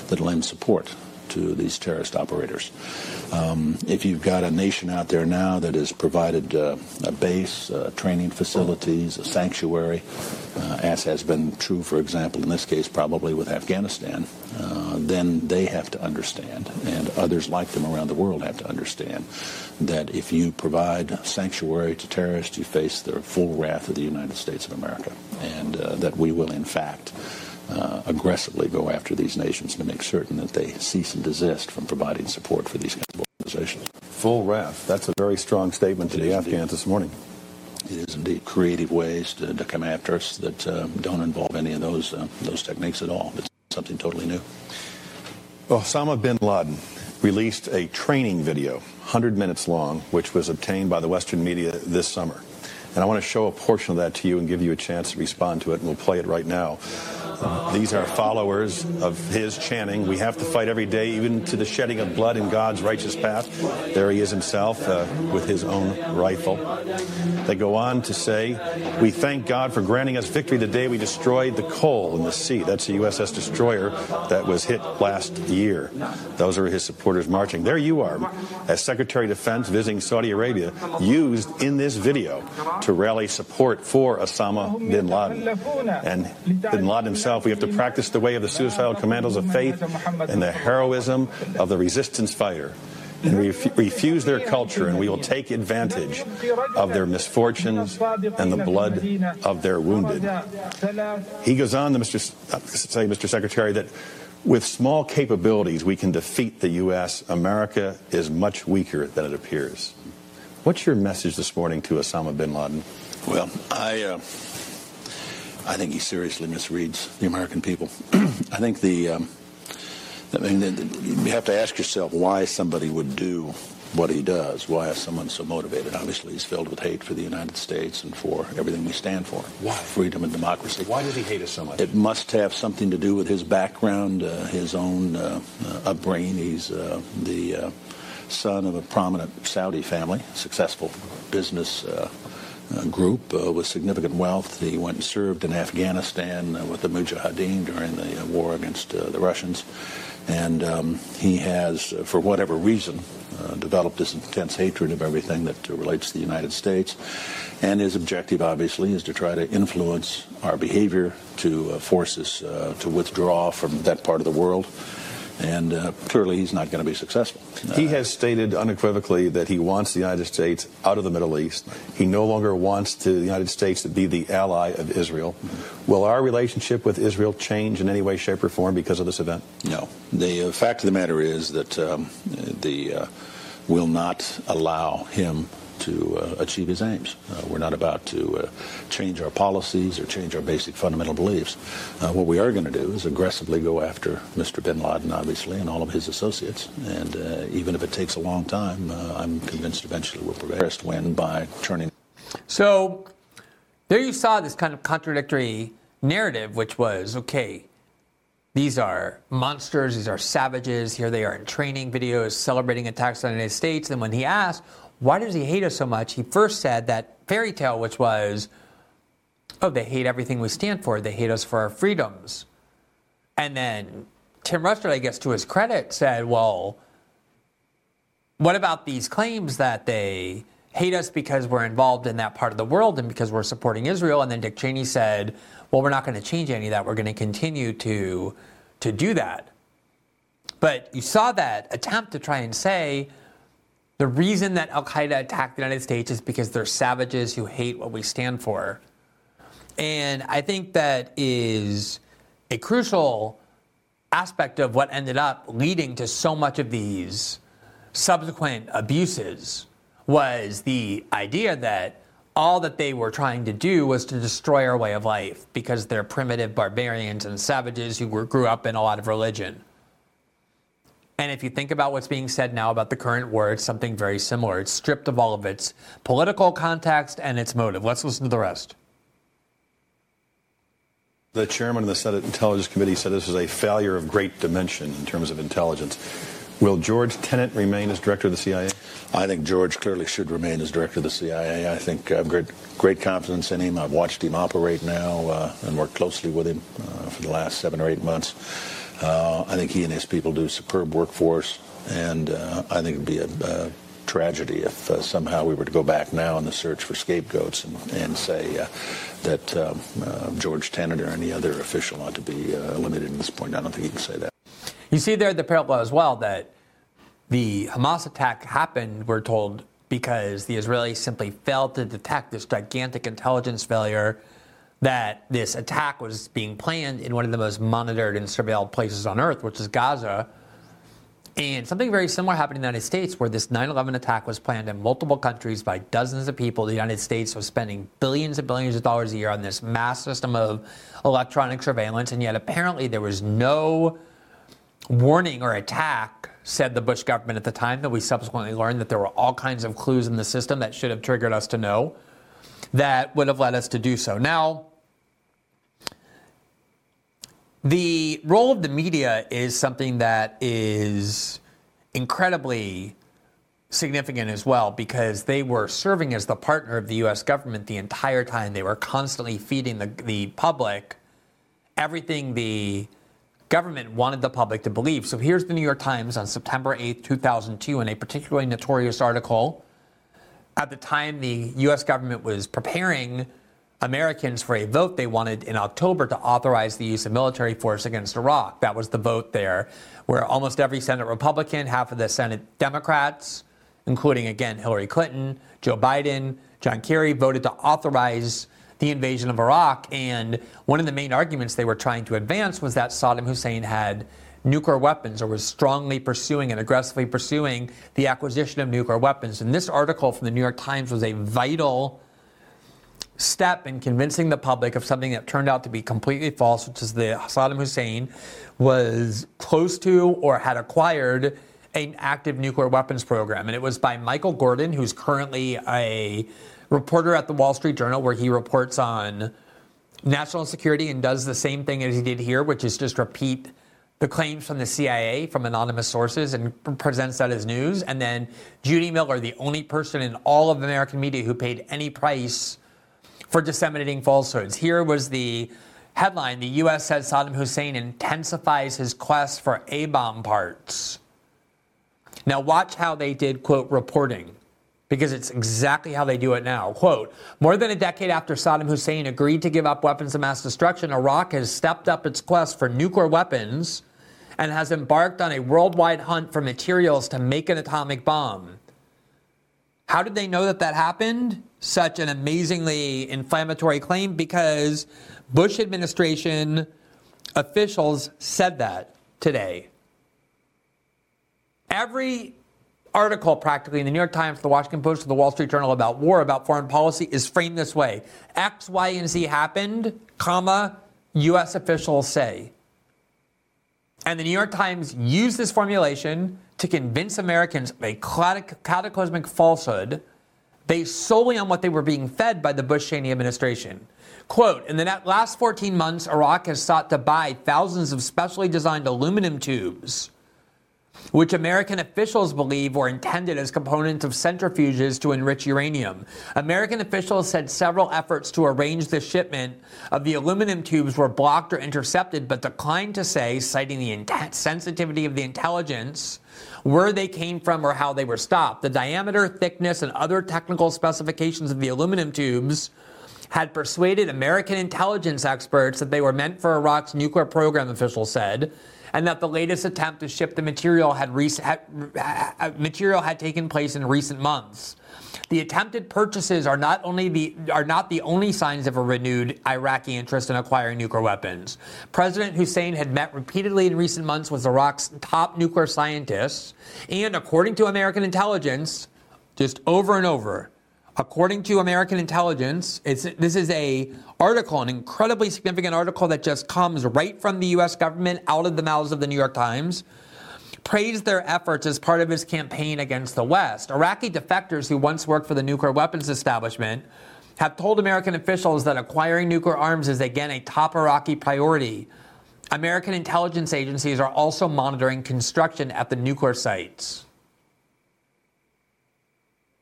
that lend support to these terrorist operators. Um, if you've got a nation out there now that has provided uh, a base, uh, training facilities, a sanctuary, uh, as has been true, for example, in this case probably with Afghanistan, uh, then they have to understand, and others like them around the world have to understand, that if you provide sanctuary to terrorists, you face the full wrath of the United States of America, and uh, that we will in fact Uh, aggressively go after these nations to make certain that they cease and desist from providing support for these kinds of organizations. Full wrath. That's a very strong statement to the Afghans this morning. It is indeed creative ways to, to come after us that uh, don't involve any of those uh, those techniques at all. It's something totally new. Osama bin Laden released a training video, one hundred minutes long, which was obtained by the Western media this summer. And I want to show a portion of that to you and give you a chance to respond to it, and we'll play it right now. These are followers of his chanting, "We have to fight every day, even to the shedding of blood in God's righteous path." There he is himself uh, with his own rifle. They go on to say, "We thank God for granting us victory the day we destroyed the Cole in the sea." That's a U S S destroyer that was hit last year. Those are his supporters marching. There you are, as Secretary of Defense visiting Saudi Arabia, used in this video to rally support for Osama bin Laden. And bin Laden himself, we have to practice the way of the suicidal commandos of faith and the heroism of the resistance fighter, and ref- refuse their culture, and we will take advantage of their misfortunes and the blood of their wounded. He goes on to Mister S- say, Mister Secretary, that with small capabilities we can defeat the U S America is much weaker than it appears. What's your message this morning to Osama bin Laden? Well, I... Uh... I think he seriously misreads the American people. I think the, um, I mean, the, the, you have to ask yourself why somebody would do what he does. Why is someone so motivated? Obviously, he's filled with hate for the United States and for everything we stand for. Why? Freedom and democracy. Why does he hate us so much? It must have something to do with his background, uh, his own uh, uh, upbringing. He's uh, the uh, son of a prominent Saudi family, successful business uh Uh, group uh, with significant wealth. He went and served in Afghanistan uh, with the Mujahideen during the uh, war against uh, the Russians. And um, he has, uh, for whatever reason, uh, developed this intense hatred of everything that uh, relates to the United States. And his objective, obviously, is to try to influence our behavior, to uh, force us uh, to withdraw from that part of the world. And uh, clearly he's not going to be successful. Uh, he has stated unequivocally that he wants the United States out of the Middle East. He no longer wants to, the United States to be the ally of Israel. Mm-hmm. Will our relationship with Israel change in any way, shape, or form because of this event? No. The uh, fact of the matter is that um, the uh, will not allow him to uh, achieve his aims. Uh, we're not about to uh, change our policies or change our basic fundamental beliefs. Uh, what we are going to do is aggressively go after Mister bin Laden, obviously, and all of his associates. And uh, even if it takes a long time, uh, I'm convinced eventually we'll prevail. Win by turning. So there you saw this kind of contradictory narrative, which was, okay, these are monsters, these are savages, here they are in training videos celebrating attacks on the United States. And when he asked, why does he hate us so much? He first said that fairy tale, which was, oh, they hate everything we stand for. They hate us for our freedoms. And then Tim Russert, I guess, to his credit, said, well, what about these claims that they hate us because we're involved in that part of the world and because we're supporting Israel? And then Dick Cheney said, well, we're not going to change any of that. We're going to continue to to do that. But you saw that attempt to try and say the reason that Al-Qaeda attacked the United States is because they're savages who hate what we stand for. And I think that is a crucial aspect of what ended up leading to so much of these subsequent abuses, was the idea that all that they were trying to do was to destroy our way of life because they're primitive barbarians and savages who were, grew up in a lot of religion. And if you think about what's being said now about the current war, it's something very similar. It's stripped of all of its political context and its motive. Let's listen to the rest. The chairman of the Senate Intelligence Committee said this is a failure of great dimension in terms of intelligence. Will George Tenet remain as director of the C I A? I think George clearly should remain as director of the C I A. I think I have great, great confidence in him. I've watched him operate now uh, and worked closely with him uh, for the last seven or eight months. Uh, I think he and his people do superb work for us, and uh, I think it would be a, a tragedy if uh, somehow we were to go back now in the search for scapegoats and, and say uh, that um, uh, George Tenet or any other official ought to be uh, eliminated at this point. I don't think he can say that. You see there the parallel as well that the Hamas attack happened, we're told, because the Israelis simply failed to detect this gigantic intelligence failure, that this attack was being planned in one of the most monitored and surveilled places on earth, which is Gaza. And something very similar happened in the United States, where this nine eleven attack was planned in multiple countries by dozens of people. The United States was spending billions and billions of dollars a year on this mass system of electronic surveillance, and yet apparently there was no warning or attack, said the Bush government at the time, that we subsequently learned that there were all kinds of clues in the system that should have triggered us to know, that would have led us to do so. Now, the role of the media is something that is incredibly significant as well, because they were serving as the partner of the U S government the entire time. They were constantly feeding the, the public everything the government wanted the public to believe. So here's the New York Times on September eighth, two thousand two, in a particularly notorious article. At the time, the U S government was preparing Americans for a vote they wanted in October to authorize the use of military force against Iraq. That was the vote there, where almost every Senate Republican, half of the Senate Democrats, including, again, Hillary Clinton, Joe Biden, John Kerry, voted to authorize the invasion of Iraq. And one of the main arguments they were trying to advance was that Saddam Hussein had nuclear weapons, or was strongly pursuing and aggressively pursuing the acquisition of nuclear weapons. And this article from the New York Times was a vital step in convincing the public of something that turned out to be completely false, which is that Saddam Hussein was close to or had acquired an active nuclear weapons program. And it was by Michael Gordon, who's currently a reporter at the Wall Street Journal, where he reports on national security and does the same thing as he did here, which is just repeat the claims from the C I A, from anonymous sources, and presents that as news. And then Judy Miller, the only person in all of American media who paid any price for disseminating falsehoods. Here was the headline: the U S says Saddam Hussein intensifies his quest for A-bomb parts. Now watch how they did, quote, reporting, because it's exactly how they do it now. Quote, more than a decade after Saddam Hussein agreed to give up weapons of mass destruction, Iraq has stepped up its quest for nuclear weapons and has embarked on a worldwide hunt for materials to make an atomic bomb. How did they know that that happened? Such an amazingly inflammatory claim, because Bush administration officials said that today. Every article practically in the New York Times, the Washington Post, the Wall Street Journal about war, about foreign policy is framed this way. X, Y, and Z happened, comma, U S officials say. And the New York Times used this formulation to convince Americans of a cataclysmic falsehood based solely on what they were being fed by the Bush-Cheney administration. Quote, in the last fourteen months, Iraq has sought to buy thousands of specially designed aluminum tubes which American officials believe were intended as components of centrifuges to enrich uranium. American officials said several efforts to arrange the shipment of the aluminum tubes were blocked or intercepted, but declined to say, citing the in- sensitivity of the intelligence, where they came from or how they were stopped. The diameter, thickness, and other technical specifications of the aluminum tubes had persuaded American intelligence experts that they were meant for Iraq's nuclear program, officials said, and that the latest attempt to ship the material had, rec- had, material had taken place in recent months. The attempted purchases are not only the are not the only signs of a renewed Iraqi interest in acquiring nuclear weapons. President Hussein had met repeatedly in recent months with Iraq's top nuclear scientists, and according to American intelligence, just over and over, according to American intelligence, it's, this is a article, an incredibly significant article that just comes right from the U S government out of the mouths of the New York Times, praised their efforts as part of his campaign against the West. Iraqi defectors who once worked for the nuclear weapons establishment have told American officials that acquiring nuclear arms is again a top Iraqi priority. American intelligence agencies are also monitoring construction at the nuclear sites.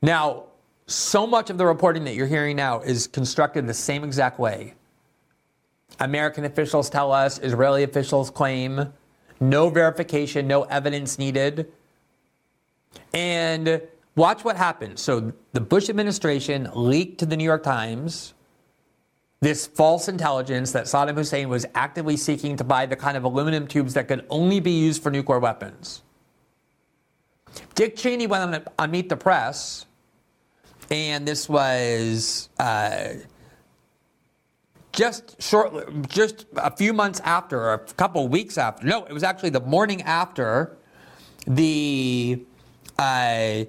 Now, so much of the reporting that you're hearing now is constructed the same exact way. American officials tell us, Israeli officials claim, no verification, no evidence needed. And watch what happens. So the Bush administration leaked to the New York Times this false intelligence that Saddam Hussein was actively seeking to buy the kind of aluminum tubes that could only be used for nuclear weapons. Dick Cheney went on, on Meet the Press, and this was uh, just shortly, just a few months after, or a couple weeks after. No, it was actually the morning after the uh,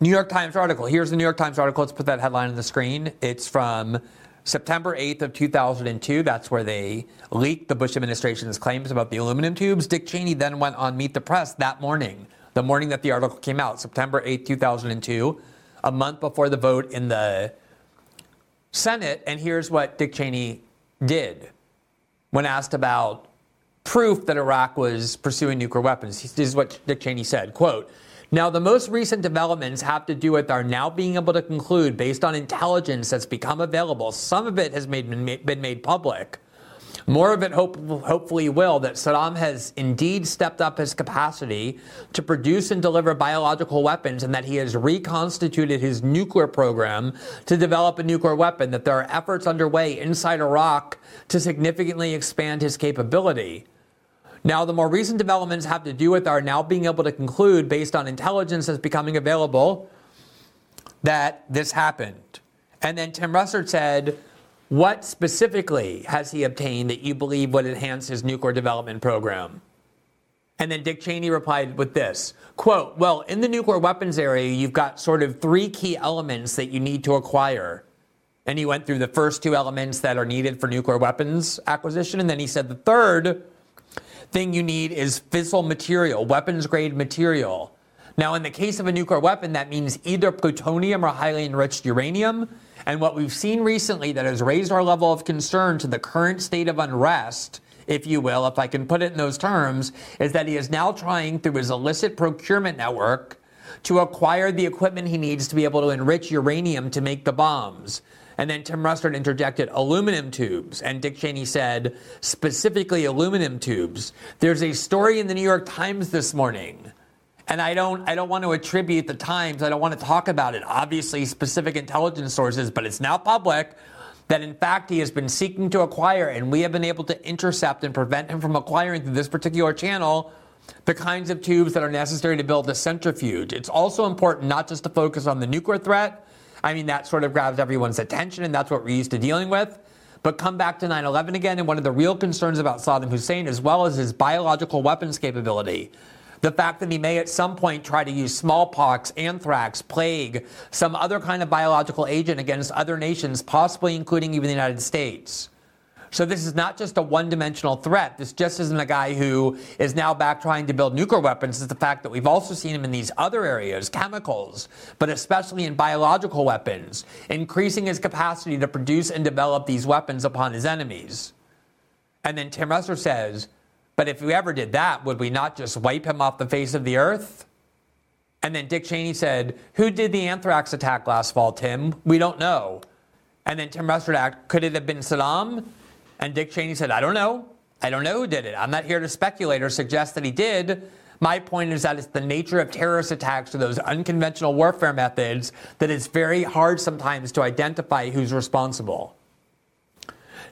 New York Times article. Here's the New York Times article. Let's put that headline on the screen. It's from September eighth of two thousand two. That's where they leaked the Bush administration's claims about the aluminum tubes. Dick Cheney then went on Meet the Press that morning, the morning that the article came out, September eighth, two thousand two, a month before the vote in the Senate. And here's what Dick Cheney did when asked about proof that Iraq was pursuing nuclear weapons. This is what Dick Cheney said, quote, "Now, the most recent developments have to do with our now being able to conclude, based on intelligence that's become available, some of it has made, been made public, more of it hope, hopefully will, that Saddam has indeed stepped up his capacity to produce and deliver biological weapons, and that he has reconstituted his nuclear program to develop a nuclear weapon, that there are efforts underway inside Iraq to significantly expand his capability. Now, the more recent developments have to do with our now being able to conclude, based on intelligence that's becoming available, that this happened." And then Tim Russert said, "What specifically has he obtained that you believe would enhance his nuclear development program?" And then Dick Cheney replied with this, quote, "Well, in the nuclear weapons area, you've got sort of three key elements that you need to acquire." And he went through the first two elements that are needed for nuclear weapons acquisition. And then he said the third thing you need is fissile material, weapons-grade material. Now, in the case of a nuclear weapon, that means either plutonium or highly enriched uranium. And what we've seen recently that has raised our level of concern to the current state of unrest, if you will, if I can put it in those terms, is that he is now trying through his illicit procurement network to acquire the equipment he needs to be able to enrich uranium to make the bombs. And then Tim Russert interjected aluminum tubes. And Dick Cheney said, specifically aluminum tubes. There's a story in the New York Times this morning, and I don't I don't want to attribute the Times. I don't want to talk about it. Obviously, specific intelligence sources, but it's now public that, in fact, he has been seeking to acquire, and we have been able to intercept and prevent him from acquiring through this particular channel the kinds of tubes that are necessary to build the centrifuge. It's also important not just to focus on the nuclear threat. I mean, that sort of grabs everyone's attention, and that's what we're used to dealing with. But come back to nine eleven again, and one of the real concerns about Saddam Hussein, as well as his biological weapons capability, the fact that he may at some point try to use smallpox, anthrax, plague, some other kind of biological agent against other nations, possibly including even the United States. So this is not just a one-dimensional threat. This just isn't a guy who is now back trying to build nuclear weapons. It's the fact that we've also seen him in these other areas, chemicals, but especially in biological weapons, increasing his capacity to produce and develop these weapons upon his enemies. And then Tim Russert says, But if we ever did that, would we not just wipe him off the face of the earth? And then Dick Cheney said, who did the anthrax attack last fall, Tim? We don't know. And then Tim Russert asked, could it have been Saddam? And Dick Cheney said, I don't know. I don't know who did it. I'm not here to speculate or suggest that he did. My point is that it's the nature of terrorist attacks or those unconventional warfare methods that it's very hard sometimes to identify who's responsible.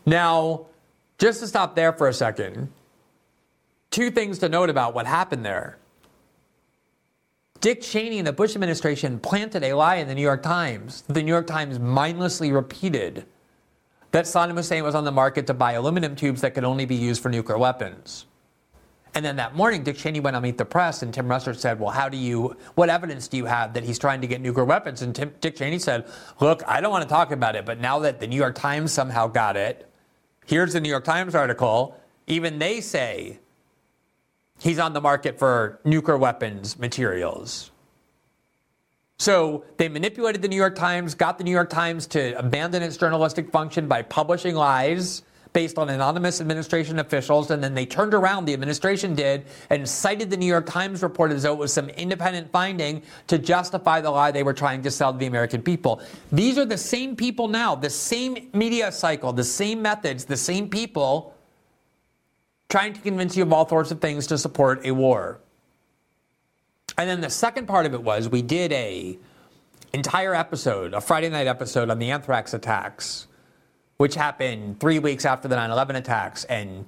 Now, just to stop there for a second, two things to note about what happened there. Dick Cheney and the Bush administration planted a lie in the New York Times. The New York Times mindlessly repeated that Saddam Hussein was on the market to buy aluminum tubes that could only be used for nuclear weapons. And then that morning, Dick Cheney went on Meet the Press, and Tim Russert said, well, how do you, what evidence do you have that he's trying to get nuclear weapons? And Tim, Dick Cheney said, look, I don't want to talk about it, but now that the New York Times somehow got it, here's the New York Times article, even they say he's on the market for nuclear weapons materials. So they manipulated the New York Times, got the New York Times to abandon its journalistic function by publishing lies based on anonymous administration officials, and then they turned around, the administration did, and cited the New York Times report as though it was some independent finding to justify the lie they were trying to sell to the American people. These are the same people now, the same media cycle, the same methods, the same people trying to convince you of all sorts of things to support a war. And then the second part of it was we did a entire episode, a Friday night episode on the anthrax attacks, which happened three weeks after the nine eleven attacks, and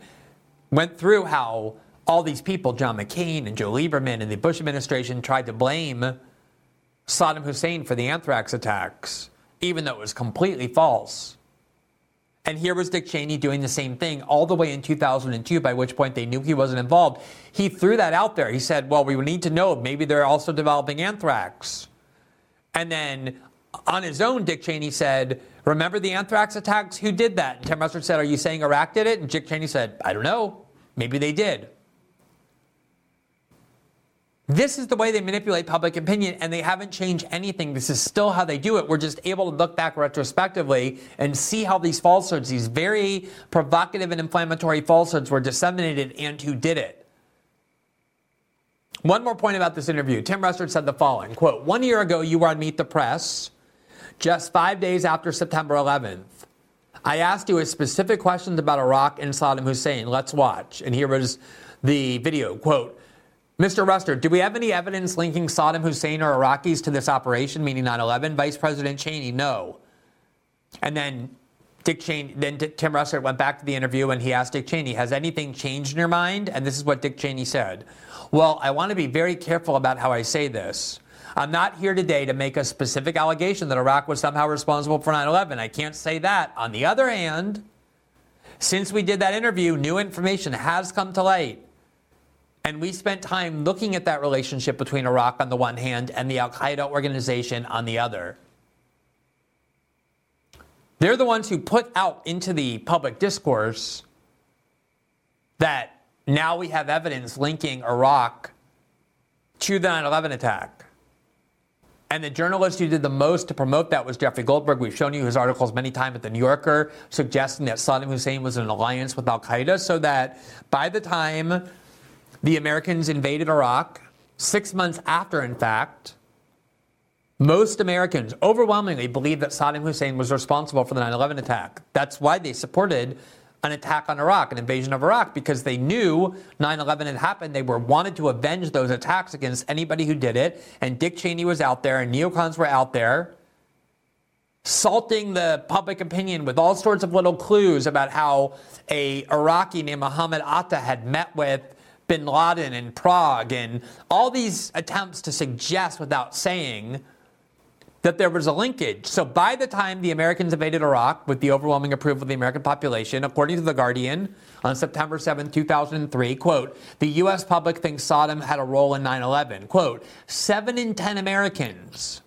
went through how all these people, John McCain and Joe Lieberman and the Bush administration, tried to blame Saddam Hussein for the anthrax attacks, even though it was completely false. And here was Dick Cheney doing the same thing all the way in two thousand two, by which point they knew he wasn't involved. He threw that out there. He said, well, we need to know, maybe they're also developing anthrax. And then on his own, Dick Cheney said, remember the anthrax attacks? Who did that? And Tim Russert said, are you saying Iraq did it? And Dick Cheney said, I don't know. Maybe they did. This is the way they manipulate public opinion, and they haven't changed anything. This is still how they do it. We're just able to look back retrospectively and see how these falsehoods, these very provocative and inflammatory falsehoods, were disseminated and who did it. One more point about this interview. Tim Russert said the following, quote, one year ago you were on Meet the Press, just five days after September eleventh, I asked you a specific question about Iraq and Saddam Hussein. Let's watch. And here was the video. Quote, Mister Russert, do we have any evidence linking Saddam Hussein or Iraqis to this operation, meaning nine eleven? Vice President Cheney, no. And then Dick Cheney, then Tim Russert went back to the interview and he asked Dick Cheney, has anything changed in your mind? And this is what Dick Cheney said. Well, I want to be very careful about how I say this. I'm not here today to make a specific allegation that Iraq was somehow responsible for nine eleven. I can't say that. On the other hand, since we did that interview, new information has come to light. And we spent time looking at that relationship between Iraq on the one hand and the Al-Qaeda organization on the other. They're the ones who put out into the public discourse that now we have evidence linking Iraq to the nine eleven attack. And the journalist who did the most to promote that was Jeffrey Goldberg. We've shown you his articles many times at The New Yorker, suggesting that Saddam Hussein was in an alliance with Al-Qaeda, so that by the time the Americans invaded Iraq, six months after, in fact, most Americans overwhelmingly believed that Saddam Hussein was responsible for the nine eleven attack. That's why they supported an attack on Iraq, an invasion of Iraq, because they knew nine eleven had happened. They were wanted to avenge those attacks against anybody who did it. And Dick Cheney was out there and neocons were out there salting the public opinion with all sorts of little clues about how a Iraqi named Mohammed Atta had met with bin Laden in Prague and all these attempts to suggest without saying that there was a linkage. So by the time the Americans invaded Iraq with the overwhelming approval of the American population, according to The Guardian on September seventh, two thousand three, quote, the U S public thinks Saddam had a role in nine eleven. Quote, seven in ten Americans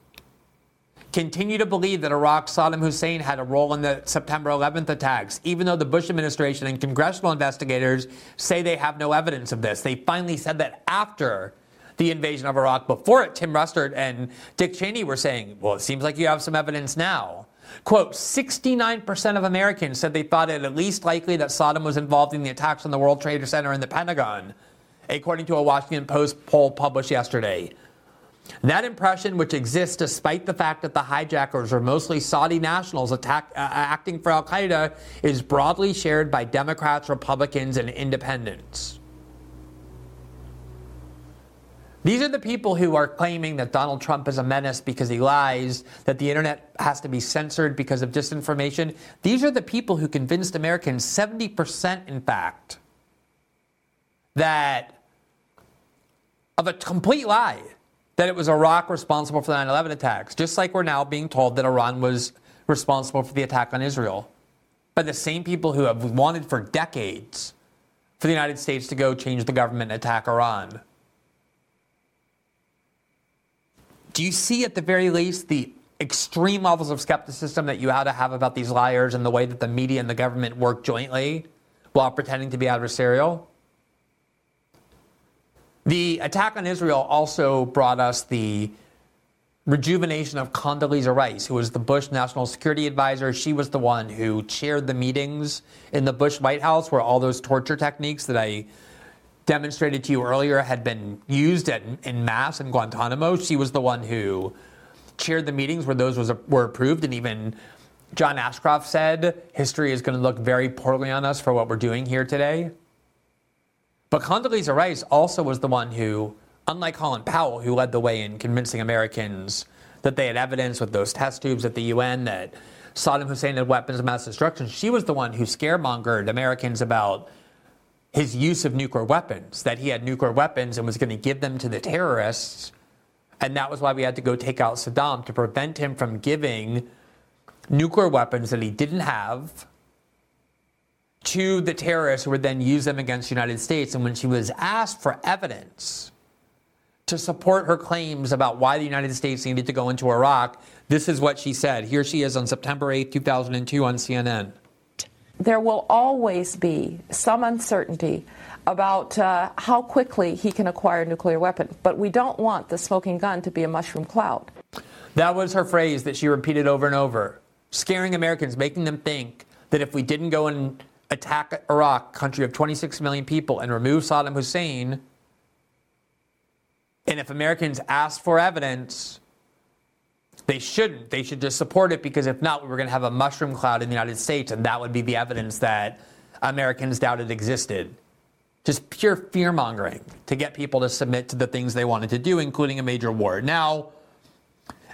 continue to believe that Iraq's Saddam Hussein had a role in the September eleventh attacks, even though the Bush administration and congressional investigators say they have no evidence of this. They finally said that after the invasion of Iraq. Before it, Tim Russert and Dick Cheney were saying, well, it seems like you have some evidence now. Quote, sixty-nine percent of Americans said they thought it at least likely that Saddam was involved in the attacks on the World Trade Center and the Pentagon, according to a Washington Post poll published yesterday. That impression, which exists despite the fact that the hijackers are mostly Saudi nationals attack, uh, acting for Al-Qaeda, is broadly shared by Democrats, Republicans, and independents. These are the people who are claiming that Donald Trump is a menace because he lies, that the internet has to be censored because of disinformation. These are the people who convinced Americans, seventy percent in fact, that of a complete lie, that it was Iraq responsible for the nine eleven attacks, just like we're now being told that Iran was responsible for the attack on Israel, by the same people who have wanted for decades for the United States to go change the government and attack Iran. Do you see at the very least the extreme levels of skepticism that you ought to have about these liars and the way that the media and the government work jointly while pretending to be adversarial? The attack on Israel also brought us the rejuvenation of Condoleezza Rice, who was the Bush National Security Advisor. She was the one who chaired the meetings in the Bush White House where all those torture techniques that I demonstrated to you earlier had been used at, in mass in Guantanamo. She was the one who chaired the meetings where those was, were approved, and even John Ashcroft said, history is going to look very poorly on us for what we're doing here today. But Condoleezza Rice also was the one who, unlike Colin Powell, who led the way in convincing Americans that they had evidence with those test tubes at the U N that Saddam Hussein had weapons of mass destruction, she was the one who scaremongered Americans about his use of nuclear weapons, that he had nuclear weapons and was going to give them to the terrorists. And that was why we had to go take out Saddam, to prevent him from giving nuclear weapons that he didn't have to the terrorists who would then use them against the United States. And when she was asked for evidence to support her claims about why the United States needed to go into Iraq, this is what she said. Here she is on September eighth, two thousand two on C N N. There will always be some uncertainty about uh, how quickly he can acquire a nuclear weapon, but we don't want the smoking gun to be a mushroom cloud. That was her phrase that she repeated over and over, scaring Americans, making them think that if we didn't go and attack Iraq, country of twenty-six million people, and remove Saddam Hussein, and if Americans asked for evidence, they shouldn't. They should just support it, because if not, we were going to have a mushroom cloud in the United States, and that would be the evidence that Americans doubted existed. Just pure fear-mongering to get people to submit to the things they wanted to do, including a major war. Now,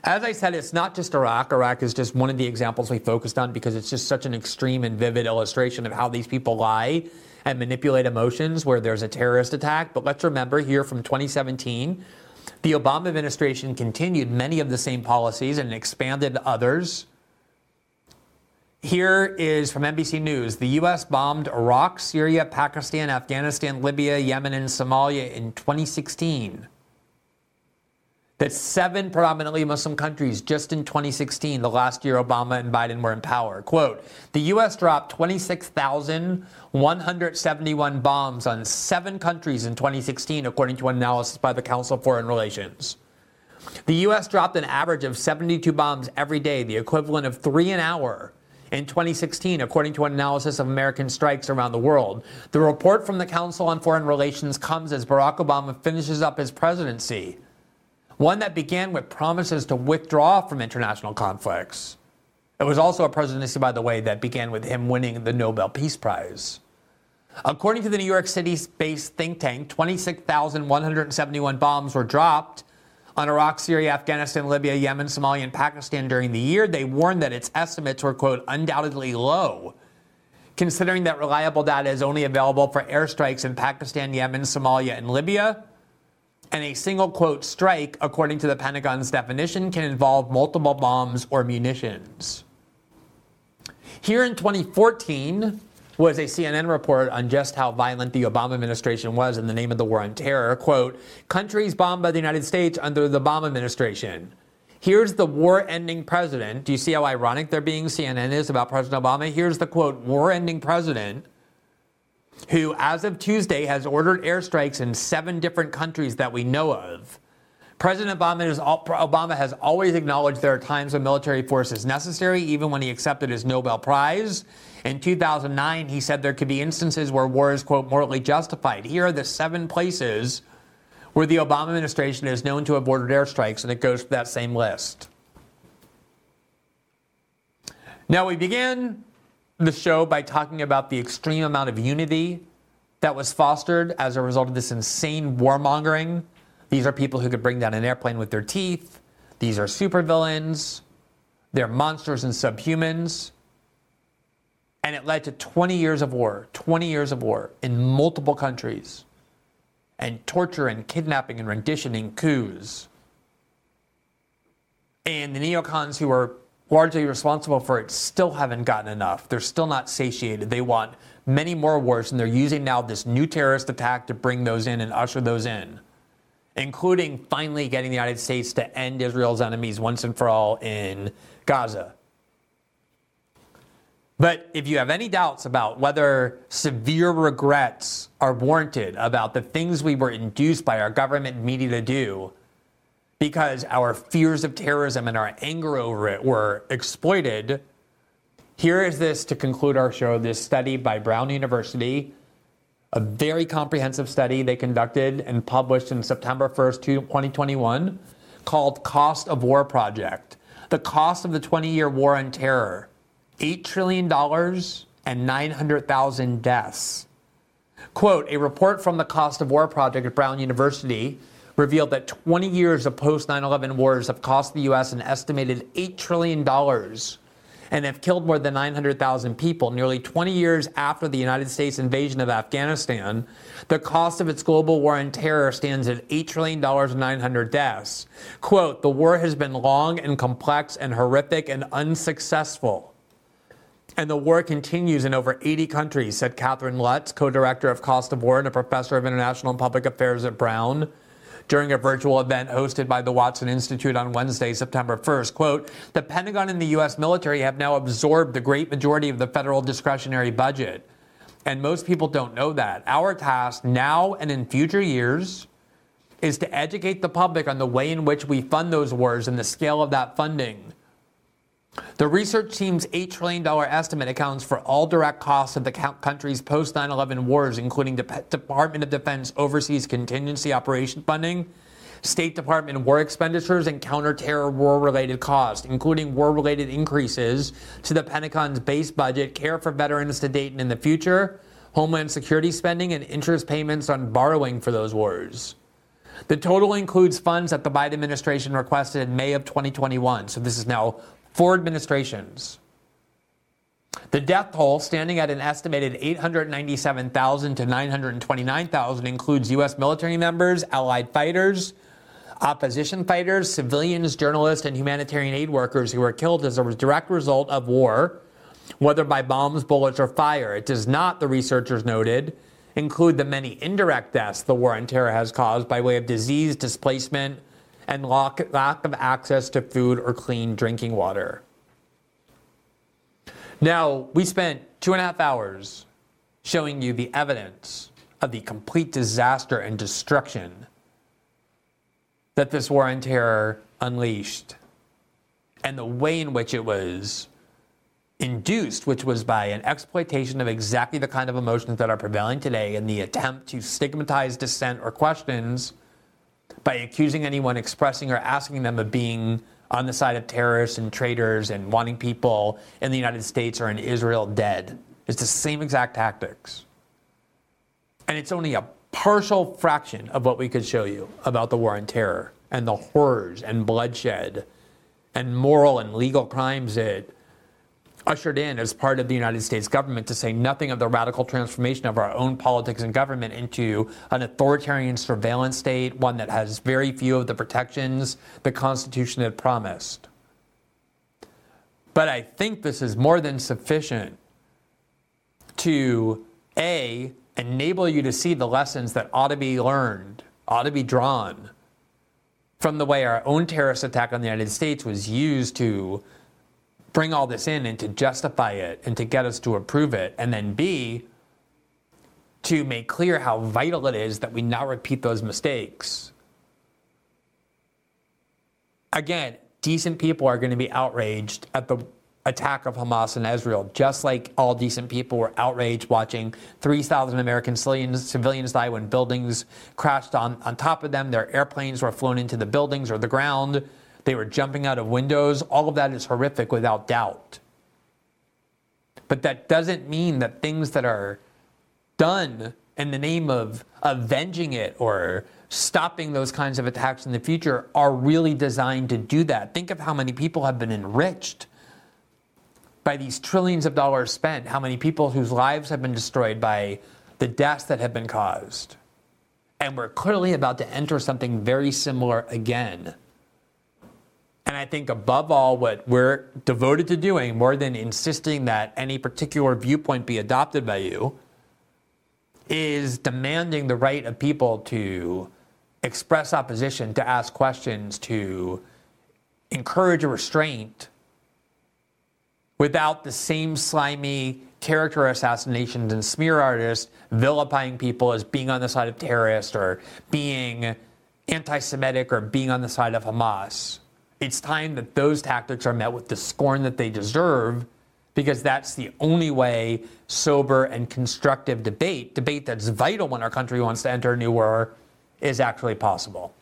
as I said, it's not just Iraq. Iraq is just one of the examples we focused on because it's just such an extreme and vivid illustration of how these people lie and manipulate emotions where there's a terrorist attack. But let's remember here from twenty seventeen, the Obama administration continued many of the same policies and expanded others. Here is from N B C News. The U S bombed Iraq, Syria, Pakistan, Afghanistan, Libya, Yemen, and Somalia in twenty sixteen. That's seven predominantly Muslim countries just in twenty sixteen, the last year Obama and Biden were in power. Quote, the U S dropped twenty-six thousand one hundred seventy-one bombs on seven countries in twenty sixteen, according to an analysis by the Council of Foreign Relations. The U S dropped an average of seventy-two bombs every day, the equivalent of three an hour in twenty sixteen, according to an analysis of American strikes around the world. The report from the Council on Foreign Relations comes as Barack Obama finishes up his presidency, one that began with promises to withdraw from international conflicts. It was also a presidency, by the way, that began with him winning the Nobel Peace Prize. According to the New York City-based think tank, twenty-six thousand one hundred seventy-one bombs were dropped on Iraq, Syria, Afghanistan, Libya, Yemen, Somalia, and Pakistan during the year. They warned that its estimates were, quote, undoubtedly low, considering that reliable data is only available for airstrikes in Pakistan, Yemen, Somalia, and Libya. And a single, quote, strike, according to the Pentagon's definition, can involve multiple bombs or munitions. Here in twenty fourteen was a C N N report on just how violent the Obama administration was in the name of the war on terror. Quote, countries bombed by the United States under the Obama administration. Here's the war-ending president. Do you see how ironic they're being, C N N is, about President Obama? Here's the, quote, war-ending president, who, as of Tuesday, has ordered airstrikes in seven different countries that we know of. President Obama has, Obama has always acknowledged there are times when military force is necessary, even when he accepted his Nobel Prize. In two thousand nine, he said there could be instances where war is, quote, morally justified. Here are the seven places where the Obama administration is known to have ordered airstrikes, and it goes to that same list. Now, we began the show by talking about the extreme amount of unity that was fostered as a result of this insane warmongering. These are people who could bring down an airplane with their teeth. These are supervillains. They're monsters and subhumans. And it led to twenty years of war, twenty years of war in multiple countries, and torture and kidnapping and rendition and coups. And the neocons who are largely responsible for it still haven't gotten enough. They're still not satiated. They want many more wars, and they're using now this new terrorist attack to bring those in and usher those in, including finally getting the United States to end Israel's enemies once and for all in Gaza. But if you have any doubts about whether severe regrets are warranted about the things we were induced by our government media to do because our fears of terrorism and our anger over it were exploited, here is this to conclude our show, this study by Brown University, a very comprehensive study they conducted and published in September first, twenty twenty-one, called Cost of War Project, the cost of the twenty-year war on terror, eight trillion dollars and nine hundred thousand deaths. Quote, a report from the Cost of War Project at Brown University revealed that twenty years of post nine eleven wars have cost the U S an estimated eight trillion dollars and have killed more than nine hundred thousand people. Nearly twenty years after the United States invasion of Afghanistan, the cost of its global war on terror stands at eight trillion dollars and nine hundred deaths. Quote, the war has been long and complex and horrific and unsuccessful. And the war continues in over eighty countries, said Catherine Lutz, co-director of Cost of War and a professor of international and public affairs at Brown, during a virtual event hosted by the Watson Institute on Wednesday, September first. Quote, the Pentagon and the U S military have now absorbed the great majority of the federal discretionary budget. And most people don't know that. Our task now and in future years is to educate the public on the way in which we fund those wars and the scale of that funding. The research team's eight trillion dollars estimate accounts for all direct costs of the country's post nine eleven wars, including the Department of Defense overseas contingency operation funding, State Department war expenditures, and counter-terror war-related costs, including war-related increases to the Pentagon's base budget, care for veterans to date and in the future, homeland security spending, and interest payments on borrowing for those wars. The total includes funds that the Biden administration requested in May of twenty twenty-one, so this is now four administrations. The death toll, standing at an estimated eight hundred ninety-seven thousand to nine hundred twenty-nine thousand, includes U S military members, allied fighters, opposition fighters, civilians, journalists, and humanitarian aid workers who were killed as a direct result of war, whether by bombs, bullets, or fire. It does not, the researchers noted, include the many indirect deaths the war on terror has caused by way of disease, displacement, and lack of access to food or clean drinking water. Now, we spent two and a half hours showing you the evidence of the complete disaster and destruction that this war on terror unleashed, and the way in which it was induced, which was by an exploitation of exactly the kind of emotions that are prevailing today and the attempt to stigmatize dissent or questions by accusing anyone expressing or asking them of being on the side of terrorists and traitors and wanting people in the United States or in Israel dead. It's the same exact tactics. And it's only a partial fraction of what we could show you about the war on terror and the horrors and bloodshed and moral and legal crimes it ushered in as part of the United States government, to say nothing of the radical transformation of our own politics and government into an authoritarian surveillance state, one that has very few of the protections the Constitution had promised. But I think this is more than sufficient to, A, enable you to see the lessons that ought to be learned, ought to be drawn from the way our own terrorist attack on the United States was used to bring all this in and to justify it and to get us to approve it. And then B, to make clear how vital it is that we not repeat those mistakes. again, decent people are going to be outraged at the attack of Hamas and Israel, just like all decent people were outraged watching three thousand American civilians, civilians die when buildings crashed on, on top of them. Their airplanes were flown into the buildings or the ground. They were jumping out of windows. All of that is horrific without doubt. But that doesn't mean that things that are done in the name of avenging it or stopping those kinds of attacks in the future are really designed to do that. Think of how many people have been enriched by these trillions of dollars spent, how many people whose lives have been destroyed by the deaths that have been caused. And we're clearly about to enter something very similar again. And I think above all, what we're devoted to doing, more than insisting that any particular viewpoint be adopted by you, is demanding the right of people to express opposition, to ask questions, to encourage a restraint without the same slimy character assassinations and smear artists vilifying people as being on the side of terrorists or being anti-Semitic or being on the side of Hamas. It's time that those tactics are met with the scorn that they deserve, because that's the only way sober and constructive debate, debate that's vital when our country wants to enter a new war, is actually possible.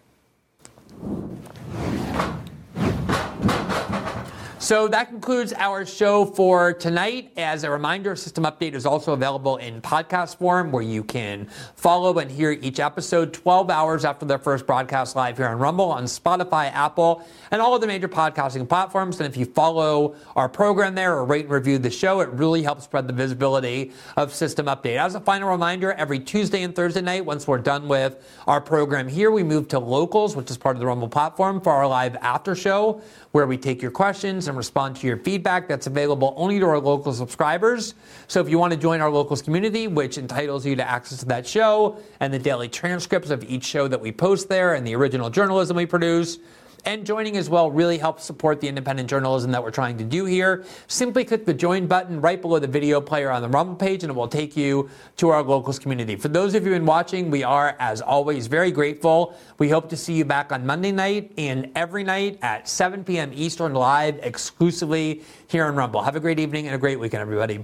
So that concludes our show for tonight. As a reminder, System Update is also available in podcast form, where you can follow and hear each episode twelve hours after their first broadcast live here on Rumble, on Spotify, Apple, and all of the major podcasting platforms. And if you follow our program there or rate and review the show, it really helps spread the visibility of System Update. As a final reminder, every Tuesday and Thursday night, once we're done with our program here, we move to Locals, which is part of the Rumble platform, for our live after show, where we take your questions and respond to your feedback. That's available only to our local subscribers. So if you want to join our Locals community, which entitles you to access to that show and the daily transcripts of each show that we post there and the original journalism we produce, and joining as well really helps support the independent journalism that we're trying to do here, simply click the join button right below the video player on the Rumble page, and it will take you to our Locals community. For those of you who've been watching, we are, as always, very grateful. We hope to see you back on Monday night and every night at seven p.m. Eastern, live exclusively here on Rumble. Have a great evening and a great weekend, everybody.